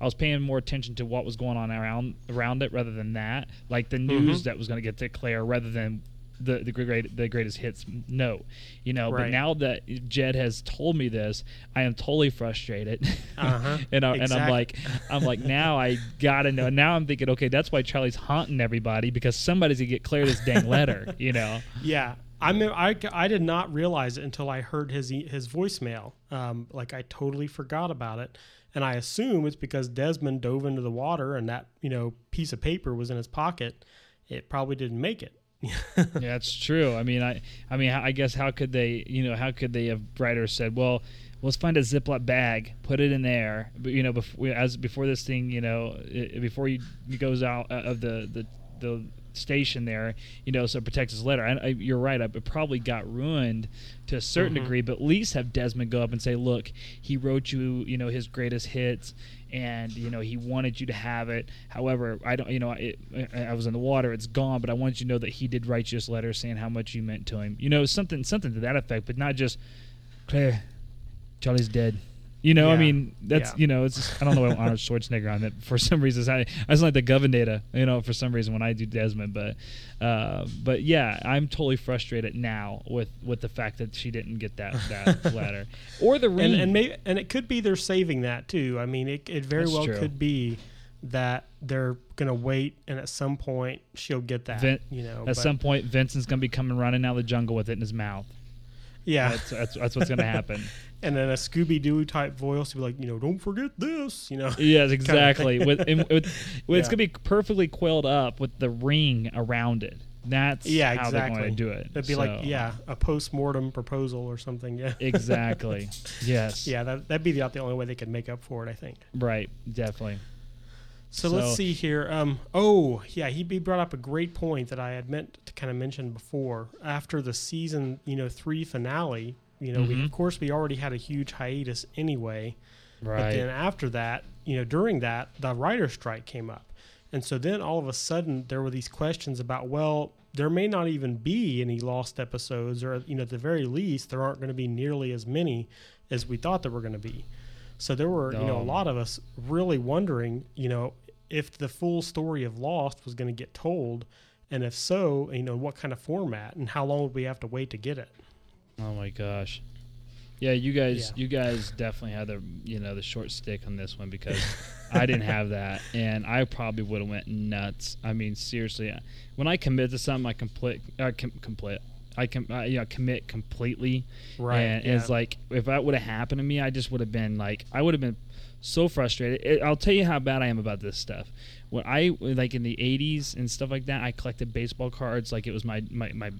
was paying more attention to what was going on around it rather than that, like the news that was going to get to Claire rather than the greatest hits note, you know. Right. But now that Jed has told me this, I am totally frustrated. And I'm like now I gotta know. Now I'm thinking, okay, that's why Charlie's haunting everybody, because somebody's gonna get Claire this dang letter, you know. Yeah, I did not realize it until I heard his voicemail. Like I totally forgot about it, and I assume it's because Desmond dove into the water and that, you know, piece of paper was in his pocket. It probably didn't make it. Yeah, that's true. I mean, I guess how could they have writer said, well, let's find a Ziploc bag, put it in there, but you know, before this thing, you know, before he goes out of the station there, you know, so it protects his letter. You're right. It probably got ruined to a certain degree, but at least have Desmond go up and say, look, he wrote you, you know, his greatest hits, and you know, he wanted you to have it. However, I don't, you know, I was in the water, it's gone, but I wanted you to know that he did write you this letter saying how much you meant to him, you know, something to that effect, but not just Claire, Charlie's dead. You know, yeah. I mean, that's, you know, it's just, I don't know why I want Arnold Schwarzenegger on that. For some reason, I just like the Governata, you know, for some reason when I do Desmond. But yeah, I'm totally frustrated now with the fact that she didn't get that letter. Or the ring. And it could be they're saving that, too. I mean, it very that's well true. Could be that they're going to wait, and at some point she'll get that. Some point, Vincent's going to be coming running out of the jungle with it in his mouth. Yeah, that's what's gonna happen. And then a Scooby-Doo type voice to be like, you know, don't forget this, you know. Yes, exactly. Kind of it's gonna be perfectly coiled up with the ring around it. That's how they're going to do it. That'd be a post-mortem proposal or something. Yeah, exactly. Yes. Yeah, that'd be the only way they could make up for it, I think. Right. Definitely. So let's see here. He brought up a great point that I had meant to kind of mention before. After the season, you know, 3 finale, you know, we already had a huge hiatus anyway. Right. But then after that, you know, during that, the writer's strike came up. And so then all of a sudden there were these questions about, well, there may not even be any Lost episodes, or, you know, at the very least, there aren't going to be nearly as many as we thought there were going to be. So there were, you know, a lot of us really wondering, you know, if the full story of Lost was going to get told, and if so, you know, what kind of format and how long would we have to wait to get it? Oh my gosh. Yeah, you guys definitely had the short stick on this one, because I didn't have that, and I probably would have went nuts. I mean, seriously, when I commit to something, I commit completely. Right. And it's like, if that would have happened to me, I just would have been like, I would have been so frustrated. I'll tell you how bad I am about this stuff. When I, like in the 80s and stuff like that, I collected baseball cards like it was my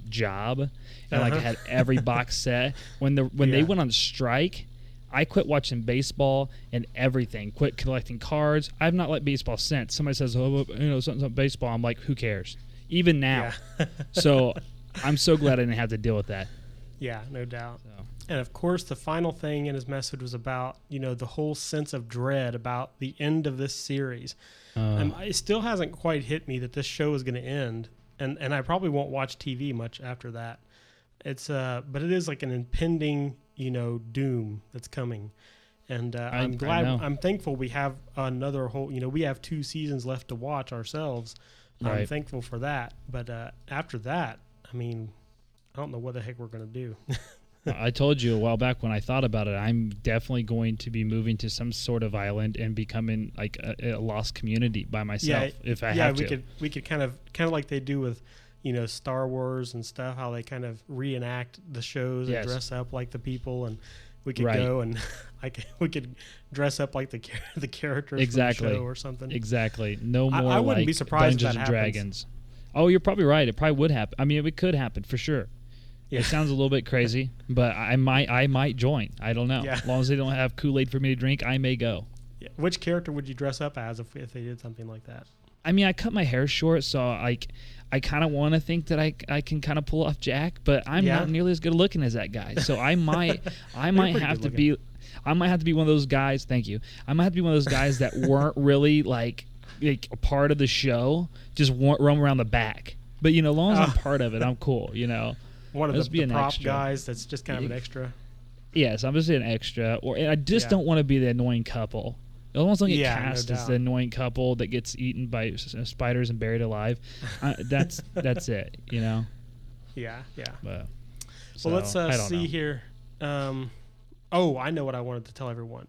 job, and like I had every box set. When they went on strike, I quit watching baseball and everything, quit collecting cards. I've not liked baseball since. Somebody says, oh, you know, something's on baseball, I'm like, who cares? Even now. Yeah. So I'm so glad I didn't have to deal with that. Yeah, no doubt. So. And, of course, the final thing in his message was about, you know, the whole sense of dread about the end of this series. It still hasn't quite hit me that this show is going to end, and I probably won't watch TV much after that. It's but it is like an impending, you know, doom that's coming. And I'm thankful we have another whole, you know, we have 2 seasons left to watch ourselves. Right. I'm thankful for that. But after that, I mean, I don't know what the heck we're going to do. I told you a while back when I thought about it, I'm definitely going to be moving to some sort of island and becoming like a Lost community by myself if I have to. Yeah, we could kind of like they do with, you know, Star Wars and stuff, how they kind of reenact the shows and dress up like the people, and we could go and we could dress up like the characters from the show or something. Exactly. No more I wouldn't be surprised Dungeons and Dragons. Oh, you're probably right. It probably would happen. I mean, it could happen for sure. Yeah. It sounds a little bit crazy, but I might join. I don't know. Yeah. As long as they don't have Kool-Aid for me to drink, I may go. Yeah. Which character would you dress up as if they did something like that? I mean, I cut my hair short, so I kind of want to think that I can kind of pull off Jack, but I'm not nearly as good looking as that guy. So I might have to be one of those guys. Thank you. I might have to be one of those guys that weren't really like a part of the show, just roam around the back. But you know, as long as I'm part of it, I'm cool. You know, one of the prop guys that's just kind of an extra. Yes, I'm just an extra, or I just don't want to be the annoying couple. I almost don't get cast as the annoying couple that gets eaten by spiders and buried alive. That's it, you know? Yeah. But, so, well, let's see here. I know what I wanted to tell everyone.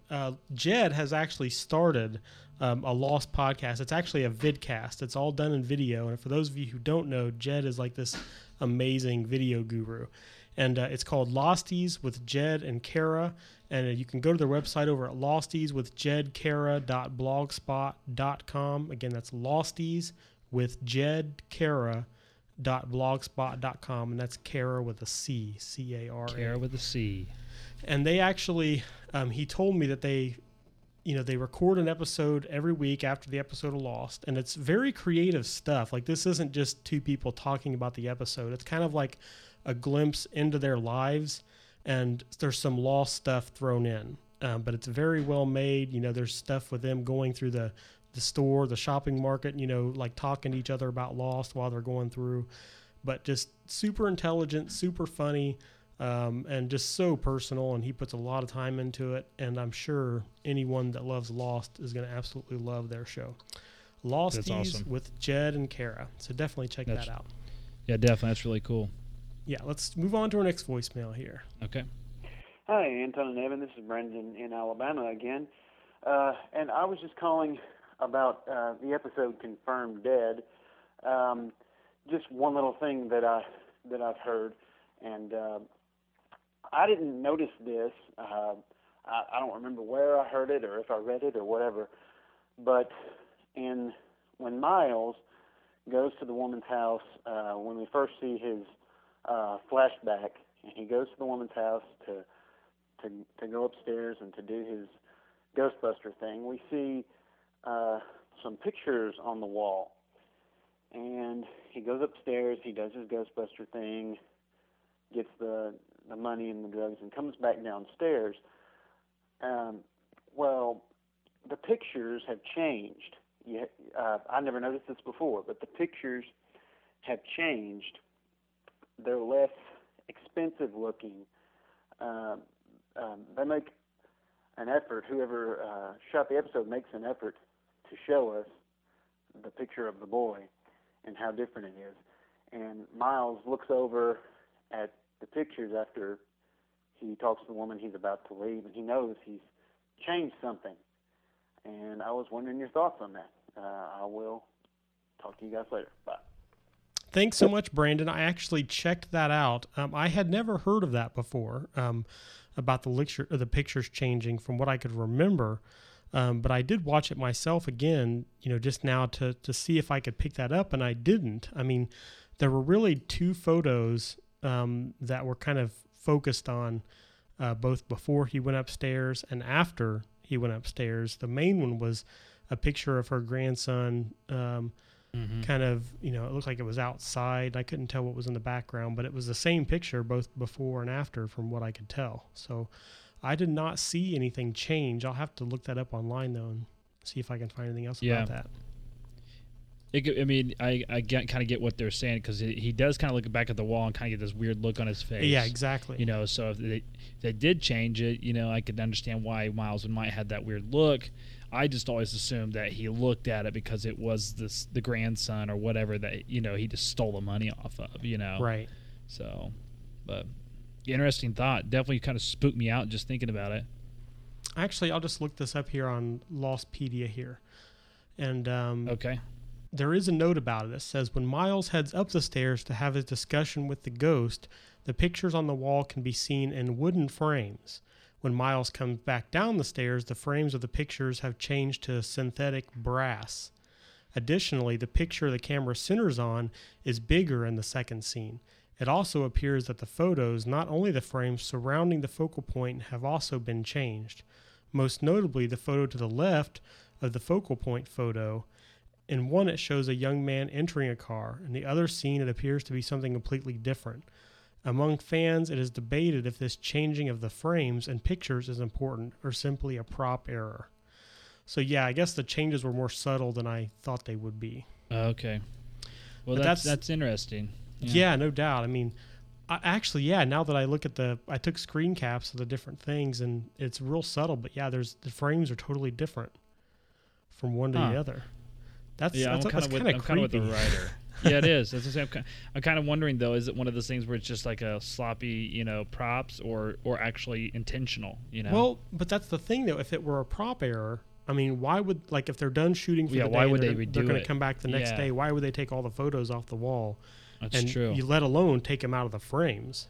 Jed has actually started a Lost podcast. It's actually a vidcast. It's all done in video. And for those of you who don't know, Jed is like this amazing video guru. And it's called Losties with Jed and Kara. And you can go to their website over at lostieswithjedkara.blogspot.com. Again, that's lostieswithjedkara.blogspot.com. And that's Kara with a C, C-A-R-A. Kara with a C. And they actually, he told me that they record an episode every week after the episode of Lost. And it's very creative stuff. Like, this isn't just two people talking about the episode. It's kind of like a glimpse into their lives. And there's some Lost stuff thrown in, but it's very well made. You know, there's stuff with them going through the store, the shopping market, you know, like talking to each other about Lost while they're going through, but just super intelligent, super funny, and just so personal. And he puts a lot of time into it. And I'm sure anyone that loves Lost is going to absolutely love their show. Losties awesome. With Jed and Kara. So definitely check that out. Yeah, definitely. That's really cool. Yeah, let's move on to our next voicemail here. Okay. Hi, Anton and Evan. This is Brendan in Alabama again. And I was just calling about the episode Confirmed Dead. Just one little thing that I've heard. And I didn't notice this. I don't remember where I heard it or if I read it or whatever. But when Miles goes to the woman's house, when we first see his flashback, and he goes to the woman's house to go upstairs and to do his Ghostbuster thing, we see some pictures on the wall. And he goes upstairs, he does his Ghostbuster thing, gets the money and the drugs, and comes back downstairs. Well, the pictures have changed. I never noticed this before, but the pictures have changed. They're less expensive looking. They make an effort, whoever shot the episode makes an effort to show us the picture of the boy and how different it is. And Miles looks over at the pictures after he talks to the woman he's about to leave, and he knows he's changed something. And I was wondering your thoughts on that. I will talk to you guys later. Bye. Thanks so much, Brandon. I actually checked that out. I had never heard of that before, about the pictures changing from what I could remember. But I did watch it myself again, you know, just now to see if I could pick that up, and I didn't. I mean, there were really two photos that were kind of focused on both before he went upstairs and after he went upstairs. The main one was a picture of her grandson, mm-hmm. Kind of, you know, it looked like it was outside. I couldn't tell what was in the background, but it was the same picture both before and after from what I could tell. So I did not see anything change. I'll have to look that up online, though, and see if I can find anything else about that. I mean, I kind of get what they're saying, because he does kind of look back at the wall and kind of get this weird look on his face. Yeah, exactly. You know, so if they did change it, you know, I could understand why Miles might have that weird look. I just always assumed that he looked at it because it was the grandson or whatever that, you know, he just stole the money off of, you know. Right. So, but interesting thought. Definitely kind of spooked me out just thinking about it. Actually, I'll just look this up here on Lostpedia here. And okay. There is a note about it. It says, when Miles heads up the stairs to have his discussion with the ghost, the pictures on the wall can be seen in wooden frames. When Miles comes back down the stairs, the frames of the pictures have changed to synthetic brass. Additionally, the picture the camera centers on is bigger in the second scene. It also appears that the photos, not only the frames surrounding the focal point, have also been changed. Most notably, the photo to the left of the focal point photo. In one, it shows a young man entering a car. In the other scene, it appears to be something completely different. Among fans, it is debated if this changing of the frames and pictures is important or simply a prop error. So yeah, I guess the changes were more subtle than I thought they would be. Okay. Well, that's interesting. Yeah, no doubt. I mean, now that I look at I took screen caps of the different things, and it's real subtle, but yeah, the frames are totally different from one to the other. That's kind of creepy. I'm kind of with the writer. Yeah, it is. That's what I'm kind of wondering, though, is it one of those things where it's just like a sloppy, props or actually intentional, Well, but that's the thing, though. If it were a prop error, I mean, why would, if they're done shooting for the day, why would they're going to come back the next day. Why would they take all the photos off the wall? That's true. You let alone take them out of the frames.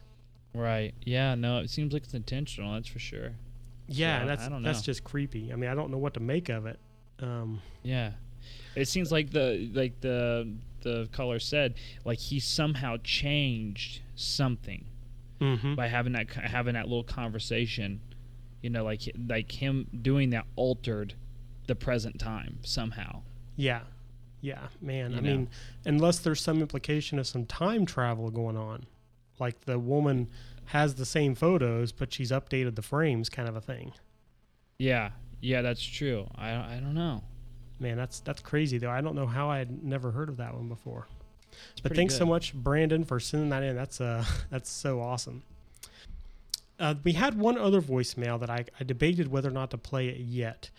Right. Yeah, no, it seems like it's intentional. That's for sure. Yeah, so, that's just creepy. I mean, I don't know what to make of it. Yeah. It seems like the caller said, he somehow changed something by having that little conversation, like him doing that altered the present time somehow. Yeah. Yeah, man. I mean, unless there's some implication of some time travel going on, like the woman has the same photos, but she's updated the frames kind of a thing. Yeah, that's true. I don't know. Man, that's crazy, though. I don't know how I had never heard of that one before. But thanks so much, Brandon, for sending that in. That's so awesome. We had one other voicemail that I debated whether or not to play it yet.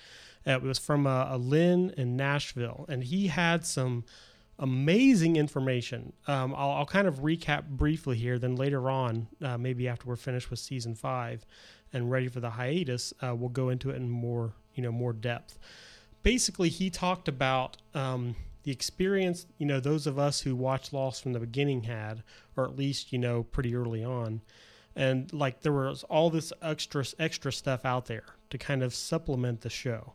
It was from a Lynn in Nashville, and he had some amazing information. I'll kind of recap briefly here, then later on, maybe after we're finished with season 5 and ready for the hiatus, we'll go into it in more, more depth. Basically, he talked about the experience, those of us who watched Lost from the beginning had, or at least, pretty early on. And there was all this extra stuff out there to kind of supplement the show.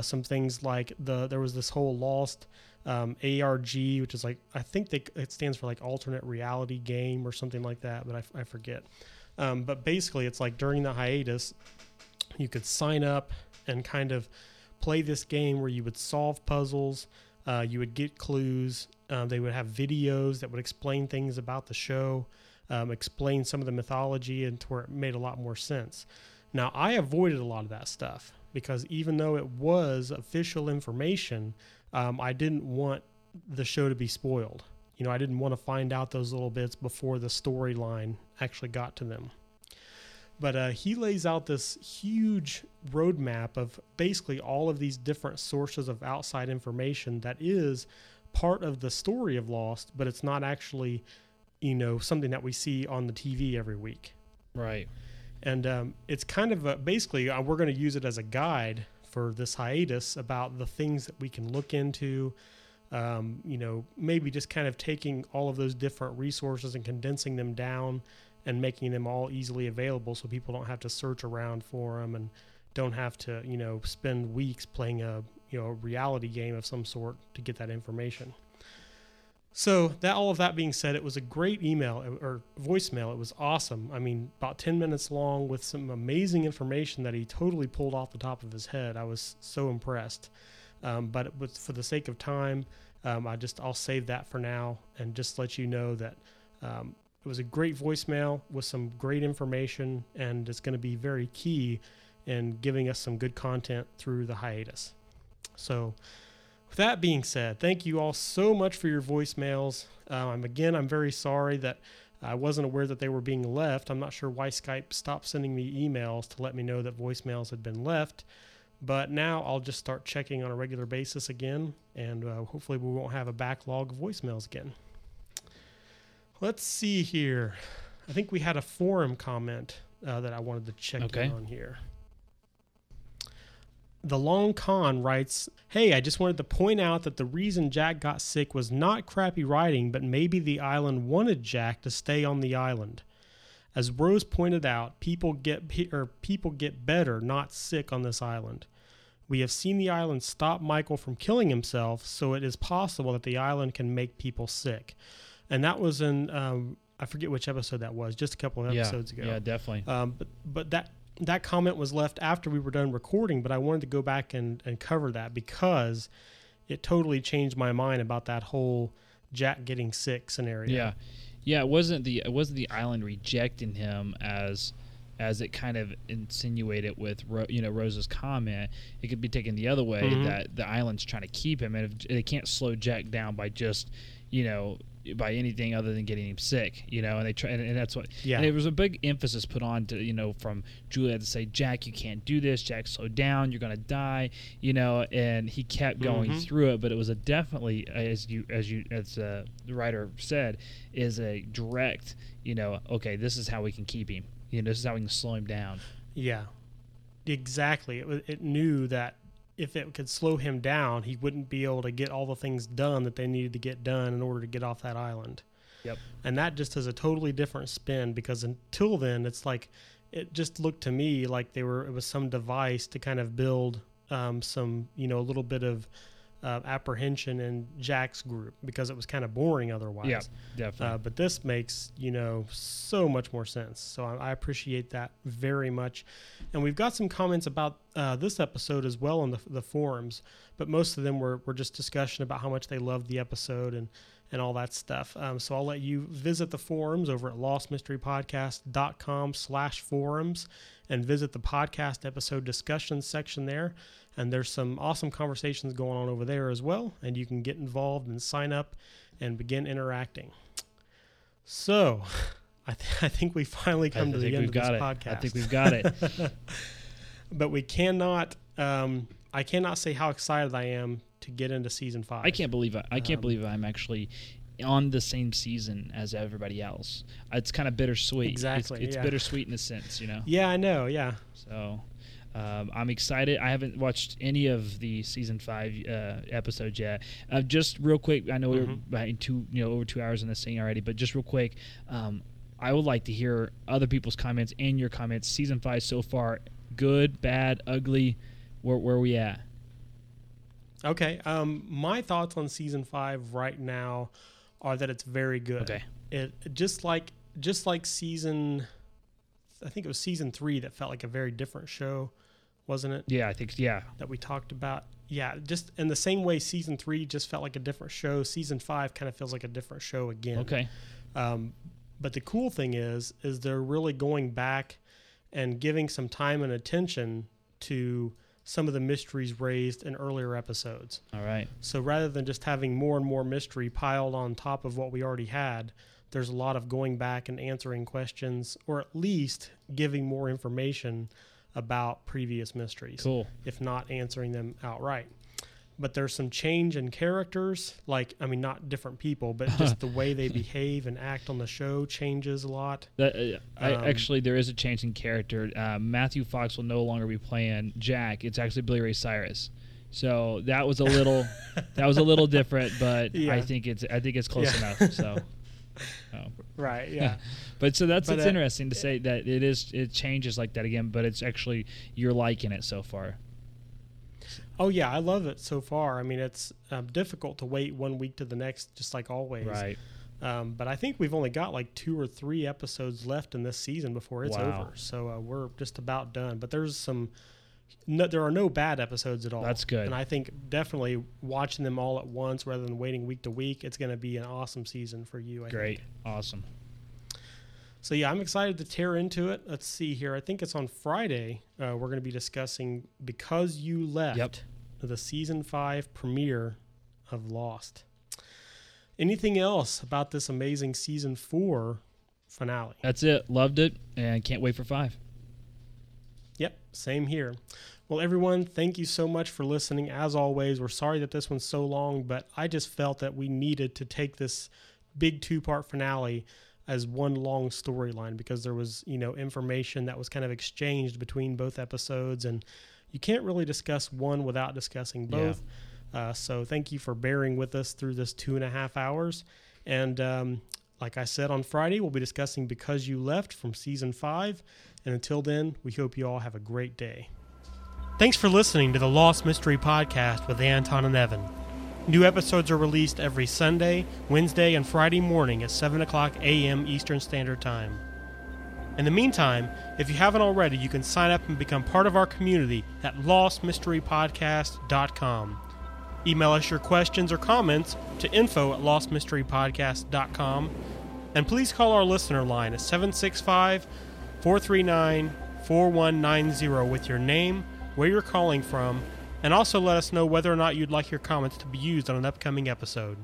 Some things like there was this whole Lost ARG, which is I think it stands for alternate reality game or something like that, but I forget. But basically, it's during the hiatus, you could sign up and kind of play this game where you would solve puzzles, you would get clues, they would have videos that would explain things about the show, explain some of the mythology, and to where it made a lot more sense. Now, I avoided a lot of that stuff because even though it was official information, I didn't want the show to be spoiled. I didn't want to find out those little bits before the storyline actually got to them. But he lays out this huge roadmap of basically all of these different sources of outside information that is part of the story of Lost, but it's not actually, something that we see on the TV every week. Right. And it's kind of basically we're going to use it as a guide for this hiatus about the things that we can look into, maybe just kind of taking all of those different resources and condensing them down and making them all easily available so people don't have to search around for them and don't have to, spend weeks playing a reality game of some sort to get that information. So all of that being said, it was a great email or voicemail. It was awesome. I mean, about 10 minutes long with some amazing information that he totally pulled off the top of his head. I was so impressed. But it was, for the sake of time, I'll save that for now and just let you know that, it was a great voicemail with some great information, and it's going to be very key in giving us some good content through the hiatus. So with that being said, thank you all so much for your voicemails. I'm very sorry that I wasn't aware that they were being left. I'm not sure why Skype stopped sending me emails to let me know that voicemails had been left, but now I'll just start checking on a regular basis again, and hopefully we won't have a backlog of voicemails again. Let's see here. I think we had a forum comment that I wanted to check in on here. The Long Con writes, "Hey, I just wanted to point out that the reason Jack got sick was not crappy writing, but maybe the island wanted Jack to stay on the island. As Rose pointed out, people get better, not sick on this island. We have seen the island stop Michael from killing himself, so it is possible that the island can make people sick. And that was in, I forget which episode that was, just a couple of episodes ago. Yeah, definitely. But that comment was left after we were done recording, but I wanted to go back and cover that because it totally changed my mind about that whole Jack getting sick scenario. Yeah. Yeah, it wasn't the island rejecting him as it kind of insinuated with Rose's comment. It could be taken the other way, mm-hmm. that the island's trying to keep him, and if they can't slow Jack down by just by anything other than getting him sick, and they try, and that's what. Yeah. And there was a big emphasis put on to, from Julia to say, Jack, you can't do this. Jack, slow down. You're gonna die. And he kept going mm-hmm. through it, but it was definitely, as the writer said, is a direct. Okay, this is how we can keep him. This is how we can slow him down. Yeah, exactly. It knew that. If it could slow him down, he wouldn't be able to get all the things done that they needed to get done in order to get off that island. Yep. And that just has a totally different spin, because until then, it's like, it just looked to me like it was some device to kind of build some, a little bit of apprehension in Jack's group, because it was kind of boring otherwise. Yeah, definitely. But this makes, so much more sense. So I appreciate that very much. And we've got some comments about this episode as well on the forums, but most of them were just discussion about how much they loved the episode and all that stuff. So I'll let you visit the forums over at lostmysterypodcast.com/forums and visit the podcast episode discussion section there. And there's some awesome conversations going on over there as well. And you can get involved and sign up and begin interacting. So I think we finally come to the end of this podcast. I think we've got it. But we cannot, I cannot say how excited I am to get into season 5. I can't believe I'm actually on the same season as everybody else. It's kind of bittersweet. Exactly. It's bittersweet in a sense, Yeah, I know. Yeah. So. I'm excited. I haven't watched any of the season 5 episodes yet. Just real quick, I know mm-hmm. we were over 2 hours in this thing already, but just real quick, I would like to hear other people's comments and your comments. Season 5 so far, good, bad, ugly. Where are we at? Okay. My thoughts on season 5 right now are that it's very good. Okay. It just like season. I think it was season 3 that felt like a very different show, wasn't it? Yeah, I think, yeah. That we talked about. Yeah, just in the same way season 3 just felt like a different show. Season 5 kind of feels like a different show again. Okay. But the cool thing is they're really going back and giving some time and attention to some of the mysteries raised in earlier episodes. All right. So rather than just having more and more mystery piled on top of what we already had, there's a lot of going back and answering questions, or at least giving more information about previous mysteries. Cool. If not answering them outright. But there's some change in characters, not different people, but just the way they behave and act on the show changes a lot. Actually, there is a change in character. Matthew Fox will no longer be playing Jack. It's actually Billy Ray Cyrus. So that was a little different, but yeah. I think it's close enough. So. Oh. Right, yeah. It's interesting to say that it changes like that again, but it's actually, you're liking it so far. Oh yeah, I love it so far. I mean, it's difficult to wait 1 week to the next, just like always. Right. But I think we've only got 2 or 3 episodes left in this season before it's over. So we're just about done. But there are no bad episodes at all. That's good. And I think definitely watching them all at once rather than waiting week to week, it's going to be an awesome season for you, I think. Great. Awesome. So, yeah, I'm excited to tear into it. Let's see here. I think it's on Friday. We're going to be discussing Because You Left, the season 5 premiere of Lost. Anything else about this amazing season 4 finale? That's it. Loved it, and can't wait for 5. Yep, same here. Well, everyone, thank you so much for listening. As always, we're sorry that this one's so long, but I just felt that we needed to take this big 2-part finale as one long storyline, because there was, information that was kind of exchanged between both episodes, and you can't really discuss one without discussing both. Yeah. So thank you for bearing with us through this 2.5 hours. And like I said, on Friday, we'll be discussing Because You Left from season 5. And until then, we hope you all have a great day. Thanks for listening to the Lost Mystery Podcast with Anton and Evan. New episodes are released every Sunday, Wednesday, and Friday morning at 7 o'clock a.m. Eastern Standard Time. In the meantime, if you haven't already, you can sign up and become part of our community at lostmysterypodcast.com. Email us your questions or comments to info@lostmysterypodcast.com. And please call our listener line at 765-439-4190 with your name, where you're calling from, and also let us know whether or not you'd like your comments to be used on an upcoming episode.